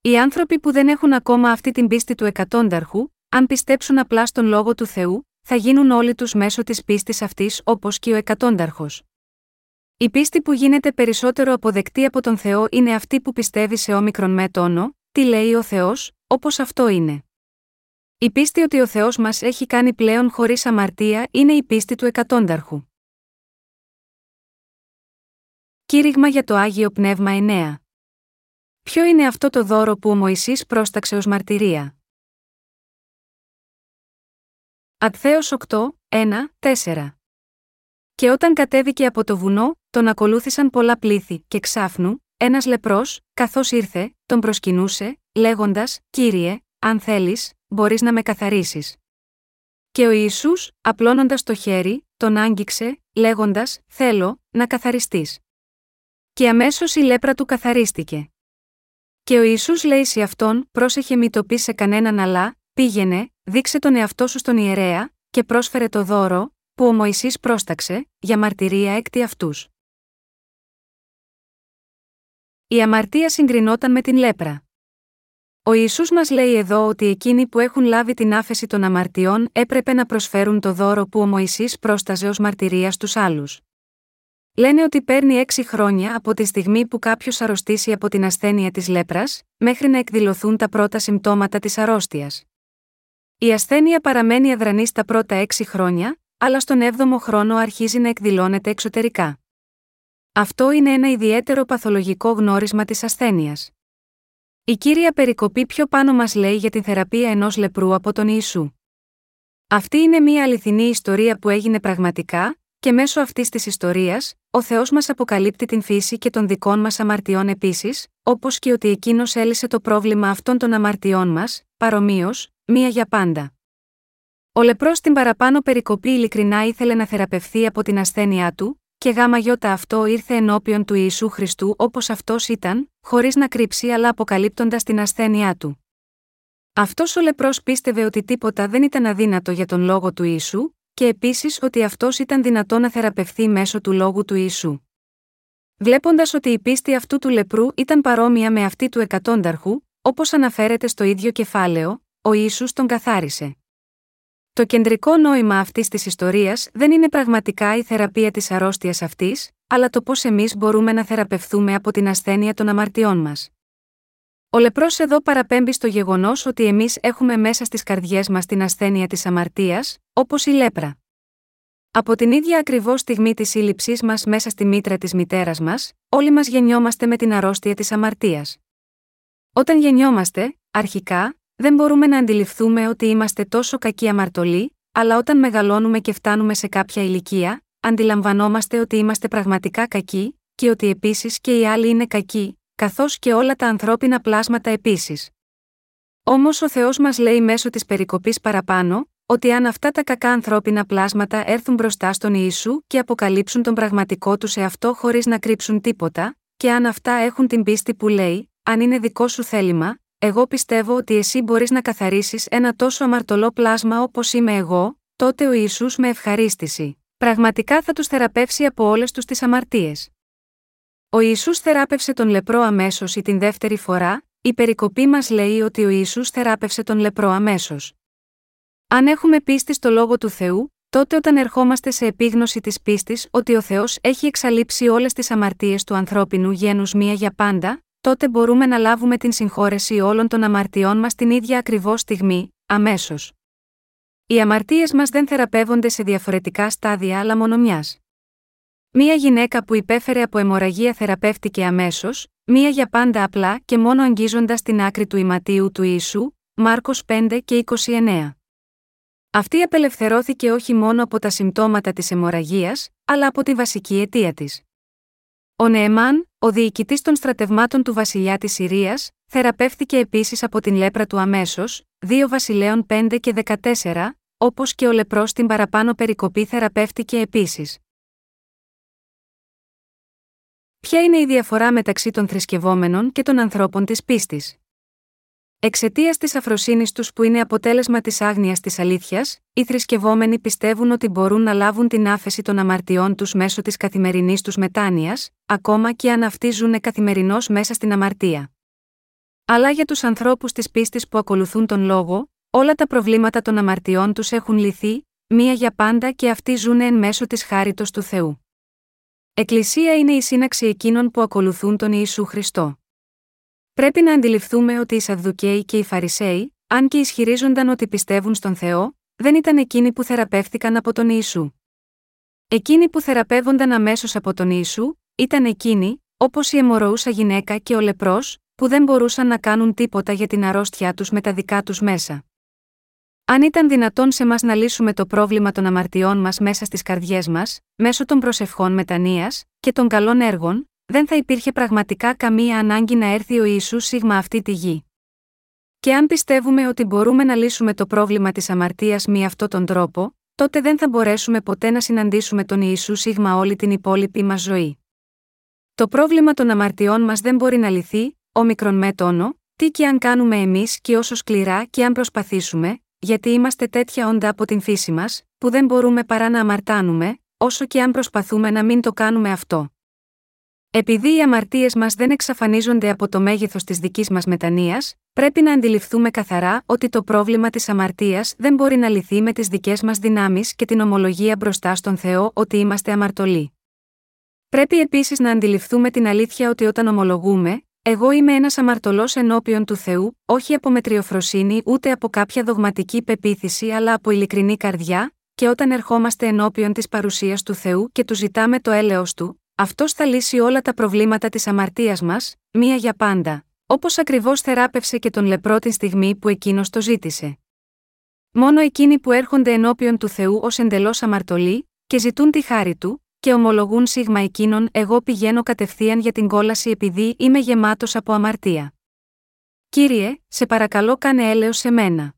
Οι άνθρωποι που δεν έχουν ακόμα αυτή την πίστη του εκατόνταρχου, αν πιστέψουν απλά στον Λόγο του Θεού, θα γίνουν όλοι τους μέσω της πίστης αυτής όπως και ο εκατόνταρχος. Η πίστη που γίνεται περισσότερο αποδεκτή από τον Θεό είναι αυτή που πιστεύει σε όμικρον με τόνο, τι λέει ο Θεός, όπως αυτό είναι. Η πίστη ότι ο Θεός μας έχει κάνει πλέον χωρίς αμαρτία είναι η πίστη του εκατόνταρχου. Κήρυγμα για το Άγιο Πνεύμα εννέα. Ποιο είναι αυτό το δώρο που ο Μωυσής πρόσταξε ως μαρτυρία? Ατθέος οκτώ, ένα, τέσσερα. Και όταν κατέβηκε από το βουνό, τον ακολούθησαν πολλά πλήθη, και ξάφνου, ένας λεπρός, καθώς ήρθε, τον προσκυνούσε, λέγοντας: «Κύριε, αν θέλεις, μπορείς να με καθαρίσεις». Και ο Ιησούς, απλώνοντας το χέρι, τον άγγιξε, λέγοντας «Θέλω, να καθαριστείς». Και αμέσως η λέπρα του καθαρίστηκε. Και ο Ιησούς λέει σε αυτόν «Πρόσεχε μη το πεις σε κανέναν, αλλά πήγαινε, δείξε τον εαυτό σου στον ιερέα και πρόσφερε το δώρο που ο Μωυσής πρόσταξε, για μαρτυρία έκτι αυτούς». Η αμαρτία συγκρινόταν με την λέπρα. Ο Ιησούς μας λέει εδώ ότι εκείνοι που έχουν λάβει την άφεση των αμαρτιών έπρεπε να προσφέρουν το δώρο που ο Μωυσής πρόσταζε ως μαρτυρία στους άλλους. Λένε ότι παίρνει έξι χρόνια από τη στιγμή που κάποιος αρρωστήσει από την ασθένεια της λέπρας, μέχρι να εκδηλωθούν τα πρώτα συμπτώματα της αρρώστιας. Η ασθένεια παραμένει αδρανή στα πρώτα έξι χρόνια, αλλά στον έβδομο χρόνο αρχίζει να εκδηλώνεται εξωτερικά. Αυτό είναι ένα ιδιαίτερο παθολογικό γνώρισμα της ασθένειας. Η κύρια περικοπή πιο πάνω μας λέει για την θεραπεία ενός λεπρού από τον Ιησού. Αυτή είναι μια αληθινή ιστορία που έγινε πραγματικά, και μέσω αυτής της ιστορίας, ο Θεός μας αποκαλύπτει την φύση και των δικών μας αμαρτιών επίσης, όπως και ότι εκείνος έλυσε το πρόβλημα αυτών των αμαρτιών μας, παρομοίως, μία για πάντα. Ο λεπρός στην παραπάνω περικοπή ειλικρινά ήθελε να θεραπευθεί από την ασθένειά του, και γι' αυτό ήρθε ενώπιον του Ιησού Χριστού όπως αυτός ήταν, χωρίς να κρύψει αλλά αποκαλύπτοντας την ασθένειά του. Αυτός ο λεπρός πίστευε ότι τίποτα δεν ήταν αδύνατο για τον λόγο του Ιησού, και επίσης ότι αυτός ήταν δυνατό να θεραπευθεί μέσω του λόγου του Ιησού. Βλέποντας ότι η πίστη αυτού του λεπρού ήταν παρόμοια με αυτή του εκατόνταρχου, όπως αναφέρεται στο ίδιο κεφάλαιο, ο Ιησούς τον καθάρισε. Το κεντρικό νόημα αυτής της ιστορίας δεν είναι πραγματικά η θεραπεία της αρρώστιας αυτής, αλλά το πώς εμείς μπορούμε να θεραπευθούμε από την ασθένεια των αμαρτιών μας. Ο λεπρός εδώ παραπέμπει στο γεγονός ότι εμείς έχουμε μέσα στις καρδιές μας την ασθένεια της αμαρτίας, όπως η λέπρα. Από την ίδια ακριβώς στιγμή της σύλληψής μας μέσα στη μήτρα της μητέρας μας, όλοι μας γεννιόμαστε με την αρρώστια της αμαρτίας. Όταν γεννιόμαστε, αρχικά, δεν μπορούμε να αντιληφθούμε ότι είμαστε τόσο κακοί αμαρτωλοί, αλλά όταν μεγαλώνουμε και φτάνουμε σε κάποια ηλικία, αντιλαμβανόμαστε ότι είμαστε πραγματικά κακοί, και ότι επίσης και οι άλλοι είναι κακοί, καθώς και όλα τα ανθρώπινα πλάσματα επίσης. Όμως ο Θεός μας λέει μέσω της περικοπής παραπάνω, ότι αν αυτά τα κακά ανθρώπινα πλάσματα έρθουν μπροστά στον Ιησού και αποκαλύψουν τον πραγματικό τους εαυτό χωρίς να κρύψουν τίποτα, και αν αυτά έχουν την πίστη που λέει, αν είναι δικό σου θέλημα, εγώ πιστεύω ότι εσύ μπορείς να καθαρίσεις ένα τόσο αμαρτωλό πλάσμα όπως είμαι εγώ, τότε ο Ιησούς με ευχαρίστηση πραγματικά θα τους θεραπεύσει από όλες τους τις αμαρτίες. Ο Ιησούς θεράπευσε τον λεπρό αμέσως ή την δεύτερη φορά, η περικοπή μας λέει ότι ο Ιησούς θεράπευσε τον λεπρό αμέσως. Αν έχουμε πίστη στο Λόγο του Θεού, τότε όταν ερχόμαστε σε επίγνωση της πίστης ότι ο Θεός έχει εξαλείψει όλες τις αμαρτίες του ανθρώπινου γένους μία για πάντα, τότε μπορούμε να λάβουμε την συγχώρεση όλων των αμαρτιών μας την ίδια ακριβώς στιγμή, αμέσως. Οι αμαρτίες μας δεν θεραπεύονται σε διαφορετικά στάδια αλλά μόνο μιας. Μία γυναίκα που υπέφερε από αιμορραγία θεραπεύτηκε αμέσως, μία για πάντα απλά και μόνο αγγίζοντας την άκρη του ηματίου του Ιησού, Μάρκος πέντε και είκοσι εννέα. Αυτή απελευθερώθηκε όχι μόνο από τα συμπτώματα της αιμορραγίας, αλλά από τη βασική αιτία της. Ο Νεεμάν, ο διοικητής των στρατευμάτων του βασιλιά της Συρίας, θεραπεύτηκε επίσης από την λέπρα του αμέσως, δύο Βασιλέων πέντε και δεκατέσσερα, όπως και ο λεπρός στην παραπάνω περικοπή θεραπεύτηκε επίσης. Ποια είναι η διαφορά μεταξύ των θρησκευόμενων και των ανθρώπων της πίστης? Εξαιτίας της αφροσύνης τους που είναι αποτέλεσμα της άγνοιας της αλήθειας, οι θρησκευόμενοι πιστεύουν ότι μπορούν να λάβουν την άφεση των αμαρτιών τους μέσω της καθημερινής τους μετάνοιας, ακόμα και αν αυτοί ζουν καθημερινώς μέσα στην αμαρτία. Αλλά για τους ανθρώπους της πίστης που ακολουθούν τον λόγο, όλα τα προβλήματα των αμαρτιών τους έχουν λυθεί, μία για πάντα και αυτοί ζουν εν μέσω της χάριτος του Θεού. Εκκλησία είναι η σύναξη εκείνων που ακολουθούν τον Ιησού Χριστό. Πρέπει να αντιληφθούμε ότι οι Σαδδουκαίοι και οι Φαρισαίοι, αν και ισχυρίζονταν ότι πιστεύουν στον Θεό, δεν ήταν εκείνοι που θεραπεύτηκαν από τον Ιησού. Εκείνοι που θεραπεύονταν αμέσως από τον Ιησού, ήταν εκείνοι, όπως η αιμορροούσα γυναίκα και ο λεπρός, που δεν μπορούσαν να κάνουν τίποτα για την αρρώστιά τους με τα δικά τους μέσα. Αν ήταν δυνατόν σε μας να λύσουμε το πρόβλημα των αμαρτιών μας μέσα στις καρδιές μας, μέσω των προσευχών μετανοίας και των καλών έργων, δεν θα υπήρχε πραγματικά καμία ανάγκη να έρθει ο Ιησούς σίγμα αυτή τη γη. Και αν πιστεύουμε ότι μπορούμε να λύσουμε το πρόβλημα της αμαρτίας με αυτόν τον τρόπο, τότε δεν θα μπορέσουμε ποτέ να συναντήσουμε τον Ιησού σίγμα όλη την υπόλοιπη μας ζωή. Το πρόβλημα των αμαρτιών μας δεν μπορεί να λυθεί, όμικρον με τόνο, τι και αν κάνουμε εμείς και όσο σκληρά και αν προσπαθήσουμε, γιατί είμαστε τέτοια όντα από την φύση μας, που δεν μπορούμε παρά να αμαρτάνουμε, όσο και αν προσπαθούμε να μην το κάνουμε αυτό. Επειδή οι αμαρτίες μας δεν εξαφανίζονται από το μέγεθος της δικής μας μετανοίας, πρέπει να αντιληφθούμε καθαρά ότι το πρόβλημα της αμαρτίας δεν μπορεί να λυθεί με τις δικές μας δυνάμεις και την ομολογία μπροστά στον Θεό ότι είμαστε αμαρτωλοί. Πρέπει επίσης να αντιληφθούμε την αλήθεια ότι όταν ομολογούμε, εγώ είμαι ένας αμαρτωλός ενώπιον του Θεού, όχι από μετριοφροσύνη ούτε από κάποια δογματική πεποίθηση αλλά από ειλικρινή καρδιά, και όταν ερχόμαστε ενώπιον της παρουσίας του Θεού και του ζητάμε το έλεος του, αυτός θα λύσει όλα τα προβλήματα της αμαρτίας μας, μία για πάντα, όπως ακριβώς θεράπευσε και τον λεπρό την στιγμή που εκείνος το ζήτησε. Μόνο εκείνοι που έρχονται ενώπιον του Θεού ως εντελώς αμαρτωλοί, και ζητούν τη χάρη του, και ομολογούν σίγμα εκείνον εγώ πηγαίνω κατευθείαν για την κόλαση επειδή είμαι γεμάτος από αμαρτία. Κύριε, σε παρακαλώ κάνε έλεος σε μένα.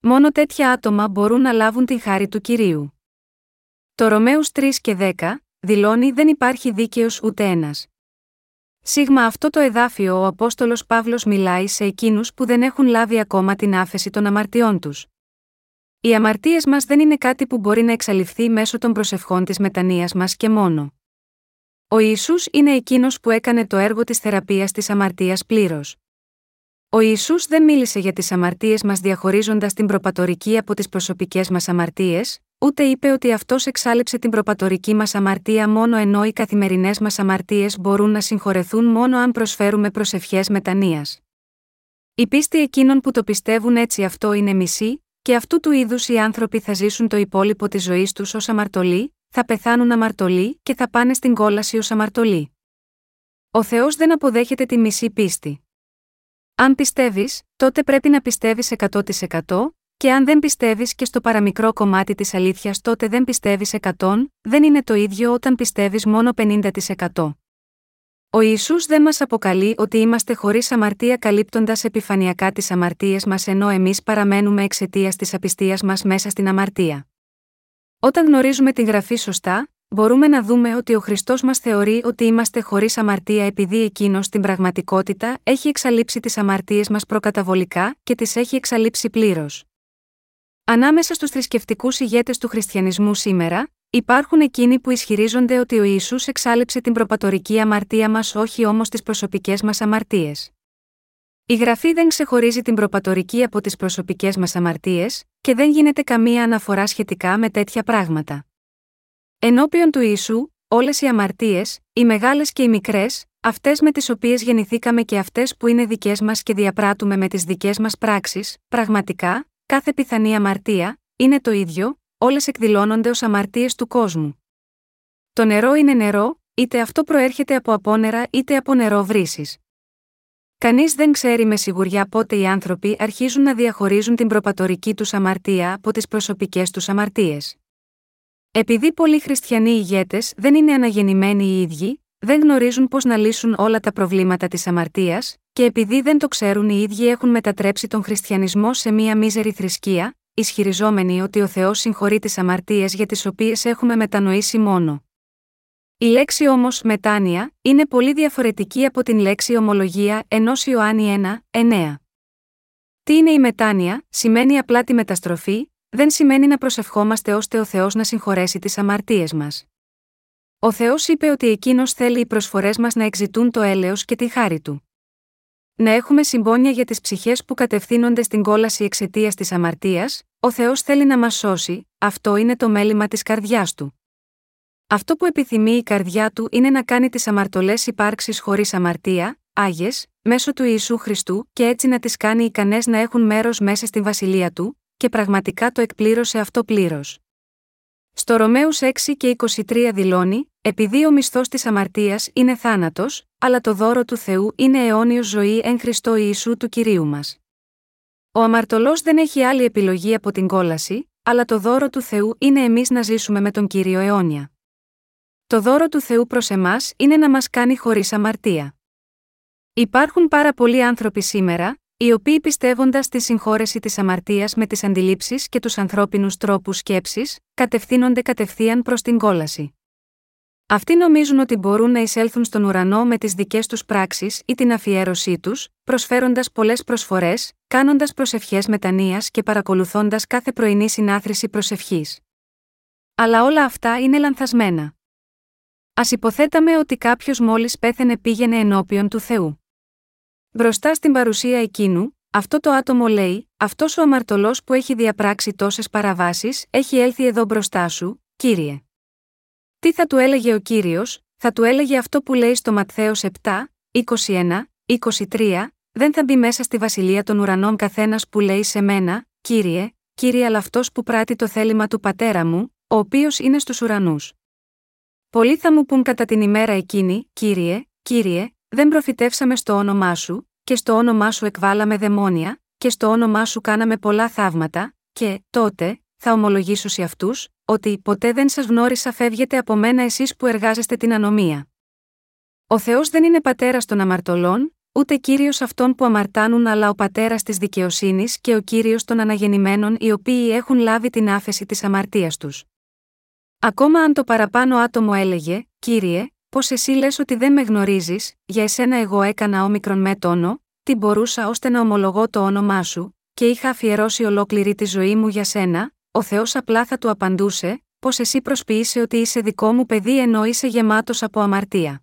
Μόνο τέτοια άτομα μπορούν να λάβουν τη χάρη του Κυρίου. Το Ρωμαίους τρία και δέκα δηλώνει δεν υπάρχει δίκαιος ούτε ένας. Σίγμα αυτό το εδάφιο ο Απόστολος Παύλος μιλάει σε εκείνους που δεν έχουν λάβει ακόμα την άφεση των αμαρτιών τους. Οι αμαρτίες μας δεν είναι κάτι που μπορεί να εξαλειφθεί μέσω των προσευχών της μετανοίας μας και μόνο. Ο Ιησούς είναι εκείνος που έκανε το έργο της θεραπείας της αμαρτίας πλήρως. Ο Ιησούς δεν μίλησε για τις αμαρτίες μας διαχωρίζοντας την προπατορική από τις προσωπικές μας αμαρτίες, ούτε είπε ότι αυτός εξάλειψε την προπατορική μας αμαρτία μόνο ενώ οι καθημερινές μας αμαρτίες μπορούν να συγχωρεθούν μόνο αν προσφέρουμε προσευχές μετανοίας. Η πίστη εκείνων που το πιστεύουν έτσι αυτό είναι μισή, και αυτού του είδους οι άνθρωποι θα ζήσουν το υπόλοιπο της ζωής τους ως αμαρτωλοί, θα πεθάνουν αμαρτωλοί και θα πάνε στην κόλαση ως αμαρτωλοί. Ο Θεός δεν αποδέχεται τη μισή πίστη. Αν πιστεύεις, τότε πρέπει να πιστεύεις εκατό τοις εκατό, και αν δεν πιστεύεις και στο παραμικρό κομμάτι της αλήθειας τότε δεν πιστεύεις εκατό τοις εκατό, δεν είναι το ίδιο όταν πιστεύεις μόνο πενήντα τοις εκατό. Ο Ιησούς δεν μας αποκαλεί ότι είμαστε χωρίς αμαρτία καλύπτοντας επιφανειακά τις αμαρτίες μας ενώ εμείς παραμένουμε εξαιτίας της απιστίας μας μέσα στην αμαρτία. Όταν γνωρίζουμε την Γραφή σωστά, μπορούμε να δούμε ότι ο Χριστός μας θεωρεί ότι είμαστε χωρίς αμαρτία επειδή εκείνος στην πραγματικότητα έχει εξαλείψει τις αμαρτίες μας προκαταβολικά και τις έχει εξαλείψει πλήρως. Ανάμεσα στους θρησκευτικούς ηγέτες του χριστιανισμού σήμερα, υπάρχουν εκείνοι που ισχυρίζονται ότι ο Ιησούς εξάλειψε την προπατορική αμαρτία μας όχι όμως τις προσωπικές μας αμαρτίες. Η Γραφή δεν ξεχωρίζει την προπατορική από τις προσωπικές μας αμαρτίες και δεν γίνεται καμία αναφορά σχετικά με τέτοια πράγματα. Ενώπιον του Ιησού, όλες οι αμαρτίες, οι μεγάλες και οι μικρές, αυτές με τις οποίες γεννηθήκαμε και αυτές που είναι δικές μας και διαπράττουμε με τις δικές μας πράξεις, πραγματικά, κάθε πιθανή αμαρτία, είναι το ίδιο, όλες εκδηλώνονται ως αμαρτίες του κόσμου. Το νερό είναι νερό, είτε αυτό προέρχεται από απόνερα είτε από νερό βρύσης. Κανείς δεν ξέρει με σιγουριά πότε οι άνθρωποι αρχίζουν να διαχωρίζουν την προπατορική τους αμαρτία από τις προσωπικές τους αμαρτίες. Επειδή πολλοί χριστιανοί ηγέτες δεν είναι αναγεννημένοι οι ίδιοι, δεν γνωρίζουν πώς να λύσουν όλα τα προβλήματα της αμαρτίας, και επειδή δεν το ξέρουν οι ίδιοι έχουν μετατρέψει τον χριστιανισμό σε μία μίζερη θρησκεία, ισχυριζόμενοι ότι ο Θεός συγχωρεί τις αμαρτίες για τις οποίες έχουμε μετανοήσει μόνο. Η λέξη όμως μετάνοια είναι πολύ διαφορετική από την λέξη ομολογία ενός Ιωάννη ένα εννέα. Τι είναι η μετάνοια, σημαίνει απλά τη μεταστροφή, δεν σημαίνει να προσευχόμαστε ώστε ο Θεός να συγχωρέσει τις αμαρτίες μας. Ο Θεός είπε ότι εκείνος θέλει οι προσφορές μας να εξητούν το έλεος και τη χάρη του. Να έχουμε συμπόνια για τις ψυχές που κατευθύνονται στην κόλαση εξαιτίας της αμαρτίας, ο Θεός θέλει να μας σώσει, αυτό είναι το μέλημα της καρδιάς του. Αυτό που επιθυμεί η καρδιά του είναι να κάνει τις αμαρτωλές υπάρξεις χωρίς αμαρτία, άγιες, μέσω του Ιησού Χριστού και έτσι να τις κάνει ικανές να έχουν μέρος μέσα στην βασιλεία του, και πραγματικά το εκπλήρωσε αυτό πλήρως. Στο Ρωμαίους έξι και είκοσι τρία δηλώνει, επειδή ο μισθός της αμαρτίας είναι θάνατος, αλλά το δώρο του Θεού είναι αιώνιος ζωή εν Χριστώ Ιησού του Κυρίου μας. Ο αμαρτωλός δεν έχει άλλη επιλογή από την κόλαση, αλλά το δώρο του Θεού είναι εμείς να ζήσουμε με τον Κύριο αιώνια. Το δώρο του Θεού προς εμάς είναι να μας κάνει χωρίς αμαρτία. Υπάρχουν πάρα πολλοί άνθρωποι σήμερα, οι οποίοι πιστεύοντας τη συγχώρεση της αμαρτίας με τις αντιλήψεις και τους ανθρώπινους τρόπους σκέψης, κατευθύνονται κατευθείαν προς την κόλαση. Αυτοί νομίζουν ότι μπορούν να εισέλθουν στον ουρανό με τις δικές τους πράξεις ή την αφιέρωσή τους, προσφέροντας πολλές προσφορές, κάνοντας προσευχές μετανοίας και παρακολουθώντας κάθε πρωινή συνάθρηση προσευχής. Αλλά όλα αυτά είναι λανθασμένα. Ας υποθέταμε ότι κάποιος μόλις πέθαινε πήγαινε ενώπιον του Θεού. Μπροστά στην παρουσία εκείνου, αυτό το άτομο λέει: «Αυτός ο αμαρτωλός που έχει διαπράξει τόσες παραβάσεις, έχει έλθει εδώ μπροστά σου, Κύριε». Τι θα του έλεγε ο Κύριος? Θα του έλεγε αυτό που λέει στο Ματθαίος επτά, είκοσι ένα, είκοσι τρία, «Δεν θα μπει μέσα στη βασιλεία των ουρανών καθένας που λέει σε μένα, Κύριε, Κύριε, αλλά αυτός που πράττει το θέλημα του Πατέρα μου, ο οποίος είναι στους ουρανούς». Πολλοί θα μου πουν κατά την ημέρα εκείνη: «Κύριε, Κύριε, δεν προφητεύσαμε στο όνομά σου, και στο όνομά σου εκβάλαμε δαιμόνια, και στο όνομά σου κάναμε πολλά θαύματα», και τότε θα ομολογήσω σε αυτούς ότι «ποτέ δεν σας γνώρισα, φεύγετε από μένα εσείς που εργάζεστε την ανομία». Ο Θεός δεν είναι πατέρας των αμαρτωλών, ούτε κύριος αυτών που αμαρτάνουν, αλλά ο πατέρας της δικαιοσύνης και ο κύριος των αναγεννημένων, οι οποίοι έχουν λάβει την άφεση της αμαρτίας τους. Ακόμα αν το παραπάνω άτομο έλεγε: «Κύριε, πώς εσύ λες ότι δεν με γνωρίζεις, για εσένα εγώ έκανα όμικρον με τόνο, τι μπορούσα ώστε να ομολογώ το όνομά σου, και είχα αφιερώσει ολόκληρη τη ζωή μου για σένα», ο Θεός απλά θα του απαντούσε: «Πώς εσύ προσποιείσαι ότι είσαι δικό μου παιδί ενώ είσαι γεμάτος από αμαρτία.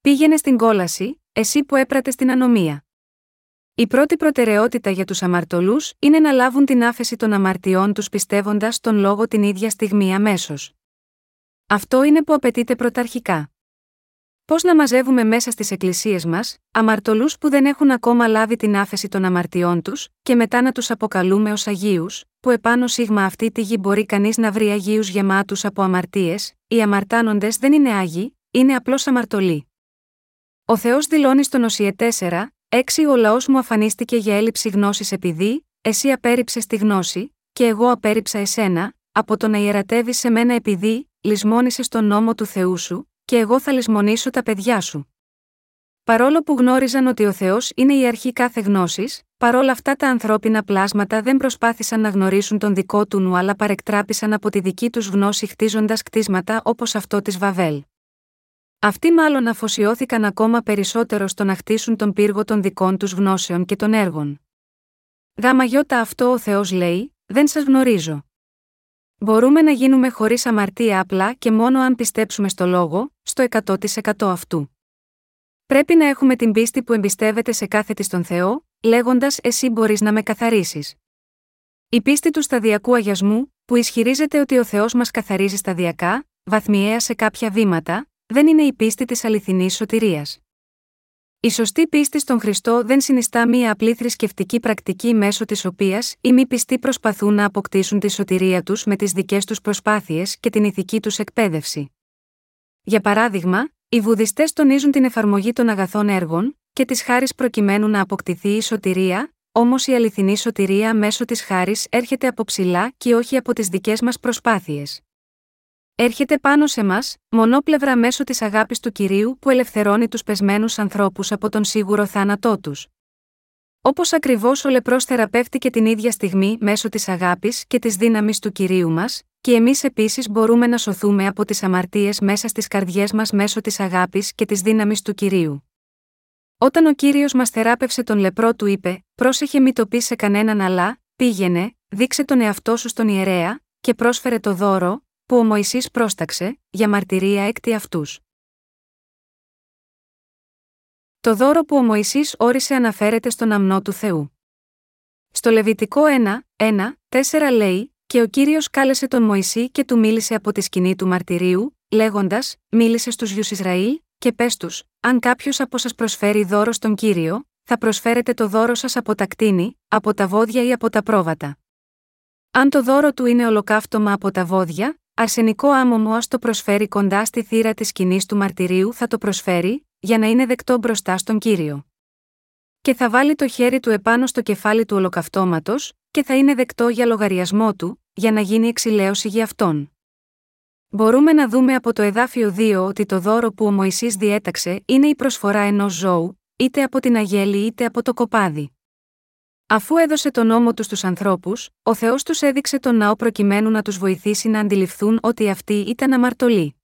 Πήγαινε στην κόλαση, εσύ που έπρατες την ανομία». Η πρώτη προτεραιότητα για τους αμαρτωλούς είναι να λάβουν την άφεση των αμαρτιών τους πιστεύοντας τον λόγο την ίδια στιγμή αμέσως. Αυτό είναι που απαιτείται πρωταρχικά. Πώς να μαζεύουμε μέσα στις εκκλησίες μας αμαρτωλούς που δεν έχουν ακόμα λάβει την άφεση των αμαρτιών τους, και μετά να τους αποκαλούμε ως αγίους, που επάνω σίγμα αυτή τη γη μπορεί κανείς να βρει αγίους γεμάτους από αμαρτίες? Οι αμαρτάνοντες δεν είναι άγιοι, είναι απλώς αμαρτωλοί. Ο Θεός δηλώνει στον Οσιε τέσσερα έξι: «Ο λαός μου αφανίστηκε για έλλειψη γνώσης, επειδή εσύ απέρριψες τη γνώση, και εγώ απέρριψα εσένα, από το να ιερατεύεις σε μένα, επειδή λησμόνησες τον νόμο του Θεού σου, και εγώ θα λησμονήσω τα παιδιά σου». Παρόλο που γνώριζαν ότι ο Θεός είναι η αρχή κάθε γνώσης, παρόλα αυτά τα ανθρώπινα πλάσματα δεν προσπάθησαν να γνωρίσουν τον δικό του νου, αλλά παρεκτράπησαν από τη δική τους γνώση χτίζοντας κτίσματα όπως αυτό της Βαβέλ. Αυτοί μάλλον αφοσιώθηκαν ακόμα περισσότερο στο να χτίσουν τον πύργο των δικών τους γνώσεων και των έργων. Γάμα γιώτα αυτό ο Θεός λέει: «Δεν σας γνωρίζω». Μπορούμε να γίνουμε χωρίς αμαρτία απλά και μόνο αν πιστέψουμε στο λόγο, στο εκατό τοις εκατό αυτού. Πρέπει να έχουμε την πίστη που εμπιστεύεται σε κάθε της τον Θεό, λέγοντας: «Εσύ μπορείς να με καθαρίσεις». Η πίστη του σταδιακού αγιασμού, που ισχυρίζεται ότι ο Θεός μας καθαρίζει σταδιακά, βαθμιαία σε κάποια βήματα, δεν είναι η πίστη της αληθινής σωτηρίας. Η σωστή πίστη στον Χριστό δεν συνιστά μία απλή θρησκευτική πρακτική μέσω της οποίας οι μη πιστοί προσπαθούν να αποκτήσουν τη σωτηρία τους με τις δικές τους προσπάθειες και την ηθική τους εκπαίδευση. Για παράδειγμα, οι βουδιστές τονίζουν την εφαρμογή των αγαθών έργων και της χάρης προκειμένου να αποκτηθεί η σωτηρία, όμως η αληθινή σωτηρία μέσω της χάρης έρχεται από ψηλά και όχι από τις δικές μας προσπάθειες. Έρχεται πάνω σε μας, μονόπλευρα, μέσω της αγάπης του Κυρίου που ελευθερώνει τους πεσμένους ανθρώπους από τον σίγουρο θάνατό τους. Όπως ακριβώς ο λεπρός θεραπεύτηκε την ίδια στιγμή μέσω της αγάπης και της δύναμης του Κυρίου μας, και εμείς επίσης μπορούμε να σωθούμε από τις αμαρτίες μέσα στις καρδιές μας μέσω της αγάπης και της δύναμης του Κυρίου. Όταν ο Κύριος μας θεράπευσε τον λεπρό, του είπε: «Πρόσεχε, μη το πεις σε κανέναν, αλλά πήγαινε, δείξε τον εαυτό σου στον ιερέα και πρόσφερε το δώρο που ο Μωυσής πρόσταξε, για μαρτυρία έκτη αυτούς». Το δώρο που ο Μωυσής όρισε αναφέρεται στον αμνό του Θεού. Στο Λεβιτικό ένα, ένα, τέσσερα λέει: «Και ο Κύριος κάλεσε τον Μωυσή και του μίλησε από τη σκηνή του μαρτυρίου, λέγοντας: Μίλησε στους γιους Ισραήλ και πες τους: Αν κάποιος από σας προσφέρει δώρο στον Κύριο, θα προσφέρετε το δώρο σας από τα κτίνη, από τα βόδια ή από τα πρόβατα. Αν το δώρο του είναι ολοκαύτωμα από τα βόδια, αρσενικό άμμομο, ας το προσφέρει κοντά στη θύρα της σκηνής του μαρτυρίου, θα το προσφέρει, για να είναι δεκτό μπροστά στον Κύριο. Και θα βάλει το χέρι του επάνω στο κεφάλι του ολοκαυτώματος, και θα είναι δεκτό για λογαριασμό του, για να γίνει εξηλαίωση για αυτόν». Μπορούμε να δούμε από το εδάφιο δύο ότι το δώρο που ο Μωυσής διέταξε είναι η προσφορά ενός ζώου, είτε από την αγέλη είτε από το κοπάδι. Αφού έδωσε τον νόμο του στους ανθρώπους, ο Θεός τους έδειξε τον ναό προκειμένου να τους βοηθήσει να αντιληφθούν ότι αυτοί ήταν αμαρτωλοί.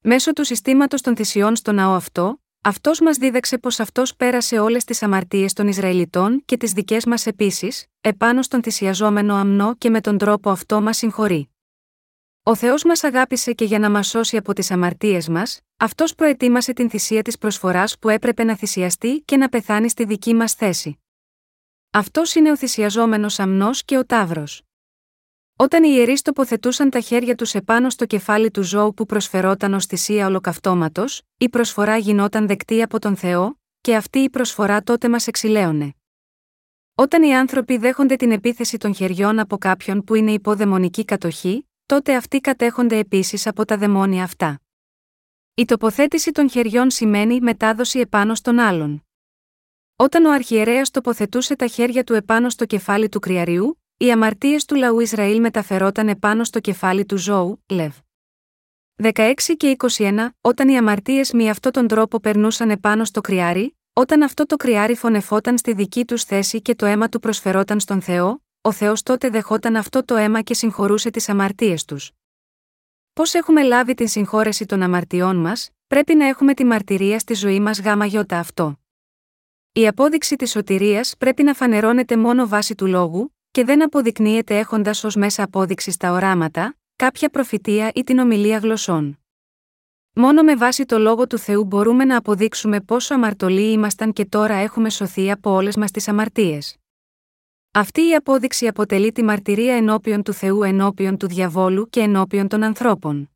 Μέσω του συστήματος των θυσιών στο ναό αυτό, Αυτός μας δίδαξε πως Αυτός πέρασε όλες τις αμαρτίες των Ισραηλιτών και τις δικές μας επίσης, επάνω στον θυσιαζόμενο αμνό και με τον τρόπο αυτό μας συγχωρεί. Ο Θεός μας αγάπησε και για να μας σώσει από τις αμαρτίες μας, Αυτός προετοίμασε την θυσία της προσφοράς που έπρεπε να θυσιαστεί και να πεθάνει στη δική μας θέση. Αυτός είναι ο θυσιαζόμενος αμνός και ο ταύρος. Όταν οι ιερείς τοποθετούσαν τα χέρια τους επάνω στο κεφάλι του ζώου που προσφερόταν ως θυσία ολοκαυτώματος, η προσφορά γινόταν δεκτή από τον Θεό, και αυτή η προσφορά τότε μας εξηλαίωνε. Όταν οι άνθρωποι δέχονται την επίθεση των χεριών από κάποιον που είναι υπό δαιμονική κατοχή, τότε αυτοί κατέχονται επίσης από τα δαιμόνια αυτά. Η τοποθέτηση των χεριών σημαίνει μετάδοση επάνω στον άλλον. Όταν ο αρχιερέας τοποθετούσε τα χέρια του επάνω στο κεφάλι του κρυαριού, οι αμαρτίες του λαού Ισραήλ μεταφερόταν επάνω στο κεφάλι του ζώου, Λεβ. δεκαέξι και είκοσι ένα. Όταν οι αμαρτίες με αυτόν τον τρόπο περνούσαν επάνω στο κρυάρι, όταν αυτό το κρυάρι φωνεφόταν στη δική τους θέση και το αίμα του προσφερόταν στον Θεό, ο Θεός τότε δεχόταν αυτό το αίμα και συγχωρούσε τις αμαρτίες τους. Πώς έχουμε λάβει την συγχώρεση των αμαρτιών μας, πρέπει να έχουμε τη μαρτυρία στη ζωή μας γάμα γιώτα αυτό. Η απόδειξη της σωτηρίας πρέπει να φανερώνεται μόνο βάσει του λόγου, και δεν αποδεικνύεται έχοντας ως μέσα απόδειξης τα οράματα, κάποια προφητεία ή την ομιλία γλωσσών. Μόνο με βάση το λόγο του Θεού μπορούμε να αποδείξουμε πόσο αμαρτωλοί ήμασταν και τώρα έχουμε σωθεί από όλες μας τις αμαρτίες. Αυτή η απόδειξη αποτελεί τη μαρτυρία ενώπιον του Θεού, ενώπιον του διαβόλου και ενώπιον των ανθρώπων.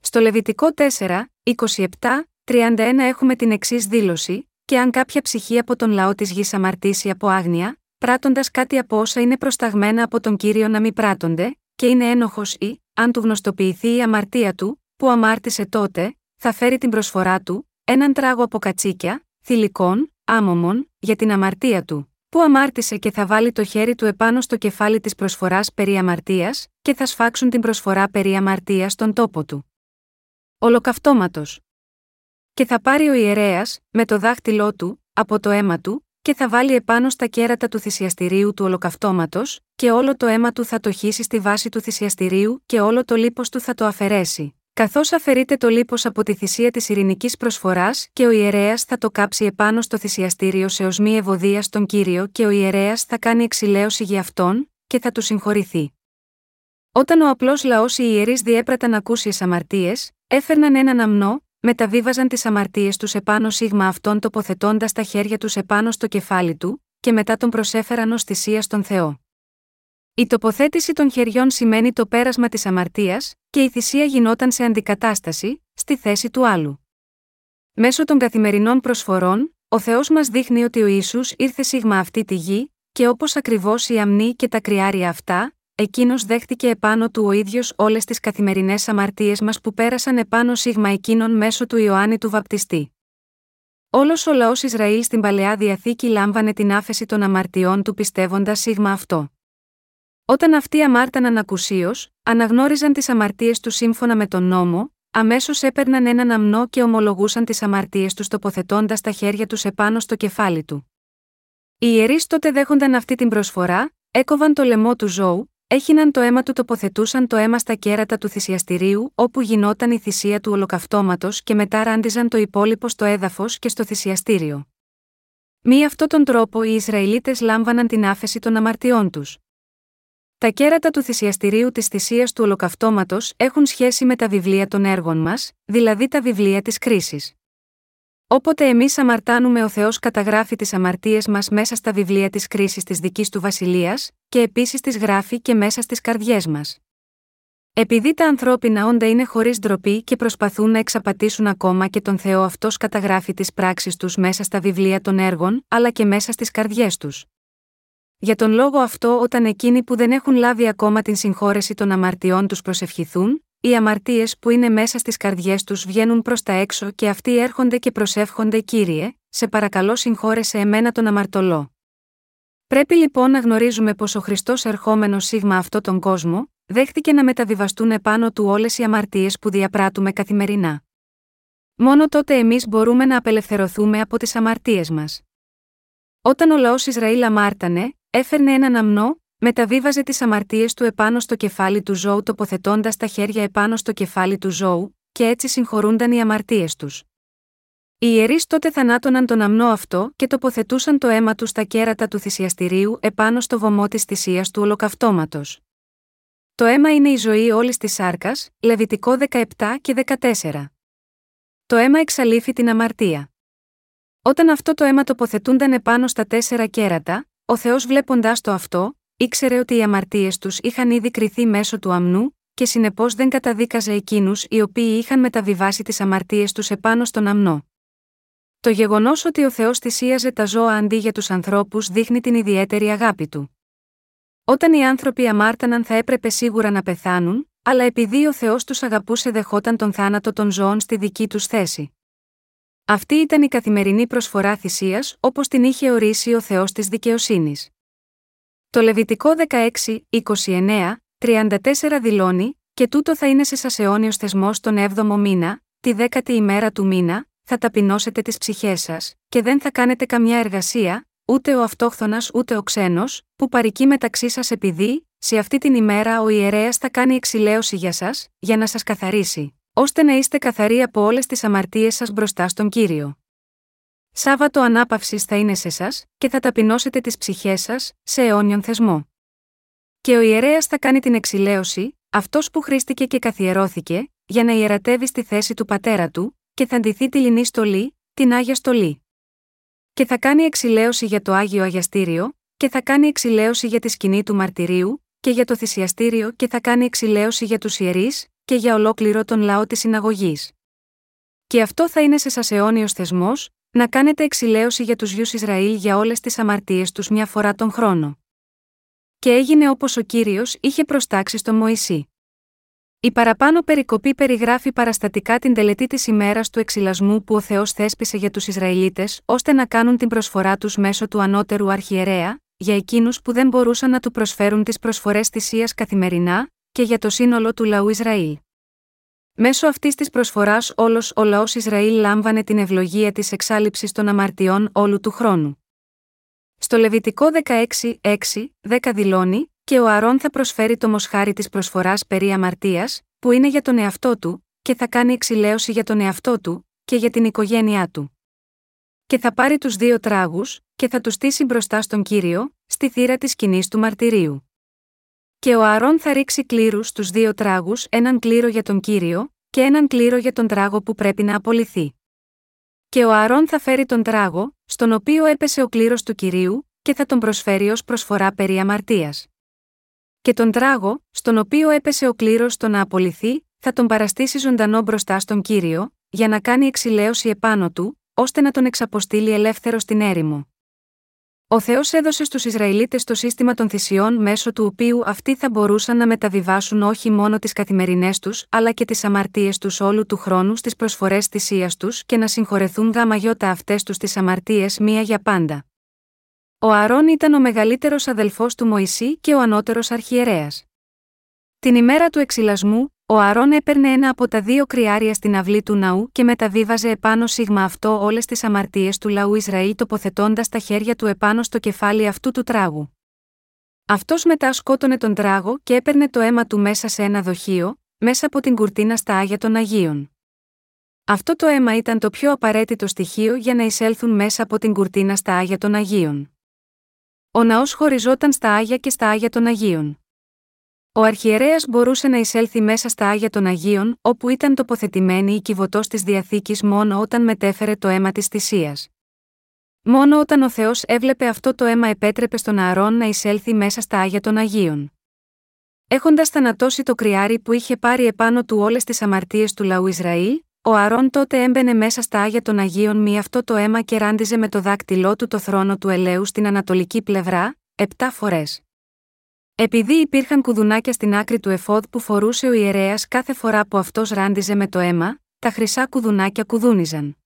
Στο Λεβιτικό τέσσερα, είκοσι επτά, τριάντα ένα έχουμε την εξής δήλωση: «Και αν κάποια ψυχή από τον λαό της γης αμαρτήσει από άγνοια, πράττοντας κάτι από όσα είναι προσταγμένα από τον Κύριο να μην πράττονται, και είναι ένοχος ή, αν του γνωστοποιηθεί η αμαρτία του, που αμάρτησε τότε, θα φέρει την προσφορά του, έναν τράγο από κατσίκια, θηλυκών, άμωμων, για την αμαρτία του, που αμάρτησε και θα βάλει το χέρι του επάνω στο κεφάλι της προσφοράς περί αμαρτίας, και θα σφάξουν την προσφορά περί αμαρτίας στον τόπο του. Ολοκαυτώματος. Και θα πάρει ο ιερέας, με το δάχτυλό του, από το αίμα του, και θα βάλει επάνω στα κέρατα του θυσιαστηρίου του ολοκαυτώματος, και όλο το αίμα του θα το χύσει στη βάση του θυσιαστηρίου και όλο το λίπος του θα το αφαιρέσει, καθώς αφαιρείται το λίπος από τη θυσία της ειρηνικής προσφοράς, και ο ιερέας θα το κάψει επάνω στο θυσιαστήριο σε ως μη ευωδία στον Κύριο, και ο ιερέας θα κάνει εξηλαίωση για αυτόν, και θα του συγχωρηθεί». Όταν ο απλός λαός οι ιερείς διέπραταν ακούσιες αμαρτίες, έφερναν έναν αμνό, μεταβίβαζαν τις αμαρτίες τους επάνω σίγμα αυτόν τοποθετώντας τα χέρια τους επάνω στο κεφάλι του, και μετά τον προσέφεραν ως θυσία στον Θεό. Η τοποθέτηση των χεριών σημαίνει το πέρασμα της αμαρτίας, και η θυσία γινόταν σε αντικατάσταση, στη θέση του άλλου. Μέσω των καθημερινών προσφορών, ο Θεός μας δείχνει ότι ο Ιησούς ήρθε σίγμα αυτή τη γη, και όπως ακριβώς οι αμνοί και τα κρυάρια αυτά, Εκείνος δέχτηκε επάνω του ο ίδιος όλες τις καθημερινές αμαρτίες μας που πέρασαν επάνω σίγμα εκείνων μέσω του Ιωάννη του Βαπτιστή. Όλος ο λαός Ισραήλ στην Παλαιά Διαθήκη λάμβανε την άφεση των αμαρτιών του πιστεύοντας σίγμα αυτό. Όταν αυτοί αμάρταναν ακουσίως, αναγνώριζαν τις αμαρτίες του σύμφωνα με τον νόμο, αμέσως έπαιρναν έναν αμνό και ομολογούσαν τις αμαρτίες τους τοποθετώντας τα χέρια τους επάνω στο κεφάλι του. Οι ιερείς τότε δέχονταν αυτή την προσφορά, έκοβαν το λαιμό του ζώου, έχιναν το αίμα του, τοποθετούσαν το αίμα στα κέρατα του θυσιαστηρίου όπου γινόταν η θυσία του ολοκαυτώματος και μετά ράντιζαν το υπόλοιπο στο έδαφος και στο θυσιαστήριο. Μη αυτόν τον τρόπο οι Ισραηλίτες λάμβαναν την άφεση των αμαρτιών τους. Τα κέρατα του θυσιαστηρίου της θυσίας του ολοκαυτώματος έχουν σχέση με τα βιβλία των έργων μας, δηλαδή τα βιβλία της κρίσης. Όποτε εμείς αμαρτάνουμε, ο Θεός καταγράφει τις αμαρτίες μας μέσα στα βιβλία της κρίσης της δικής του βασιλείας, και επίσης τις γράφει και μέσα στις καρδιές μας. Επειδή τα ανθρώπινα όντα είναι χωρίς ντροπή και προσπαθούν να εξαπατήσουν ακόμα και τον Θεό, αυτός καταγράφει τις πράξεις τους μέσα στα βιβλία των έργων, αλλά και μέσα στις καρδιές τους. Για τον λόγο αυτό, όταν εκείνοι που δεν έχουν λάβει ακόμα την συγχώρεση των αμαρτιών τους προσευχηθούν, οι αμαρτίες που είναι μέσα στις καρδιές τους βγαίνουν προς τα έξω και αυτοί έρχονται και προσεύχονται: «Κύριε, σε παρακαλώ συγχώρεσε εμένα τον αμαρτωλό». Πρέπει λοιπόν να γνωρίζουμε πως ο Χριστός, ερχόμενος σίγμα αυτόν τον κόσμο, δέχτηκε να μεταβιβαστούν επάνω του όλες οι αμαρτίες που διαπράττουμε καθημερινά. Μόνο τότε εμείς μπορούμε να απελευθερωθούμε από τις αμαρτίες μας. Όταν ο λαός Ισραήλ αμάρτανε, έφερνε έναν αμνό, μεταβίβαζε τις αμαρτίες του επάνω στο κεφάλι του ζώου τοποθετώντας τα χέρια επάνω στο κεφάλι του ζώου, και έτσι συγχωρούνταν οι αμαρτίες τους. Οι ιερείς τότε θανάτωναν τον αμνό αυτό και τοποθετούσαν το αίμα του στα κέρατα του θυσιαστηρίου επάνω στο βωμό της θυσίας του ολοκαυτώματος. Το αίμα είναι η ζωή όλης της σάρκας, Λεβιτικό δεκαεπτά και δεκατέσσερα. Το αίμα εξαλείφει την αμαρτία. Όταν αυτό το αίμα τοποθετούνταν επάνω στα τέσσερα κέρατα, ο Θεός βλέποντας το αυτό, ήξερε ότι οι αμαρτίες τους είχαν ήδη κριθεί μέσω του αμνού, και συνεπώς δεν καταδίκαζε εκείνους οι οποίοι είχαν μεταβιβάσει τις αμαρτίες τους επάνω στον αμνό. Το γεγονός ότι ο Θεός θυσίαζε τα ζώα αντί για τους ανθρώπους δείχνει την ιδιαίτερη αγάπη του. Όταν οι άνθρωποι αμάρταναν θα έπρεπε σίγουρα να πεθάνουν, αλλά επειδή ο Θεός τους αγαπούσε δεχόταν τον θάνατο των ζώων στη δική τους θέση. Αυτή ήταν η καθημερινή προσφορά θυσίας όπως την είχε ορίσει ο Θεός της δικαιοσύνης. Το Λεβιτικό δεκαέξι, είκοσι εννέα, τριάντα τέσσερα δηλώνει «Και τούτο θα είναι σε σας αιώνιος θεσμός τον έβδομο μήνα, τη δέκατη ημέρα του μήνα, θα ταπεινώσετε τις ψυχές σας, και δεν θα κάνετε καμιά εργασία, ούτε ο αυτόχθονας ούτε ο ξένος, που παροικεί μεταξύ σας επειδή, σε αυτή την ημέρα ο ιερέας θα κάνει εξηλαίωση για σας, για να σας καθαρίσει, ώστε να είστε καθαροί από όλες τις αμαρτίες σας μπροστά στον Κύριο. Σάββατο ανάπαυσης θα είναι σε σας, και θα ταπεινώσετε τις ψυχές σας, σε αιώνιον θεσμό. Και ο ιερέας θα κάνει την εξηλαίωση, αυτός που χρήστηκε και καθιερώθηκε, για να ιερατεύει στη θέση του πατέρα του, και θα ντυθεί τη λινή στολή, την Άγια Στολή. Και θα κάνει εξηλαίωση για το Άγιο Αγιαστήριο, και θα κάνει εξηλαίωση για τη σκηνή του μαρτυρίου, και για το θυσιαστήριο και θα κάνει εξηλαίωση για τους ιερείς, και για ολόκληρο τον λαό της συναγωγής. Και αυτό θα είναι σε σας αιώνιος θεσμός, να κάνετε εξηλαίωση για τους γιους Ισραήλ για όλες τις αμαρτίες τους μια φορά τον χρόνο. Και έγινε όπως ο Κύριος είχε προστάξει στον Μωυσή. Η παραπάνω περικοπή περιγράφει παραστατικά την τελετή της ημέρας του εξηλασμού που ο Θεός θέσπισε για τους Ισραηλίτες ώστε να κάνουν την προσφορά τους μέσω του ανώτερου αρχιερέα, για εκείνους που δεν μπορούσαν να του προσφέρουν τις προσφορές θυσίας καθημερινά, και για το σύνολο του λαού Ισραήλ. Μέσω αυτής της προσφοράς όλος ο λαός Ισραήλ λάμβανε την ευλογία της εξάλειψης των αμαρτιών όλου του χρόνου. Στο Λεβιτικό δεκαέξι, έξι, δέκα δηλώνει «Και ο Αρών θα προσφέρει το μοσχάρι της προσφοράς περί αμαρτίας, που είναι για τον εαυτό του, και θα κάνει εξηλαίωση για τον εαυτό του, και για την οικογένειά του. Και θα πάρει τους δύο τράγους, και θα τους στήσει μπροστά στον Κύριο, στη θύρα της σκηνής του μαρτυρίου. Και ο Αρών θα ρίξει κλήρους στους δύο τράγους, έναν κλήρο για τον Κύριο, και έναν κλήρο για τον τράγο που πρέπει να απολυθεί. Και ο Αρών θα φέρει τον τράγο, στον οποίο έπεσε ο κλήρος του Κυρίου, και θα τον προσφέρει ως προσφορά περί αμαρτίας. Και τον τράγο, στον οποίο έπεσε ο κλήρος στο να απολυθεί, θα τον παραστήσει ζωντανό μπροστά στον Κύριο, για να κάνει εξηλαίωση επάνω του, ώστε να τον εξαποστείλει ελεύθερο στην έρημο. Ο Θεός έδωσε στους Ισραηλίτες το σύστημα των θυσιών μέσω του οποίου αυτοί θα μπορούσαν να μεταβιβάσουν όχι μόνο τις καθημερινές τους αλλά και τις αμαρτίες τους όλου του χρόνου στις προσφορές θυσίας τους και να συγχωρεθούν γαμαγιώτα αυτές τους τις αμαρτίες μία για πάντα. Ο Αρών ήταν ο μεγαλύτερος αδελφός του Μωυσή και ο ανώτερος αρχιερέας. Την ημέρα του εξηλασμού, ο Αρών έπαιρνε ένα από τα δύο κριάρια στην αυλή του ναού και μεταβίβαζε επάνω σίγμα αυτό όλες τις αμαρτίες του λαού Ισραήλ τοποθετώντας τα χέρια του επάνω στο κεφάλι αυτού του τράγου. Αυτός μετά σκότωνε τον τράγο και έπαιρνε το αίμα του μέσα σε ένα δοχείο, μέσα από την κουρτίνα στα Άγια των Αγίων. Αυτό το αίμα ήταν το πιο απαραίτητο στοιχείο για να εισέλθουν μέσα από την κουρτίνα στα Άγια των Αγίων. Ο ναός χωριζόταν στα Άγια και στα Άγια των Αγίων. Ο αρχιερέας μπορούσε να εισέλθει μέσα στα Άγια των Αγίων, όπου ήταν τοποθετημένη η κυβωτός της Διαθήκης μόνο όταν μετέφερε το αίμα της θυσίας. Μόνο όταν ο Θεός έβλεπε αυτό το αίμα επέτρεπε στον Αρών να εισέλθει μέσα στα Άγια των Αγίων. Έχοντας θανατώσει το κριάρι που είχε πάρει επάνω του όλες τις αμαρτίες του λαού Ισραήλ, ο Αρών τότε έμπαινε μέσα στα Άγια των Αγίων μη αυτό το αίμα και ράντιζε με το δάκτυλό του το θρόνο του ελαίου στην ανατολική πλευρά, επτά φορές. Επειδή υπήρχαν κουδουνάκια στην άκρη του εφόδ που φορούσε ο ιερέας κάθε φορά που αυτός ράντιζε με το αίμα, τα χρυσά κουδουνάκια κουδούνιζαν.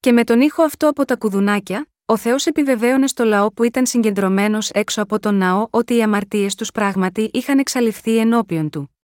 Και με τον ήχο αυτό από τα κουδουνάκια, ο Θεός επιβεβαίωνε στο λαό που ήταν συγκεντρωμένος έξω από τον ναό ότι οι αμαρτίες τους πράγματι είχαν εξαλειφθεί ενώπιον του.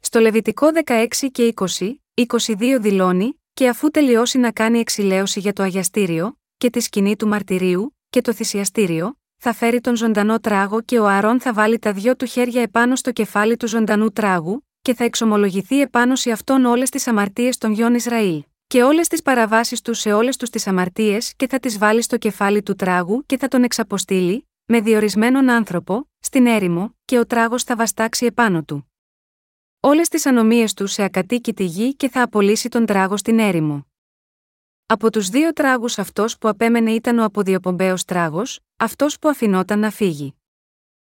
Στο Λεβιτικό δεκαέξι και είκοσι, είκοσι δύο δηλώνει «Και αφού τελειώσει να κάνει εξηλαίωση για το αγιαστήριο και τη σκηνή του μαρτυρίου, και το θυσιαστήριο, θα φέρει τον ζωντανό τράγο και ο Ααρών θα βάλει τα δυο του χέρια επάνω στο κεφάλι του ζωντανού τράγου, και θα εξομολογηθεί επάνω σε αυτόν όλες τις αμαρτίες των γιών Ισραήλ, και όλες τις παραβάσεις του σε όλες τους τις αμαρτίες, και θα τις βάλει στο κεφάλι του τράγου και θα τον εξαποστείλει, με διορισμένον άνθρωπο, στην έρημο, και ο τράγος θα βαστάξει επάνω του όλες τις ανομίες του σε ακατοίκητη γη και θα απολύσει τον τράγο στην έρημο. Από τους δύο τράγους αυτός που απέμενε ήταν ο αποδιοπομπαίος τράγος, αυτός που αφινόταν να φύγει.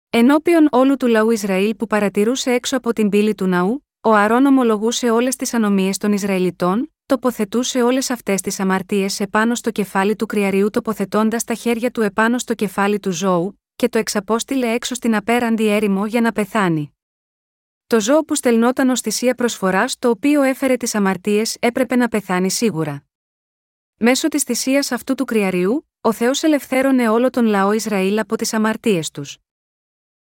Ενώπιον όλου του λαού Ισραήλ που παρατηρούσε έξω από την πύλη του ναού, ο Ααρών ομολογούσε όλες τις ανομίες των Ισραηλιτών, τοποθετούσε όλες αυτές τις αμαρτίες επάνω στο κεφάλι του κρυαριού τοποθετώντας τα χέρια του επάνω στο κεφάλι του ζώου, και το εξαπόστειλε έξω στην απέραντη έρημο για να πεθάνει. Το ζώο που στελνόταν ως θυσία προσφοράς, το οποίο έφερε τις αμαρτίες, έπρεπε να πεθάνει σίγουρα. Μέσω της θυσίας αυτού του κρυαριού, ο Θεός ελευθέρωνε όλο τον λαό Ισραήλ από τις αμαρτίες τους.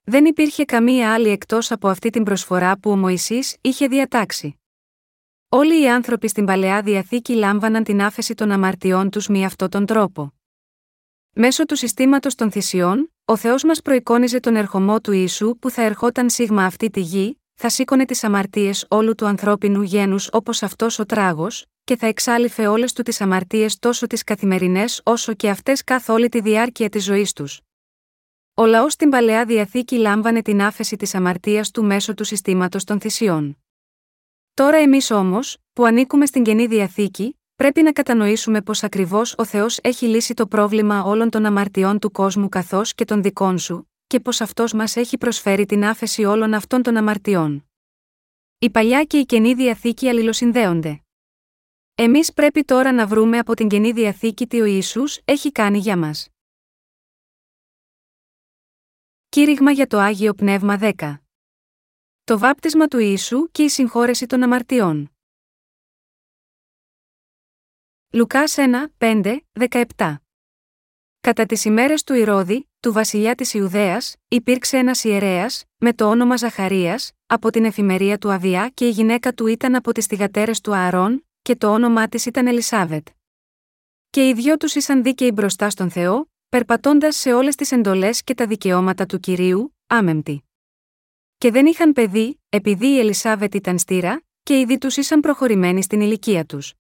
Δεν υπήρχε καμία άλλη εκτός από αυτή την προσφορά που ο Μωυσής είχε διατάξει. Όλοι οι άνθρωποι στην Παλαιά Διαθήκη λάμβαναν την άφεση των αμαρτιών τους με αυτόν τον τρόπο. Μέσω του συστήματος των θυσιών, ο Θεός μας προεικόνιζε τον ερχομό του Ιησού που θα ερχόταν σίγμα αυτή τη γη, θα σήκωνε τις αμαρτίες όλου του ανθρώπινου γένους όπως αυτός ο τράγος, και θα εξάλειφε όλες του τις αμαρτίες τόσο τις καθημερινές όσο και αυτές καθ' όλη τη διάρκεια της ζωής τους. Ο λαός στην Παλαιά Διαθήκη λάμβανε την άφεση της αμαρτίας του μέσω του συστήματος των θυσιών. Τώρα εμείς όμως, που ανήκουμε στην Καινή Διαθήκη, πρέπει να κατανοήσουμε πως ακριβώς ο Θεός έχει λύσει το πρόβλημα όλων των αμαρτιών του κόσμου καθώς και των δικών σου, και πως αυτός μας έχει προσφέρει την άφεση όλων αυτών των αμαρτιών. Η Παλιά και η Καινή Διαθήκη αλληλοσυνδέονται. Εμείς πρέπει τώρα να βρούμε από την Καινή Διαθήκη τι ο Ιησούς έχει κάνει για μας. Κήρυγμα για το Άγιο Πνεύμα δέκα. Το βάπτισμα του Ιησού και η συγχώρεση των αμαρτιών. Λουκάς ένα, πέντε, δεκαεπτά. Κατά τις ημέρες του Ηρώδη, του βασιλιά της Ιουδαίας, υπήρξε ένας ιερέας, με το όνομα Ζαχαρίας, από την εφημερία του Αβιά, και η γυναίκα του ήταν από τις θυγατέρες του Ααρών, και το όνομά της ήταν Ελισάβετ. Και οι δυο τους ήσαν δίκαιοι μπροστά στον Θεό, περπατώντας σε όλες τις εντολές και τα δικαιώματα του Κυρίου, άμεμπτοι. Και δεν είχαν παιδί, επειδή η Ελισάβετ ήταν στήρα, και οι δι τους ήσαν προχωρημένοι στην ηλικία τους.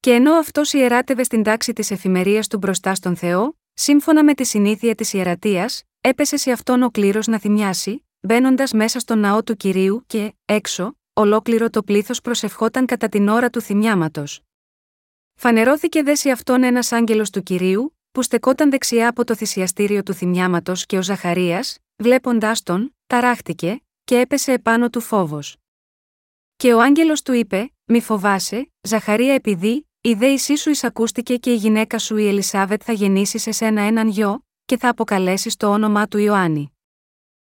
Και ενώ αυτός ιεράτευε στην τάξη της εφημερίας του μπροστά στον Θεό, σύμφωνα με τη συνήθεια της ιερατείας, έπεσε σε αυτόν ο κλήρος να θυμιάσει, μπαίνοντας μέσα στον ναό του Κυρίου και, έξω, ολόκληρο το πλήθος προσευχόταν κατά την ώρα του θυμιάματος. Φανερώθηκε δε σε αυτόν ένας άγγελος του Κυρίου, που στεκόταν δεξιά από το θυσιαστήριο του θυμιάματος, και ο Ζαχαρίας, βλέποντάς τον, ταράχτηκε, και έπεσε επάνω του φόβος. Και ο άγγελος του είπε: «Μη φοβάσαι, Ζαχαρία, επειδή η δέησή σου εισακούστηκε και η γυναίκα σου η Ελισάβετ θα γεννήσει σε σένα έναν γιο, και θα αποκαλέσεις το όνομά του Ιωάννη.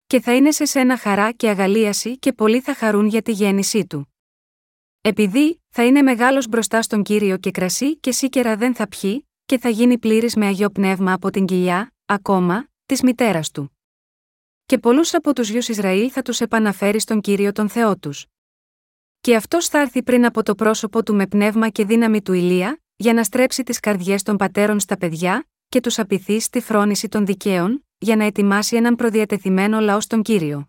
Και θα είναι σε σένα χαρά και αγαλίαση και πολλοί θα χαρούν για τη γέννησή του. Επειδή θα είναι μεγάλος μπροστά στον Κύριο και κρασί και σίκερα δεν θα πιει, και θα γίνει πλήρης με Αγιό Πνεύμα από την κοιλιά, ακόμα, της μητέρας του. Και πολλούς από τους γιους Ισραήλ θα τους επαναφέρει στον Κύριο τον Θεό τους. Και αυτός θα έρθει πριν από το πρόσωπο του με πνεύμα και δύναμη του Ηλία, για να στρέψει τις καρδιές των πατέρων στα παιδιά, και τους απειθεί στη φρόνηση των δικαίων, για να ετοιμάσει έναν προδιατεθειμένο λαό στον Κύριο».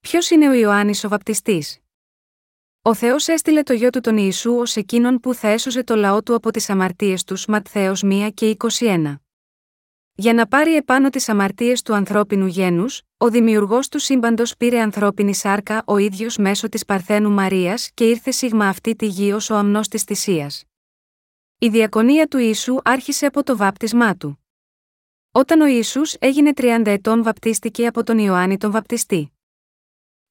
Ποιος είναι ο Ιωάννης ο Βαπτιστής? Ο Θεός έστειλε το γιο του τον Ιησού ως εκείνον που θα έσωζε το λαό του από τις αμαρτίες τους, Ματθαίος ένα και είκοσι ένα. Για να πάρει επάνω τις αμαρτίες του ανθρώπινου γένους, ο δημιουργός του σύμπαντος πήρε ανθρώπινη σάρκα ο ίδιος μέσω της Παρθένου Μαρίας και ήρθε σίγμα αυτή τη γη ως ο αμνός της θυσίας. Η διακονία του Ιησού άρχισε από το βάπτισμά του. Όταν ο Ιησούς έγινε τριάντα ετών βαπτίστηκε από τον Ιωάννη τον Βαπτιστή.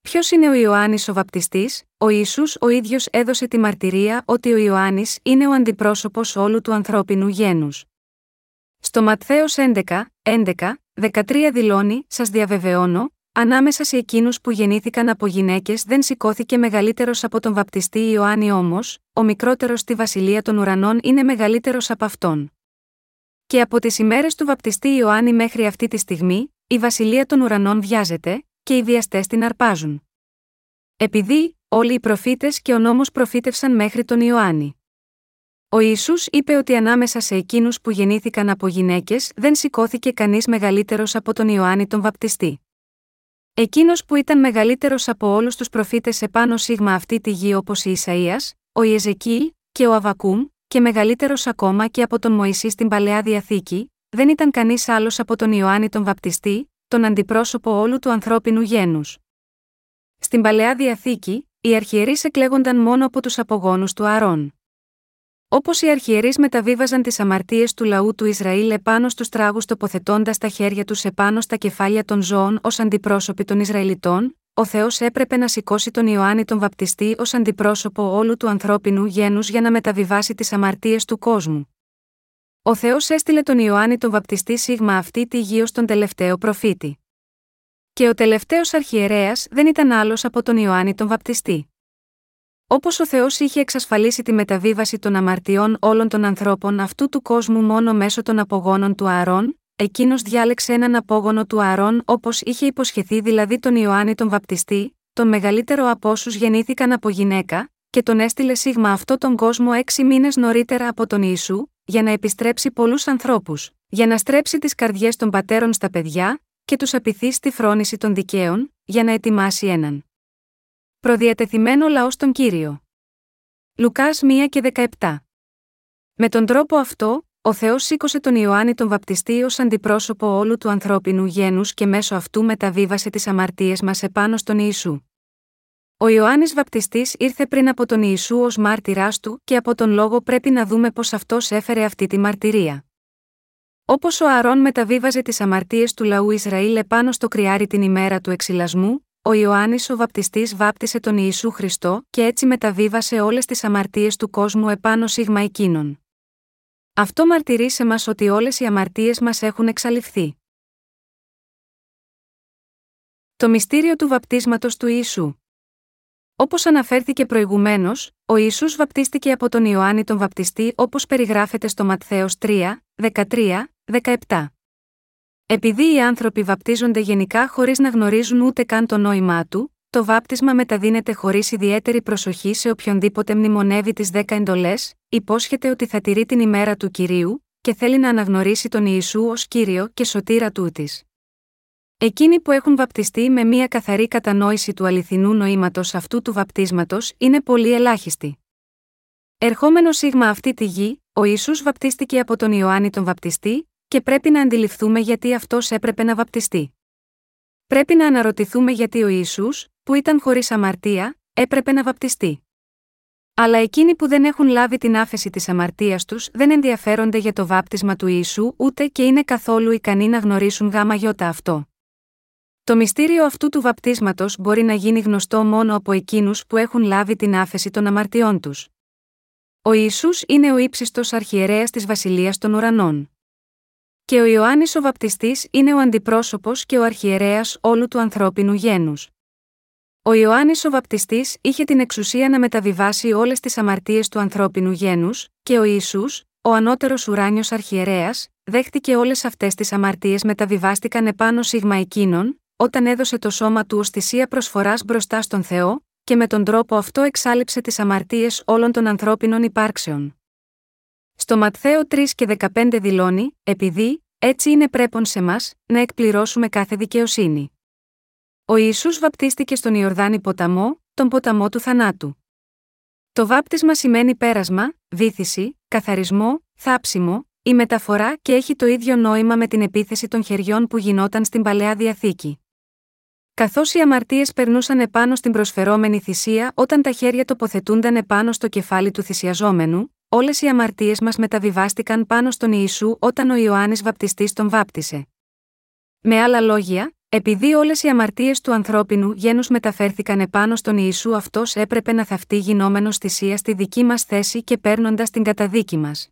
Ποιος είναι ο Ιωάννης ο Βαπτιστής? Ο Ιησούς ο ίδιος έδωσε τη μαρτυρία ότι ο Ιωάννης είναι ο αντιπρόσωπος όλου του ανθρώπινου γένους. Στο Ματθαίος έντεκα, έντεκα, δεκατρία δηλώνει: «Σας διαβεβαιώνω, ανάμεσα σε εκείνους που γεννήθηκαν από γυναίκες δεν σηκώθηκε μεγαλύτερος από τον βαπτιστή Ιωάννη, όμως ο μικρότερος στη βασιλεία των ουρανών είναι μεγαλύτερος από αυτόν». Και από τις ημέρες του βαπτιστή Ιωάννη μέχρι αυτή τη στιγμή, η βασιλεία των ουρανών βιάζεται, και οι βιαστές την αρπάζουν. Επειδή όλοι οι προφήτες και ο νόμος προφήτευσαν μέχρι τον Ιωάννη. Ο Ιησούς είπε ότι ανάμεσα σε εκείνους που γεννήθηκαν από γυναίκες δεν σηκώθηκε κανείς μεγαλύτερος από τον Ιωάννη τον Βαπτιστή. Εκείνος που ήταν μεγαλύτερος από όλους τους προφήτες επάνω σίγμα αυτή τη γη όπως η Ισαΐας, ο Ιεζεκίηλ και ο Αββακούμ και μεγαλύτερος ακόμα και από τον Μωυσή στην Παλαιά Διαθήκη, δεν ήταν κανείς άλλος από τον Ιωάννη τον Βαπτιστή, τον αντιπρόσωπο όλου του ανθρώπινου γένους. Στην Παλαιά Διαθήκη, οι αρχιερείς εκλέγονταν μόνο από τους απογόνους του Αρών. Όπως οι αρχιερείς μεταβίβαζαν τις αμαρτίες του λαού του Ισραήλ επάνω στους τράγους τοποθετώντας τα χέρια τους επάνω στα κεφάλια των ζώων ως αντιπρόσωποι των Ισραηλιτών, ο Θεός έπρεπε να σηκώσει τον Ιωάννη τον Βαπτιστή ως αντιπρόσωπο όλου του ανθρώπινου γένους για να μεταβιβάσει τις αμαρτίες του κόσμου. Ο Θεός έστειλε τον Ιωάννη τον Βαπτιστή σίγμα αυτή τη γη ως τον τελευταίο προφήτη. Και ο τελευταίος αρχιερέας δεν ήταν άλλος από τον Ιωάννη τον Βαπτιστή. Όπως ο Θεός είχε εξασφαλίσει τη μεταβίβαση των αμαρτιών όλων των ανθρώπων αυτού του κόσμου μόνο μέσω των απογόνων του Αρών, εκείνος διάλεξε έναν απόγονο του Αρών όπως είχε υποσχεθεί, δηλαδή τον Ιωάννη τον Βαπτιστή, τον μεγαλύτερο από όσους γεννήθηκαν από γυναίκα, και τον έστειλε σίγμα αυτό τον κόσμο έξι μήνες νωρίτερα από τον Ιησού, για να επιστρέψει πολλούς ανθρώπους, για να στρέψει τις καρδιές των πατέρων στα παιδιά και τους απειθείς στη φρόνηση των δικαίων, για να ετοιμάσει έναν προδιατεθειμένο λαό στον Κύριο. Λουκάς ένα και δεκαεπτά. Με τον τρόπο αυτό, ο Θεός σήκωσε τον Ιωάννη τον Βαπτιστή ως αντιπρόσωπο όλου του ανθρώπινου γένους και μέσω αυτού μεταβίβασε τις αμαρτίες μας επάνω στον Ιησού. Ο Ιωάννης Βαπτιστής ήρθε πριν από τον Ιησού ως μάρτυράς του και από τον λόγο πρέπει να δούμε πως αυτός έφερε αυτή τη μαρτυρία. Όπως ο Αρών μεταβίβαζε τις αμαρτίες του λαού Ισραήλ επάνω στο κριάρι την ημέρα του εξυλασμού, ο Ιωάννης ο Βαπτιστής βάπτισε τον Ιησού Χριστό και έτσι μεταβίβασε όλες τις αμαρτίες του κόσμου επάνω σίγμα εκείνων. Αυτό μαρτυρεί σε μας ότι όλες οι αμαρτίες μας έχουν εξαλειφθεί. Το μυστήριο του βαπτίσματος του Ιησού. Όπως αναφέρθηκε προηγουμένως, ο Ιησούς βαπτίστηκε από τον Ιωάννη τον Βαπτιστή όπως περιγράφεται στο Ματθαίος τρία, δεκατρία, δεκαεπτά. Επειδή οι άνθρωποι βαπτίζονται γενικά χωρίς να γνωρίζουν ούτε καν το νόημά του, το βάπτισμα μεταδίνεται χωρίς ιδιαίτερη προσοχή σε οποιονδήποτε μνημονεύει τις δέκα εντολές, υπόσχεται ότι θα τηρεί την ημέρα του Κυρίου και θέλει να αναγνωρίσει τον Ιησού ως Κύριο και Σωτήρα τούτης. Εκείνοι που έχουν βαπτιστεί με μια καθαρή κατανόηση του αληθινού νοήματος αυτού του βαπτίσματος είναι πολύ ελάχιστοι. Ερχόμενος σίγμα αυτή τη γη, ο Ιησούς βαπτίστηκε από τον Ιωάννη τον Βαπτιστή, και πρέπει να αντιληφθούμε γιατί αυτός έπρεπε να βαπτιστεί. Πρέπει να αναρωτηθούμε γιατί ο Ιησούς, που ήταν χωρίς αμαρτία, έπρεπε να βαπτιστεί. Αλλά εκείνοι που δεν έχουν λάβει την άφεση της αμαρτίας τους δεν ενδιαφέρονται για το βάπτισμα του Ιησού ούτε και είναι καθόλου ικανοί να γνωρίσουν γάμα γιώτα αυτό. Το μυστήριο αυτού του βαπτίσματος μπορεί να γίνει γνωστό μόνο από εκείνους που έχουν λάβει την άφεση των αμαρτιών τους. Ο Ιησούς είναι ο ύψιστος αρχιερέας της Βασιλείας των Ουρανών. Και ο Ιωάννης ο Βαπτιστής είναι ο αντιπρόσωπος και ο αρχιερέας όλου του ανθρώπινου γένους. Ο Ιωάννης ο Βαπτιστής είχε την εξουσία να μεταβιβάσει όλες τις αμαρτίες του ανθρώπινου γένους και ο Ιησούς, ο ανώτερος ουράνιος αρχιερέας, δέχτηκε όλες αυτές τις αμαρτίες μεταβιβάστηκαν επάνω σίγμα εκείνων, όταν έδωσε το σώμα του ως θυσία προσφοράς μπροστά στον Θεό και με τον τρόπο αυτό εξάλειψε τις αμαρτίες όλων των ανθρώπινων υπάρξεων. Στο Ματθαίο τρία και δεκαπέντε δηλώνει, επειδή, έτσι είναι πρέπον σε μας, να εκπληρώσουμε κάθε δικαιοσύνη. Ο Ιησούς βαπτίστηκε στον Ιορδάνη ποταμό, τον ποταμό του θανάτου. Το βάπτισμα σημαίνει πέρασμα, βύθιση, καθαρισμό, θάψιμο, η μεταφορά και έχει το ίδιο νόημα με την επίθεση των χεριών που γινόταν στην Παλαιά Διαθήκη. Καθώς οι αμαρτίες περνούσαν επάνω στην προσφερόμενη θυσία όταν τα χέρια τοποθετούνταν επάνω στο κεφάλι του θυσιαζόμενου, όλες οι αμαρτίες μας μεταβιβάστηκαν πάνω στον Ιησού όταν ο Ιωάννης Βαπτιστής τον βάπτισε. Με άλλα λόγια, επειδή όλες οι αμαρτίες του ανθρώπινου γένους μεταφέρθηκαν επάνω στον Ιησού, αυτός έπρεπε να θαυτεί γινόμενος θυσία στη δική μας θέση και παίρνοντας την καταδίκη μας.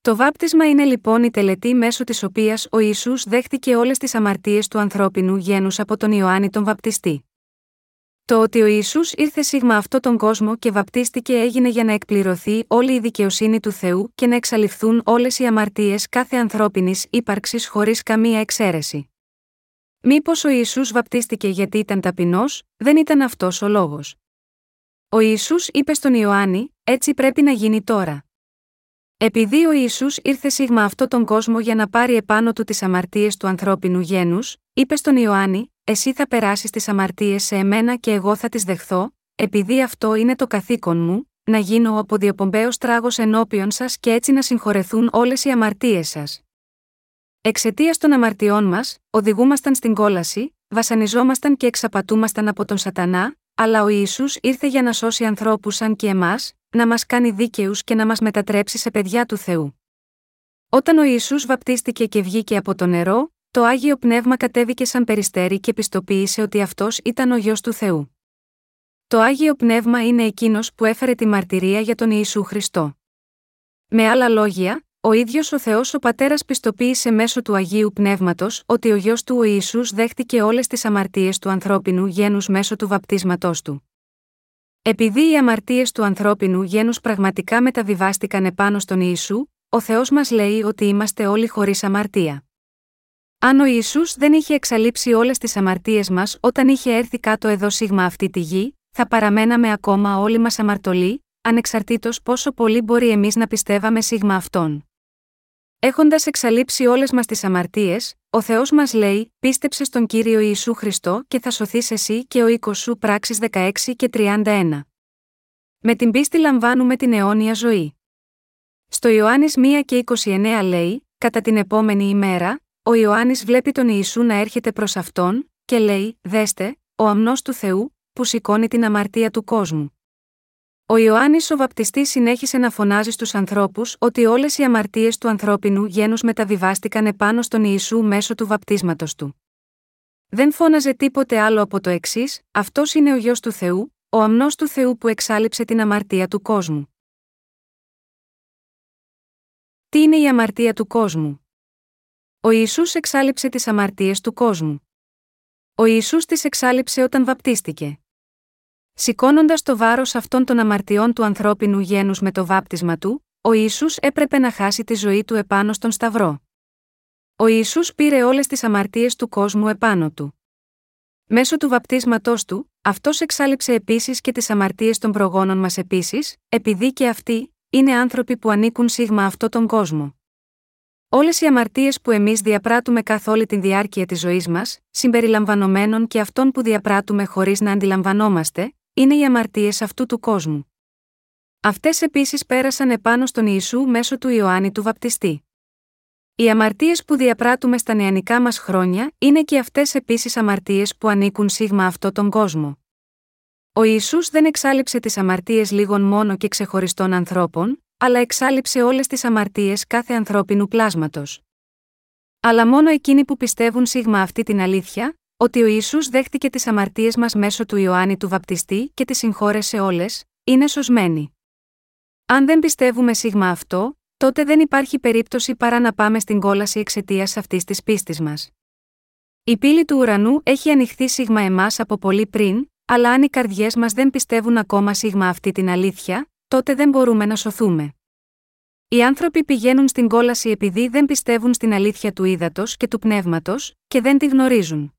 Το βάπτισμα είναι λοιπόν η τελετή μέσω της οποίας ο Ιησούς δέχτηκε όλες τις αμαρτίες του ανθρώπινου γένους από τον Ιωάννη τον Βαπτιστή. Το ότι ο Ιησούς ήρθε σίγμα αυτόν τον κόσμο και βαπτίστηκε έγινε για να εκπληρωθεί όλη η δικαιοσύνη του Θεού και να εξαλειφθούν όλες οι αμαρτίες κάθε ανθρώπινης ύπαρξης χωρίς καμία εξαίρεση. Μήπως ο Ιησούς βαπτίστηκε γιατί ήταν ταπεινός, δεν ήταν αυτός ο λόγος. Ο Ιησούς είπε στον Ιωάννη, έτσι πρέπει να γίνει τώρα. Επειδή ο Ιησούς ήρθε σίγμα αυτόν τον κόσμο για να πάρει επάνω του τις αμαρτίες του ανθρώπινου γένους, είπε στον Ιωάννη: «Εσύ θα περάσεις τις αμαρτίες σε εμένα και εγώ θα τις δεχθώ, επειδή αυτό είναι το καθήκον μου, να γίνω ο αποδιοπομπαίος τράγος ενώπιον σας και έτσι να συγχωρεθούν όλες οι αμαρτίες σας». Εξαιτίας των αμαρτιών μας, οδηγούμασταν στην κόλαση, βασανιζόμασταν και εξαπατούμασταν από τον Σατανά, αλλά ο Ιησούς ήρθε για να σώσει ανθρώπους σαν και εμάς, να μας κάνει δίκαιους και να μας μετατρέψει σε παιδιά του Θεού. Όταν ο Ιησούς βαπτίστηκε και βγήκε από το νερό, το Άγιο Πνεύμα κατέβηκε σαν περιστέρι και πιστοποίησε ότι αυτός ήταν ο Υιός του Θεού. Το Άγιο Πνεύμα είναι εκείνος που έφερε τη μαρτυρία για τον Ιησού Χριστό. Με άλλα λόγια, ο ίδιος ο Θεός ο Πατέρας πιστοποίησε μέσω του Αγίου Πνεύματος ότι ο Υιός του ο Ιησούς δέχτηκε όλες τις αμαρτίες του ανθρώπινου γένους μέσω του βαπτίσματός του. Επειδή οι αμαρτίες του ανθρώπινου γένους πραγματικά μεταβιβάστηκαν επάνω στον Ιησού, ο Θεός μας λέει ότι είμαστε όλοι χωρίς αμαρτία. Αν ο Ιησούς δεν είχε εξαλείψει όλες τις αμαρτίες μας όταν είχε έρθει κάτω εδώ σίγμα αυτή τη γη, θα παραμέναμε ακόμα όλοι μας αμαρτωλοί, ανεξαρτήτως πόσο πολύ μπορεί εμείς να πιστεύαμε σίγμα αυτόν. Έχοντας εξαλείψει όλες μας τις αμαρτίες, ο Θεός μας λέει: «Πίστεψε στον Κύριο Ιησού Χριστό και θα σωθείς εσύ και ο οίκος σου». Πράξεις δεκαέξι και τριάντα ένα. Με την πίστη λαμβάνουμε την αιώνια ζωή. Στο Ιωάννης ένα και είκοσι εννέα λέει: «Κατά την επόμενη ημέρα, ο Ιωάννης βλέπει τον Ιησού να έρχεται προς αυτόν και λέει: Δέστε, ο αμνός του Θεού, που σηκώνει την αμαρτία του κόσμου». Ο Ιωάννης ο Βαπτιστής συνέχισε να φωνάζει στους ανθρώπους ότι όλες οι αμαρτίες του ανθρώπινου γένους μεταβιβάστηκαν επάνω στον Ιησού μέσω του βαπτίσματος του. Δεν φώναζε τίποτε άλλο από το εξής: «Αυτός είναι ο Υιός του Θεού, ο αμνός του Θεού που εξάλειψε την αμαρτία του κόσμου». Τι είναι η αμαρτία του κόσμου? Ο Ιησούς εξάλειψε τις αμαρτίες του κόσμου. Ο Ιησούς τις εξάλειψε όταν βαπτίστηκε. Σηκώνοντας το βάρος αυτών των αμαρτιών του ανθρώπινου γένους με το βάπτισμα του, ο Ιησούς έπρεπε να χάσει τη ζωή του επάνω στον Σταυρό. Ο Ιησούς πήρε όλες τις αμαρτίες του κόσμου επάνω του. Μέσω του βαπτίσματός του, αυτός εξάλειψε επίσης και τις αμαρτίες των προγόνων μας επίσης, επειδή και αυτοί είναι άνθρωποι που ανήκουν σίγμα αυτόν τον κόσμο. Όλες οι αμαρτίες που εμείς διαπράττουμε καθ' όλη την διάρκεια της ζωής μας, συμπεριλαμβανομένων και αυτών που διαπράττουμε χωρίς να αντιλαμβανόμαστε, είναι οι αμαρτίες αυτού του κόσμου. Αυτές επίσης πέρασαν επάνω στον Ιησού μέσω του Ιωάννη του Βαπτιστή. Οι αμαρτίες που διαπράττουμε στα νεανικά μας χρόνια είναι και αυτές επίσης αμαρτίες που ανήκουν σίγμα αυτόν τον κόσμο. Ο Ιησούς δεν εξάλειψε τις αμαρτίες λίγων μόνο και ξεχωριστών ανθρώπων, αλλά εξάλειψε όλες τις αμαρτίες κάθε ανθρώπινου πλάσματος. Αλλά μόνο εκείνοι που πιστεύουν σίγμα αυτή την αλήθεια, ότι ο Ιησούς δέχτηκε τις αμαρτίες μας μέσω του Ιωάννη του Βαπτιστή και τις συγχώρεσε όλες, είναι σωσμένοι. Αν δεν πιστεύουμε σίγμα αυτό, τότε δεν υπάρχει περίπτωση παρά να πάμε στην κόλαση εξαιτίας αυτής της πίστης μας. Η πύλη του ουρανού έχει ανοιχθεί σίγμα εμάς από πολύ πριν, αλλά αν οι καρδιές μας δεν πιστεύουν ακόμα σίγμα αυτή την αλήθεια, τότε δεν μπορούμε να σωθούμε. Οι άνθρωποι πηγαίνουν στην κόλαση επειδή δεν πιστεύουν στην αλήθεια του ύδατος και του πνεύματος και δεν τη γνωρίζουν.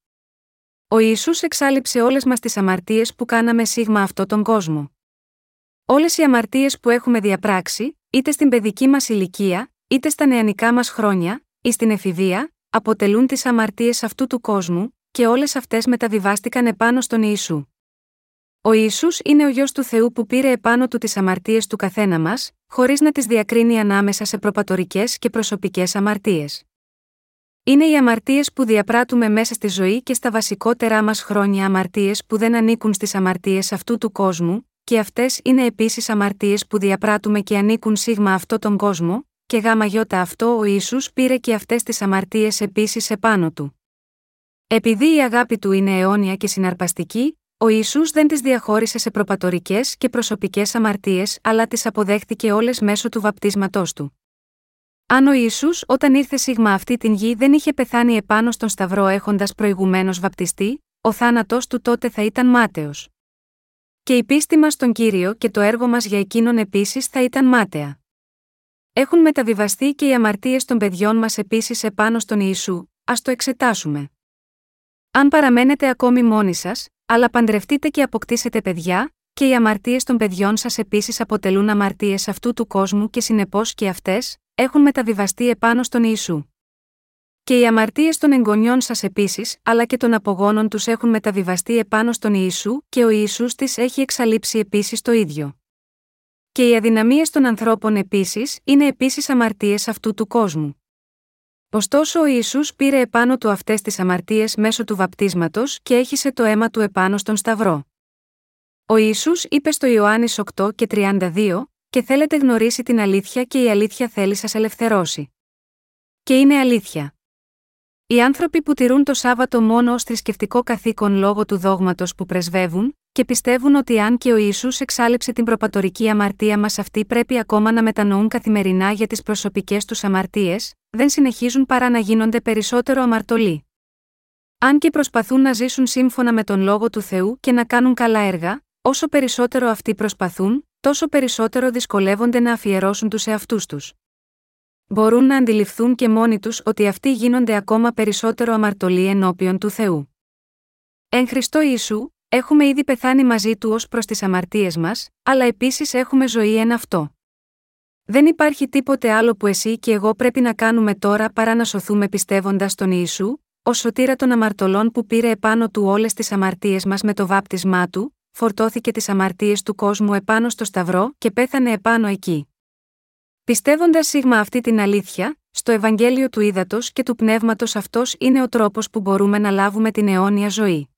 Ο Ιησούς εξάλειψε όλες μας τις αμαρτίες που κάναμε σίγμα αυτόν τον κόσμο. Όλες οι αμαρτίες που έχουμε διαπράξει, είτε στην παιδική μας ηλικία, είτε στα νεανικά μας χρόνια, ή στην εφηβεία, αποτελούν τις αμαρτίες αυτού του κόσμου, και όλες αυτές μεταβιβάστηκαν επάνω στον Ιησού. Ο Ιησούς είναι ο Υιός του Θεού που πήρε επάνω του τις αμαρτίες του καθένα μας, χωρίς να τις διακρίνει ανάμεσα σε προπατορικές και προσωπικές αμαρτίες. Είναι οι αμαρτίες που διαπράττουμε μέσα στη ζωή και στα βασικότερά μας χρόνια αμαρτίες που δεν ανήκουν στις αμαρτίες αυτού του κόσμου, και αυτές είναι επίσης αμαρτίες που διαπράττουμε και ανήκουν σίγμα αυτόν τον κόσμο, και γάμα γιώτα αυτό ο Ιησούς πήρε και αυτές τις αμαρτίες επίσης επάνω του. Επειδή η αγάπη του είναι αιώνια και συναρπαστική, ο Ιησούς δεν τις διαχώρισε σε προπατορικές και προσωπικές αμαρτίες, αλλά τις αποδέχτηκε όλες μέσω του βαπτίσματός του. Αν ο Ιησούς όταν ήρθε σίγμα αυτή την γη δεν είχε πεθάνει επάνω στον Σταυρό έχοντας προηγουμένως βαπτιστεί, ο θάνατός του τότε θα ήταν μάταιος. Και η πίστη μας στον Κύριο και το έργο μας για εκείνον επίσης θα ήταν μάταια. Έχουν μεταβιβαστεί και οι αμαρτίες των παιδιών μας επίσης επάνω στον Ιησού, ας το εξετάσουμε. Αν παραμένετε ακόμη μόνοι σας, αλλά παντρευτείτε και αποκτήσετε παιδιά, και οι αμαρτίες των παιδιών σας επίσης αποτελούν αμαρτίες αυτού του κόσμου και συνεπώς και αυτές έχουν μεταβιβαστεί επάνω στον Ιησού. Και οι αμαρτίες των εγγονιών σας επίσης, αλλά και των απογόνων τους έχουν μεταβιβαστεί επάνω στον Ιησού και ο Ιησούς τις έχει εξαλείψει επίσης το ίδιο. Και οι αδυναμίες των ανθρώπων επίσης είναι επίσης αμαρτίες αυτού του κόσμου. Ωστόσο ο Ιησούς πήρε επάνω του αυτές τις αμαρτίες μέσω του βαπτίσματος και έχισε το αίμα του επάνω στον Σταυρό. Ο Ιησούς είπε στο Ιωάννης οκτώ και τριάντα δύο «Και θέλετε γνωρίσει την αλήθεια και η αλήθεια θέλει σας ελευθερώσει». Και είναι αλήθεια. Οι άνθρωποι που τηρούν το Σάββατο μόνο ως θρησκευτικό καθήκον λόγω του δόγματος που πρεσβεύουν και πιστεύουν ότι αν και ο Ιησούς εξάλειψε την προπατορική αμαρτία μας, αυτοί πρέπει ακόμα να μετανοούν καθημερινά για τις προσωπικές τους αμαρτίες, δεν συνεχίζουν παρά να γίνονται περισσότερο αμαρτωλοί. Αν και προσπαθούν να ζήσουν σύμφωνα με τον Λόγο του Θεού και να κάνουν καλά έργα, όσο περισσότερο αυτοί προσπαθούν, τόσο περισσότερο δυσκολεύονται να αφιερώσουν τους εαυτούς τους. Μπορούν να αντιληφθούν και μόνοι τους ότι αυτοί γίνονται ακόμα περισσότερο αμαρτωλοί ενώπιον του Θεού. Εν Χριστώ Ιησού, έχουμε ήδη πεθάνει μαζί Του ως προς τις αμαρτίες μας, αλλά επίσης έχουμε ζωή εν αυτό. Δεν υπάρχει τίποτε άλλο που εσύ και εγώ πρέπει να κάνουμε τώρα παρά να σωθούμε πιστεύοντας τον Ιησού, ως σωτήρα των αμαρτωλών που πήρε επάνω Του όλες τις αμαρτίες μας με το βάπτισμά Του, φορτώθηκε τις αμαρτίες του κόσμου επάνω στο Σταυρό και πέθανε επάνω εκεί. Πιστεύοντας σίγμα αυτή την αλήθεια, στο Ευαγγέλιο του Ήδατος και του Πνεύματος αυτός είναι ο τρόπος που μπορούμε να λάβουμε την αιώνια ζωή.